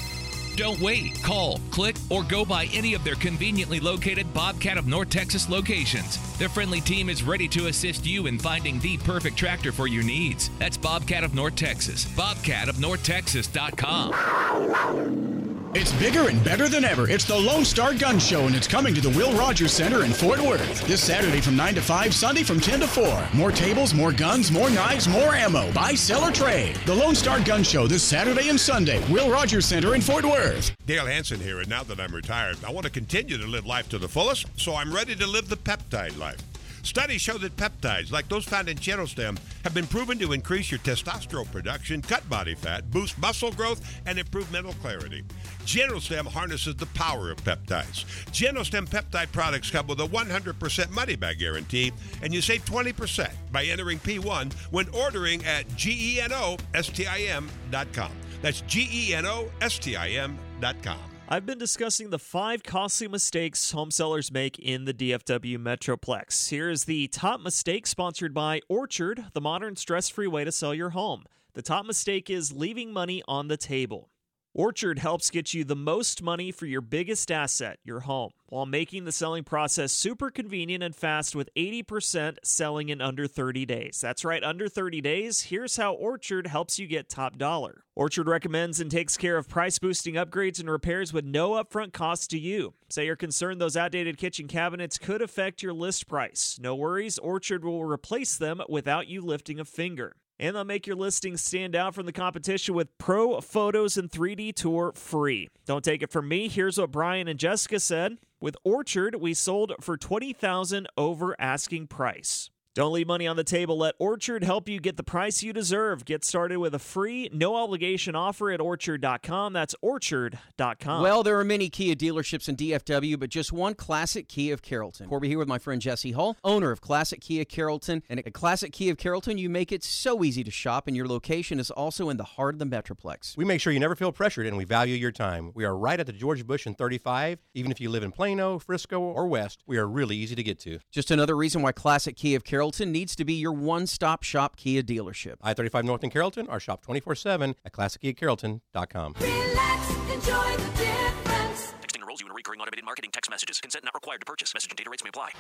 Don't wait. Call, click, or go by any of their conveniently located Bobcat of North Texas locations. Their friendly team is ready to assist you in finding the perfect tractor for your needs. That's Bobcat of North Texas. BobcatofNorthTexas.com. It's bigger and better than ever. It's the Lone Star Gun Show, and it's coming to the Will Rogers Center in Fort Worth. This Saturday from 9 to 5, Sunday from 10 to 4. More tables, more guns, more knives, more ammo. Buy, sell, or trade. The Lone Star Gun Show this Saturday and Sunday. Will Rogers Center in Fort Worth. Dale Hansen here, and now that I'm retired, I want to continue to live life to the fullest, so I'm ready to live the peptide life. Studies show that peptides, like those found in Cheddar Stem, have been proven to increase your testosterone production, cut body fat, boost muscle growth, and improve mental clarity. GenoStem harnesses the power of peptides. GenoStem peptide products come with a 100% money-back guarantee, and you save 20% by entering P1 when ordering at GENOSTIM.com. That's GENOSTIM.com. I've been discussing the 5 costly mistakes home sellers make in the DFW Metroplex. Here is the top mistake, sponsored by Orchard, the modern stress-free way to sell your home. The top mistake is leaving money on the table. Orchard helps get you the most money for your biggest asset, your home, while making the selling process super convenient and fast with 80% selling in under 30 days. That's right, under 30 days. Here's how Orchard helps you get top dollar. Orchard recommends and takes care of price-boosting upgrades and repairs with no upfront cost to you. Say you're concerned those outdated kitchen cabinets could affect your list price. No worries, Orchard will replace them without you lifting a finger. And they'll make your listing stand out from the competition with pro photos and 3D tour free. Don't take it from me. Here's what Brian and Jessica said. With Orchard, we sold for $20,000 over asking price. Don't leave money on the table. Let Orchard help you get the price you deserve. Get started with a free, no-obligation offer at Orchard.com. That's Orchard.com. Well, there are many Kia dealerships in DFW, but just one, Classic Kia of Carrollton. Corby here with my friend Jesse Hall, owner of Classic Kia Carrollton. And at Classic Kia of Carrollton, you make it so easy to shop, and your location is also in the heart of the Metroplex. We make sure you never feel pressured, and we value your time. We are right at the George Bush and 35. Even if you live in Plano, Frisco, or West, we are really easy to get to. Just another reason why Classic Kia of Carrollton needs to be your one-stop shop Kia dealership. I-35 North in Carrollton, or shop 24/7 at ClassicKiaCarrollton.com. Relax, enjoy the difference. Texting enrolls you in recurring automated marketing text messages. Consent not required to purchase. Message and data rates may apply.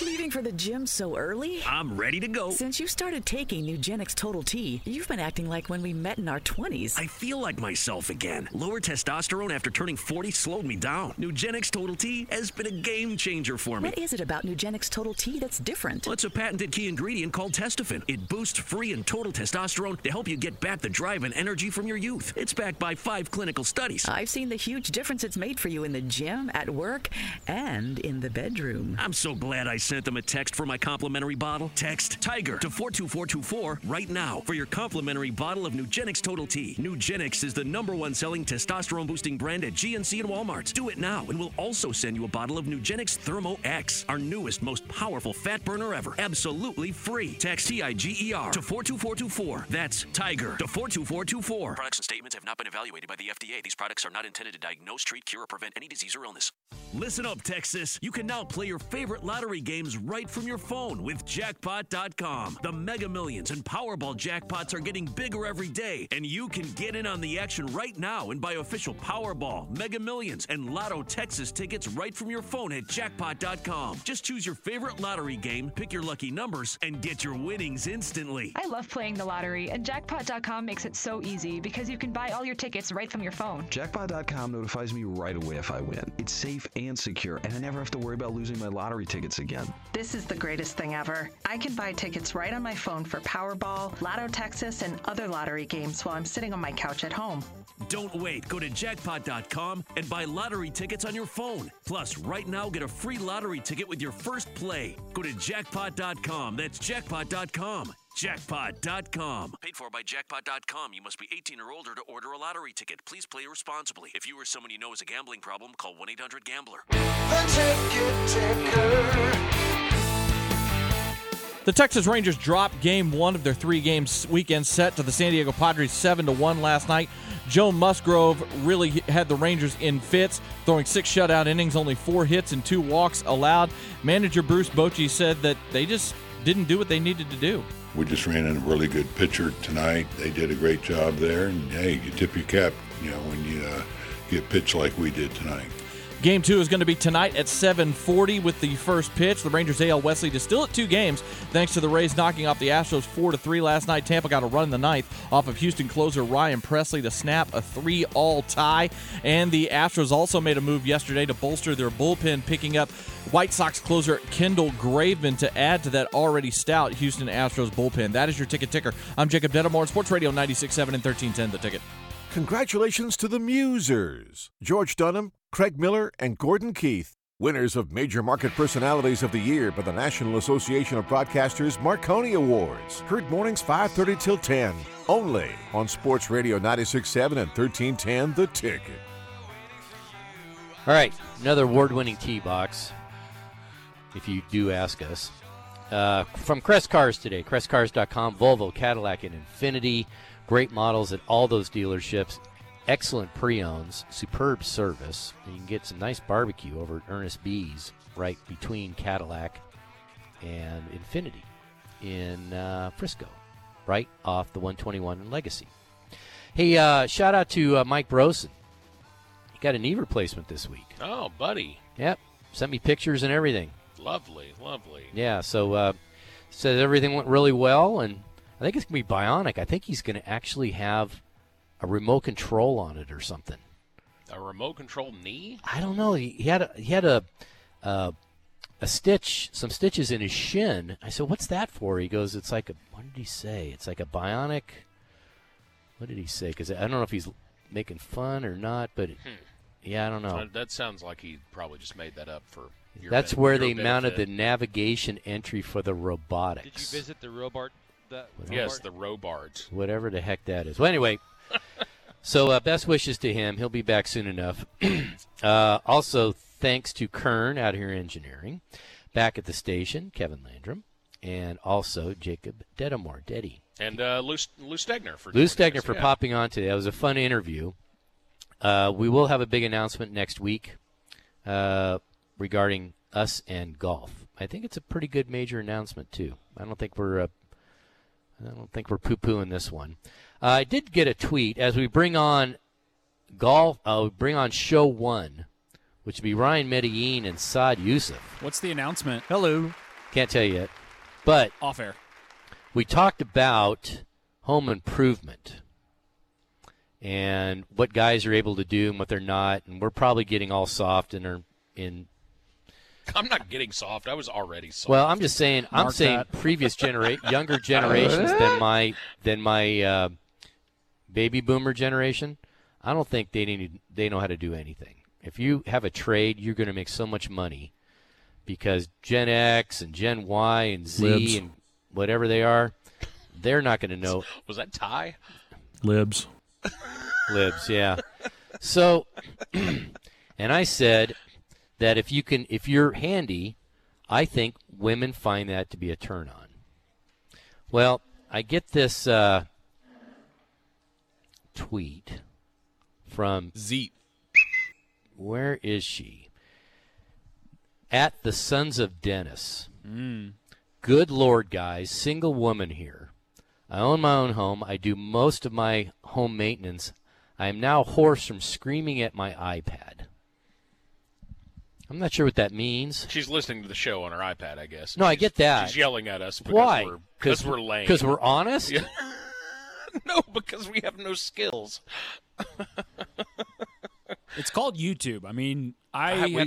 Leaving for the gym so early? I'm ready to go. Since you started taking Nugenix Total T, you've been acting like when we met in our 20s. I feel like myself again. Lower testosterone after turning 40 slowed me down. Nugenix Total T has been a game changer for me. What is it about Nugenix Total T that's different? Well, it's a patented key ingredient called testofen. It boosts free and total testosterone to help you get back the drive and energy from your youth. It's backed by 5 clinical studies. I've seen the huge difference it's made for you in the gym, at work, and in the bedroom. I'm so glad I sent them a text for my complimentary bottle. Text TIGER to 42424 right now for your complimentary bottle of Nugenix Total T. Nugenix is the #1 selling testosterone boosting brand at GNC and Walmart. Do it now, and we'll also send you a bottle of Nugenix Thermo X, our newest, most powerful fat burner ever. Absolutely free. Text TIGER to 42424. That's TIGER to 42424. Products and statements have not been evaluated by the FDA. These products are not intended to diagnose, treat, cure, or prevent any disease or illness. Listen up, Texas. You can now play your favorite lottery games right from your phone with jackpot.com. The Mega Millions and Powerball jackpots are getting bigger every day, and you can get in on the action right now and buy official Powerball, Mega Millions, and Lotto Texas tickets right from your phone at jackpot.com. Just choose your favorite lottery game, pick your lucky numbers, and get your winnings instantly. I love playing the lottery, and jackpot.com makes it so easy because you can buy all your tickets right from your phone. Jackpot.com notifies me right away if I win. It's safe and secure, and I never have to worry about losing my lottery tickets again. This is the greatest thing ever. I can buy tickets right on my phone for Powerball, Lotto Texas, and other lottery games while I'm sitting on my couch at home. Don't wait. Go to jackpot.com and buy lottery tickets on your phone. Plus, right now, get a free lottery ticket with your first play. Go to jackpot.com. That's jackpot.com. Jackpot.com. Paid for by Jackpot.com. You must be 18 or older to order a lottery ticket. Please play responsibly. If you or someone you know has a gambling problem, call 1-800-GAMBLER. The Texas Rangers dropped Game 1 of their 3-game weekend set to the San Diego Padres 7-1 last night. Joe Musgrove really had the Rangers in fits, throwing 6 shutout innings, only 4 hits and 2 walks allowed. Manager Bruce Bochy said that they just didn't do what they needed to do. We just ran in a really good pitcher tonight. They did a great job there. And, hey, you tip your cap, when you get pitched like we did tonight. Game 2 is going to be tonight at 7:40 with the first pitch. The Rangers' AL Wesley is still at 2 games thanks to the Rays knocking off the Astros 4-3 last night. Tampa got a run in the ninth off of Houston closer Ryan Pressly to snap a 3-all tie. And the Astros also made a move yesterday to bolster their bullpen, picking up White Sox closer Kendall Graveman to add to that already stout Houston Astros bullpen. That is your Ticket Ticker. I'm Jacob Dedamore, Sports Radio 96.7 and 1310, The Ticket. Congratulations to the Musers, George Dunham, Craig Miller, and Gordon Keith, winners of Major Market Personalities of the Year by the National Association of Broadcasters Marconi Awards. Heard mornings 5:30 till 10, only on Sports Radio 96.7 and 1310, The Ticket. All right, another award-winning tee box, if you do ask us. From Crest Cars today, crestcars.com, Volvo, Cadillac, and Infiniti. Great models at all those dealerships. Excellent pre-owns, superb service, and you can get some nice barbecue over at Ernest B's right between Cadillac and Infiniti in Frisco, right off the 121 and Legacy. Hey, shout out to Mike Brosen. He got a knee replacement this week. Oh, buddy. Yep, sent me pictures and everything. Lovely, lovely. Yeah, so says everything went really well, and I think it's going to be bionic. I think he's going to actually have a remote control on it or something. A remote control knee? I don't know. He had a stitch, some stitches in his shin. I said, "What's that for?" He goes, "It's like a." What did he say? It's like a bionic. What did he say? Because I don't know if he's making fun or not, but Yeah, I don't know. That sounds like he probably just made that up for your That's benefit, where they mounted the navigation entry for the robotics. Did you visit the robot? Yes, the robards. Whatever the heck that is. Well, anyway, so best wishes to him. He'll be back soon enough. Also, thanks to Kern out here engineering, back at the station, Kevin Landrum, and also Jacob Dedamore, Deddy. And Lou Stegner for popping on today. That was a fun interview. We will have a big announcement next week regarding us and golf. I think it's a pretty good major announcement too. I don't think we're poo-pooing this one. I did get a tweet as we bring on golf. Bring on show one, which would be Ryan Medellin and Saad Youssef. What's the announcement? Hello. Can't tell you yet, but off air. We talked about home improvement and what guys are able to do and what they're not, and we're probably getting all soft and are in. I'm not getting soft. I was already soft. Well, I'm just saying. I'm saying previous younger generations than my baby boomer generation. I don't think they know how to do anything. If you have a trade, you're going to make so much money because Gen X and Gen Y and Z Libs. And whatever they are, they're not going to know. Was that Ty? Libs, yeah. So, and I said that if you're handy, I think women find that to be a turn on. Well, I get this tweet from Z. Where is she? At the Sons of Dennis. Mm. Good Lord, guys, single woman here. I own my own home. I do most of my home maintenance. I am now hoarse from screaming at my iPad. I'm not sure what that means. She's listening to the show on her iPad, I guess. No, I get that. She's yelling at us because we're lame. Because we're honest? Yeah. No, because we have no skills. It's called YouTube. I mean, we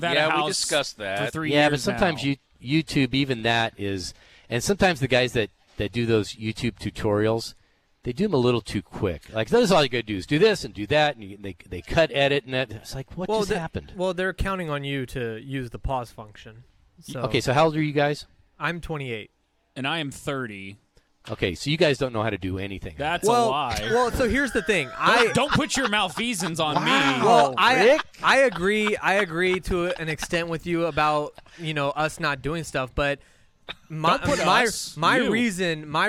discussed that for 3 years. Yeah, but sometimes now. YouTube, even that is, and sometimes the guys that do those YouTube tutorials, they do them a little too quick. Like, that's all you got to do is do this and do that, and they cut, edit, and that. It's like, what happened? Well, they're counting on you to use the pause function. So. Okay, so how old are you guys? I'm 28. And I am 30. Okay, so you guys don't know how to do anything. That's a lie. Well, so here's the thing. Don't put your malfeasance on me. Well, Rick. I agree to an extent with you about, us not doing stuff, but my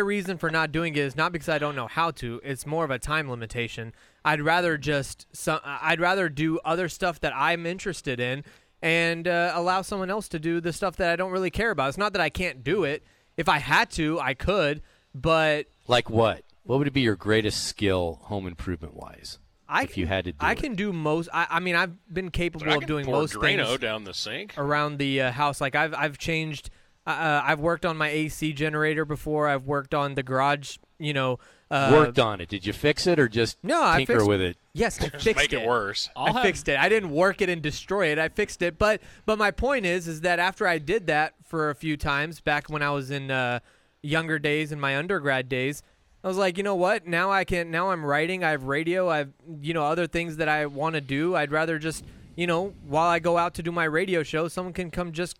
reason for not doing it is not because I don't know how to. It's more of a time limitation. I'd rather do other stuff that I'm interested in and allow someone else to do the stuff that I don't really care about. It's not that I can't do it. If I had to, I could. But like what? What would be your greatest skill, home improvement wise? I can do most. I mean, I've been capable of doing most things down the sink around the house. Like I've changed. I've worked on my AC generator before. I've worked on the garage. Worked on it. Did you fix it or just tinker with it? Yes, I fixed it. Make it worse. I fixed it. I didn't work it and destroy it. I fixed it. But my point is that after I did that for a few times back when I was in younger days, in my undergrad days, I was like, you know what? Now I can. Now I'm writing. I have radio. I have other things that I want to do. I'd rather just while I go out to do my radio show, someone can come just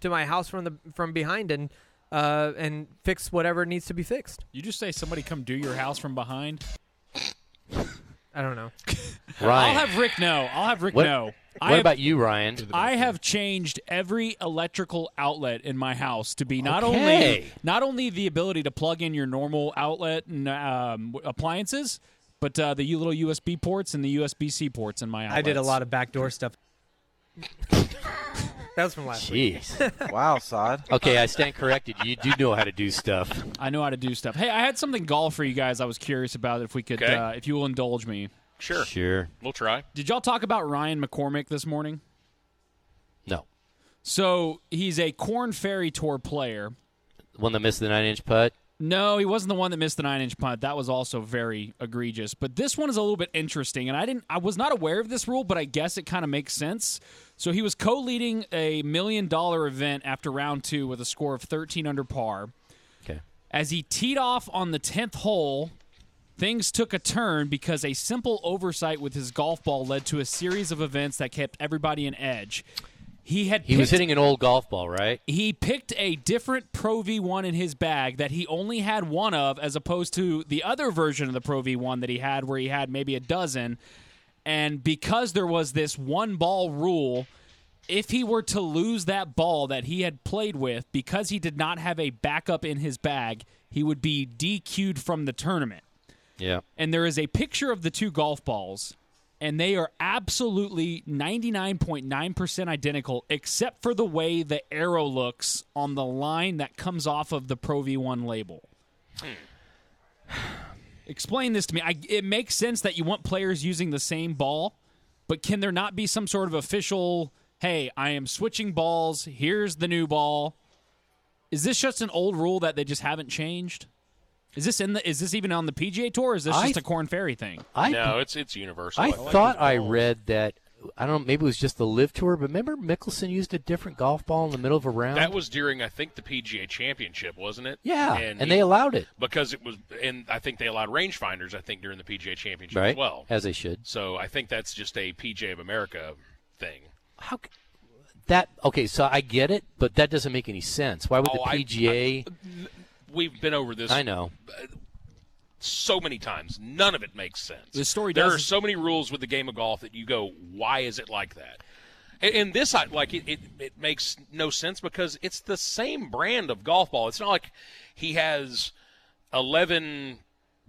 to my house from behind and fix whatever needs to be fixed. You just say somebody come do your house from behind? I don't know. Ryan. I'll have Rick know. What about you, Ryan? I have changed every electrical outlet in my house to be not only the ability to plug in your normal outlet and appliances, but the little USB ports and the USB-C ports in my outlets. I did a lot of backdoor stuff. That was from last week. Jeez. Wow, Saad. Okay, I stand corrected. You do know how to do stuff. I know how to do stuff. Hey, I had something golf for you guys I was curious about if we could, if you will indulge me. Sure. We'll try. Did y'all talk about Ryan McCormick this morning? No. So he's a Korn Ferry Tour player. The one that missed the 9-inch putt? No, he wasn't the one that missed the 9-inch punt. That was also very egregious. But this one is a little bit interesting, and I was not aware of this rule, but I guess it kind of makes sense. So he was co-leading a $1 million event after round two with a score of 13 under par. Okay. As he teed off on the 10th hole, Things took a turn because a simple oversight with his golf ball led to a series of events that kept everybody on edge. He was hitting an old golf ball, right? He picked a different Pro V1 in his bag that he only had one of, as opposed to the other version of the Pro V1 that he had, where he had maybe a dozen. And because there was this one-ball rule, if he were to lose that ball that he had played with, because he did not have a backup in his bag, he would be DQ'd from the tournament. Yeah. And there is a picture of the two golf balls, and they are absolutely 99.9% identical, except for the way the arrow looks on the line that comes off of the Pro V1 label. Explain this to me. It makes sense that you want players using the same ball, but can there not be some sort of official, hey, I am switching balls, here's the new ball? Is this just an old rule that they just haven't changed? Is this even on the PGA Tour? Or is this just a Korn Ferry thing? No, it's universal. I thought I read that. I don't know. Maybe it was just the Live Tour. But remember, Mickelson used a different golf ball in the middle of a round. That was during, I think, the PGA Championship, wasn't it? Yeah, and they allowed it because it was. And I think they allowed rangefinders. I think during the PGA Championship as well, as they should. So I think that's just a PGA of America thing. Okay, so I get it, but that doesn't make any sense. Why would the PGA? We've been over this. I know. So many times. None of it makes sense. There are so many rules with the game of golf that you go, why is it like that? And this, it makes no sense because it's the same brand of golf ball. It's not like he has 11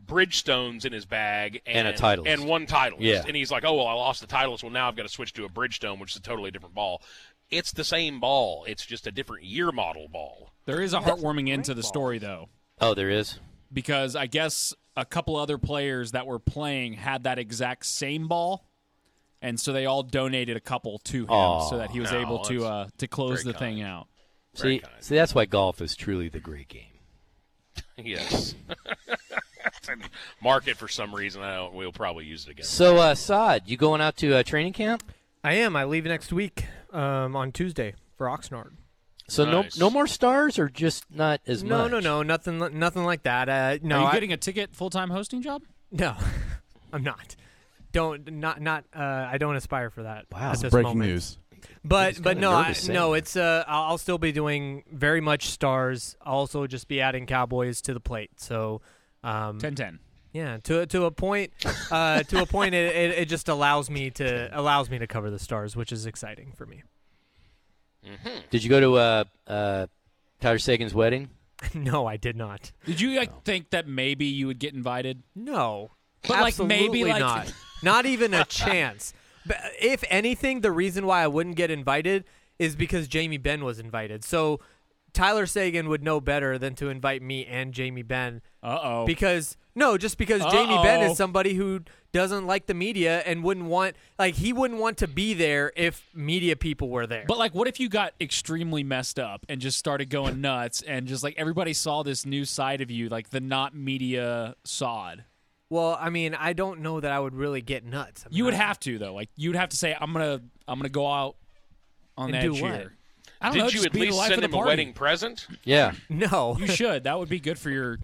Bridgestones in his bag and a Titleist. And one Titleist. Yeah. And he's like, oh, well, I lost the Titleist. Well, now I've got to switch to a Bridgestone, which is a totally different ball. It's the same ball. It's just a different year model ball. There is a heartwarming end to the story, though. Oh, there is? Because I guess a couple other players that were playing had that exact same ball, and so they all donated a couple to him so that he was able to close the thing out. See, that's why golf is truly the great game. Yes. Mark it for some reason. We'll probably use it again. So, Saad, you going out to training camp? I am. I leave next week on Tuesday for Oxnard. So nice. No more stars, or just not as much? No, nothing like that. No, are you getting a ticket, full-time hosting job? No, I'm not. I don't aspire for that. Wow, that's breaking news. But no, it's I'll still be doing very much stars. I'll also just be adding Cowboys to the plate. So 10-10. Yeah, to a point, it just allows me to cover the stars, which is exciting for me. Mm-hmm. Did you go to Tyler Sagan's wedding? No, I did not. Did you think that maybe you would get invited? No, but absolutely maybe not. Not even a chance. But if anything, the reason why I wouldn't get invited is because Jamie Benn was invited. So Tyler Sagan would know better than to invite me and Jamie Benn. Because Jamie Benn is somebody who doesn't like the media and wouldn't want to be there if media people were there. But what if you got extremely messed up and just started going nuts and just everybody saw this new side of you, the not media Saad? Well, I mean, I don't know that I would really get nuts. You would have to though. You'd have to say, I'm gonna go out on that year. I don't know. Did you at least send him a wedding present? Yeah. No. You should. That would be good for your.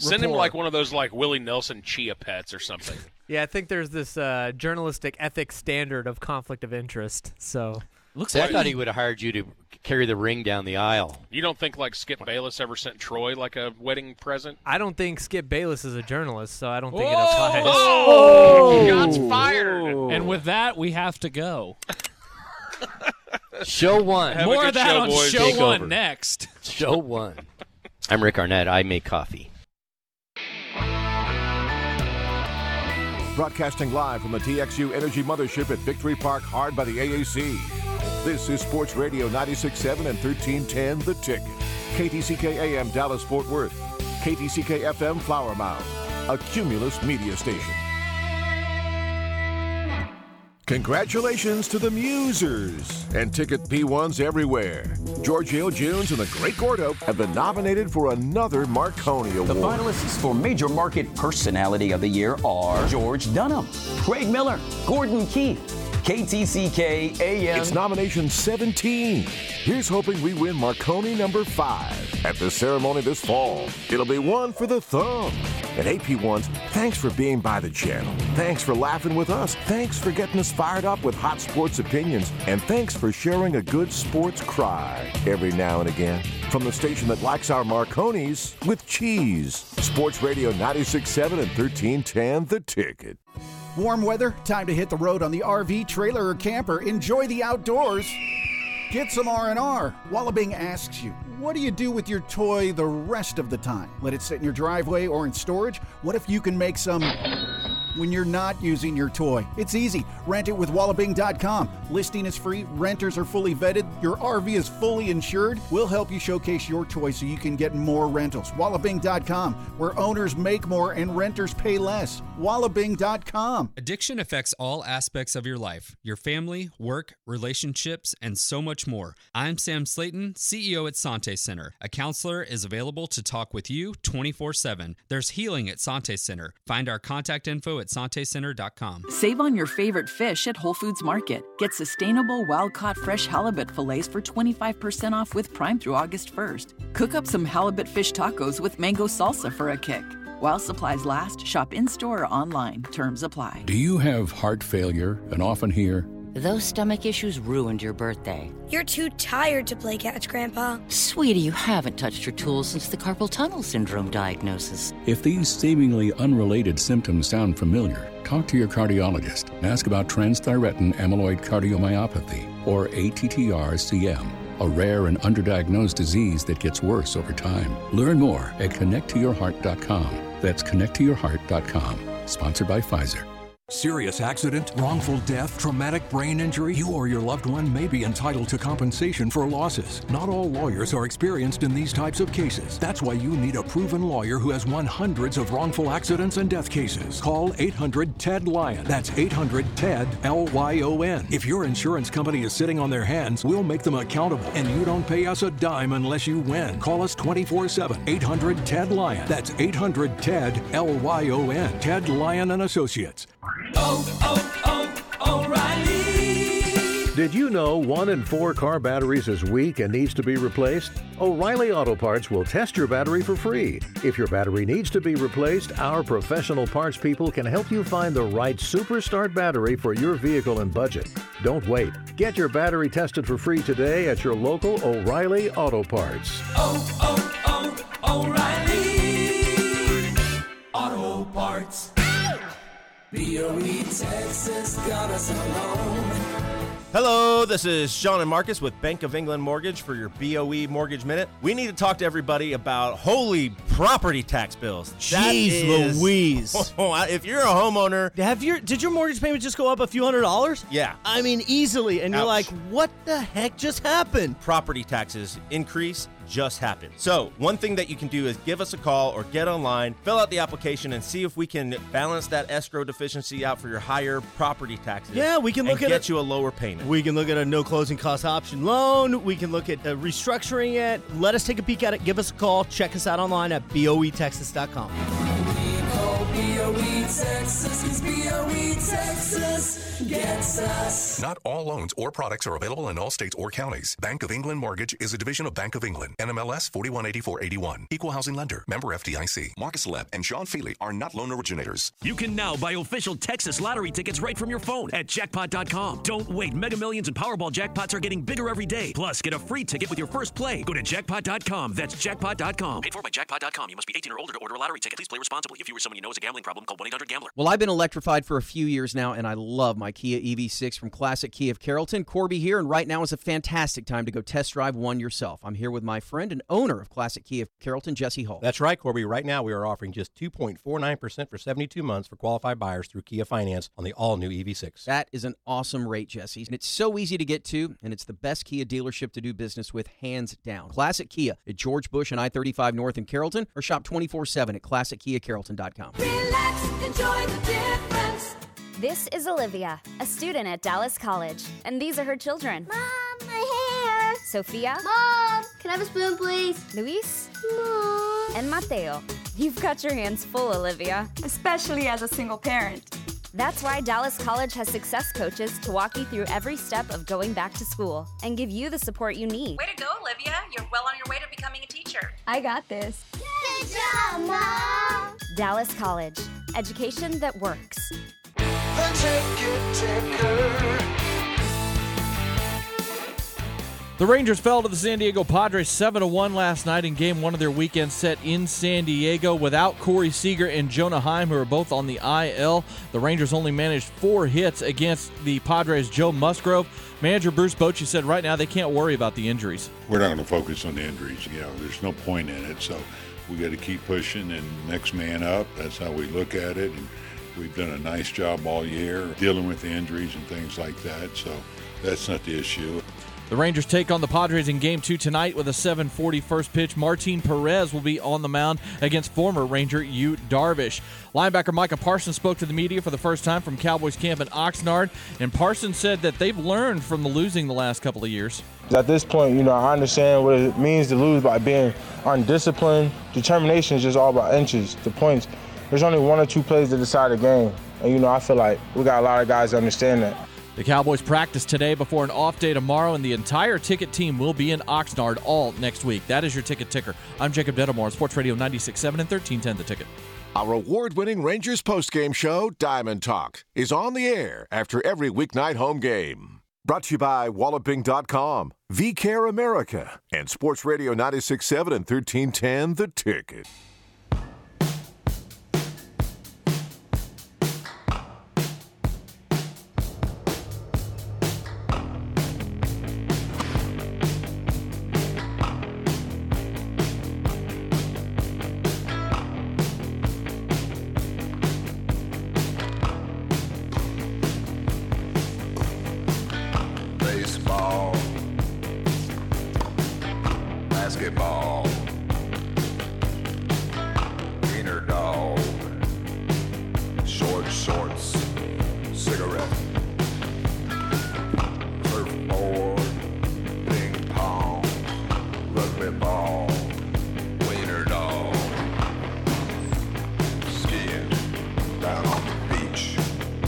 Send him one of those Willie Nelson chia pets or something. Yeah, I think there's this journalistic ethics standard of conflict of interest. So I thought he would have hired you to carry the ring down the aisle. You don't think Skip Bayless ever sent Troy a wedding present? I don't think Skip Bayless is a journalist, so I don't think it applies. Oh, shots fired! And with that, we have to go. Show one. More of that on Show One next. Show One. I'm Rick Arnett. I make coffee. Broadcasting live from the TXU Energy Mothership at Victory Park, hard by the AAC. This is Sports Radio 96.7 and 1310, The Ticket. KTCK AM, Dallas, Fort Worth. KTCK FM, Flower Mound. A Cumulus media station. Congratulations to the Musers and Ticket P1s everywhere. George Hill Jones and the Great Gordo have been nominated for another Marconi Award. The finalists for Major Market Personality of the Year are George Dunham, Craig Miller, Gordon Keith, KTCK AM. It's nomination 17. Here's hoping we win Marconi number 5. At the ceremony this fall, it'll be one for the thumb. At AP1's, thanks for being by the channel. Thanks for laughing with us. Thanks for getting us fired up with hot sports opinions. And thanks for sharing a good sports cry every now and again. From the station that likes our Marconis with cheese. Sports Radio 96.7 and 1310, The Ticket. Warm weather, time to hit the road on the RV, trailer, or camper. Enjoy the outdoors. Get some R&R. Wallabing asks you, what do you do with your toy the rest of the time? Let it sit in your driveway or in storage? What if you can make some when you're not using your toy? It's easy. Rent it with wallabing.com. Listing is free. Renters are fully vetted. Your RV is fully insured. We'll help you showcase your toy so you can get more rentals. Wallabing.com, where owners make more and renters pay less. Wallabing.com. Addiction affects all aspects of your life, your family, work, relationships, and so much more. I'm Sam Slayton, CEO at Sante Center. A counselor is available to talk with you 24/7. There's healing at Sante Center. Find our contact info at santecenter.com. Save on your favorite fish at Whole Foods Market. Get sustainable, wild-caught fresh halibut fillets for 25% off with Prime through August 1st. Cook up some halibut fish tacos with mango salsa for a kick. While supplies last, shop in-store or online. Terms apply. Do you have heart failure and often hear, those stomach issues ruined your birthday? You're too tired to play catch, Grandpa. Sweetie, you haven't touched your tools since the carpal tunnel syndrome diagnosis. If these seemingly unrelated symptoms sound familiar, talk to your cardiologist and ask about transthyretin amyloid cardiomyopathy, or ATTR-CM, a rare and underdiagnosed disease that gets worse over time. Learn more at connecttoyourheart.com. That's connecttoyourheart.com. Sponsored by Pfizer. Serious accident, wrongful death, traumatic brain injury, you or your loved one may be entitled to compensation for losses. Not all lawyers are experienced in these types of cases. That's why you need a proven lawyer who has won hundreds of wrongful accidents and death cases. Call 800-TED-LION. That's 800-TED-LYON. If your insurance company is sitting on their hands, we'll make them accountable, and you don't pay us a dime unless you win. Call us 24/7. 800-TED-LION. That's 800-TED-LYON. Ted Lyon and Associates. Oh, oh, O'Reilly! Did you know 1 in 4 car batteries is weak and needs to be replaced? O'Reilly Auto Parts will test your battery for free. If your battery needs to be replaced, our professional parts people can help you find the right Superstart battery for your vehicle and budget. Don't wait. Get your battery tested for free today at your local O'Reilly Auto Parts. Oh, oh, oh, O'Reilly! Auto Parts. BOE Texas got us alone. Hello, this is Sean and Marcus with Bank of England Mortgage for your BOE Mortgage Minute. We need to talk to everybody about holy property tax bills. Jeez Louise. If you're a homeowner. Did your mortgage payment just go up a few $100s? Yeah. I mean, easily. And Ouch. You're like, what the heck just happened? Property taxes increase. Just happened. So one thing that you can do is give us a call or get online, fill out the application, and see if we can balance that escrow deficiency out for your higher property taxes. Yeah, we can look at get you a lower payment. We can look at a no closing cost option loan. We can look at restructuring it. Let us take a peek at it. Give us a call. Check us out online at boetexas.com. BOE Texas, 'cause BOE Texas gets us. Not all loans or products are available in all states or counties. Bank of England Mortgage is a division of Bank of England. NMLS 418481. Equal housing lender. Member FDIC. Marcus Lepp and Sean Feely are not loan originators. You can now buy official Texas lottery tickets right from your phone at jackpot.com. Don't wait. Mega Millions and Powerball jackpots are getting bigger every day. Plus, get a free ticket with your first play. Go to jackpot.com. That's jackpot.com. Paid for by jackpot.com. You must be 18 or older to order a lottery ticket. Please play responsibly. If you or someone you know has a gambling problem, call 1-800-GAMBLER. Well, I've been electrified for a few years now, and I love my Kia EV6 from Classic Kia of Carrollton. Corby here, and right now is a fantastic time to go test drive one yourself. I'm here with my friend and owner of Classic Kia of Carrollton, Jesse Hull. That's right, Corby. Right now we are offering just 2.49% for 72 months for qualified buyers through Kia Finance on the all-new EV6. That is an awesome rate, Jesse, and it's so easy to get to, and it's the best Kia dealership to do business with, hands down. Classic Kia at George Bush and I-35 North in Carrollton, or shop 24/7 at ClassicKiaCarrollton.com. Relax, enjoy the difference. This is Olivia, a student at Dallas College, and these are her children. Mom, my hair. Sophia. Mom, can I have a spoon, please? Luis. Mom. And Mateo. You've got your hands full, Olivia. Especially as a single parent. That's why Dallas College has success coaches to walk you through every step of going back to school and give you the support you need. Way to go, Olivia. Olivia. You're well on your way to becoming a teacher. I got this. Good job, Mom! Dallas College. Education that works. The Ticket Ticker. The Rangers fell to the San Diego Padres 7-1 last night in Game 1 of their weekend set in San Diego. Without Corey Seager and Jonah Heim, who are both on the IL, the Rangers only managed 4 hits against the Padres' Joe Musgrove. Manager Bruce Bochy said right now they can't worry about the injuries. We're not going to focus on the injuries. You know, there's no point in it. So we got to keep pushing and next man up. That's how we look at it. And we've done a nice job all year dealing with the injuries and things like that. So that's not the issue. The Rangers take on the Padres in Game 2 tonight with a 7:40 first pitch. Martin Perez will be on the mound against former Ranger Yu Darvish. Linebacker Micah Parsons spoke to the media for the first time from Cowboys camp in Oxnard, and Parsons said that they've learned from the losing the last couple of years. At this point, you know, I understand what it means to lose by being undisciplined. Determination is just all about inches, the points. There's only 1 or 2 plays to decide a game, and, you know, I feel like we got a lot of guys that understand that. The Cowboys practice today before an off day tomorrow, and the entire Ticket team will be in Oxnard all next week. That is your Ticket Ticker. I'm Jacob Dedamore on Sports Radio 96.7 and 1310 The Ticket. Our award-winning Rangers postgame show, Diamond Talk, is on the air after every weeknight home game. Brought to you by Wallaping.com, VCare America, and Sports Radio 96.7 and 1310 The Ticket. Basketball.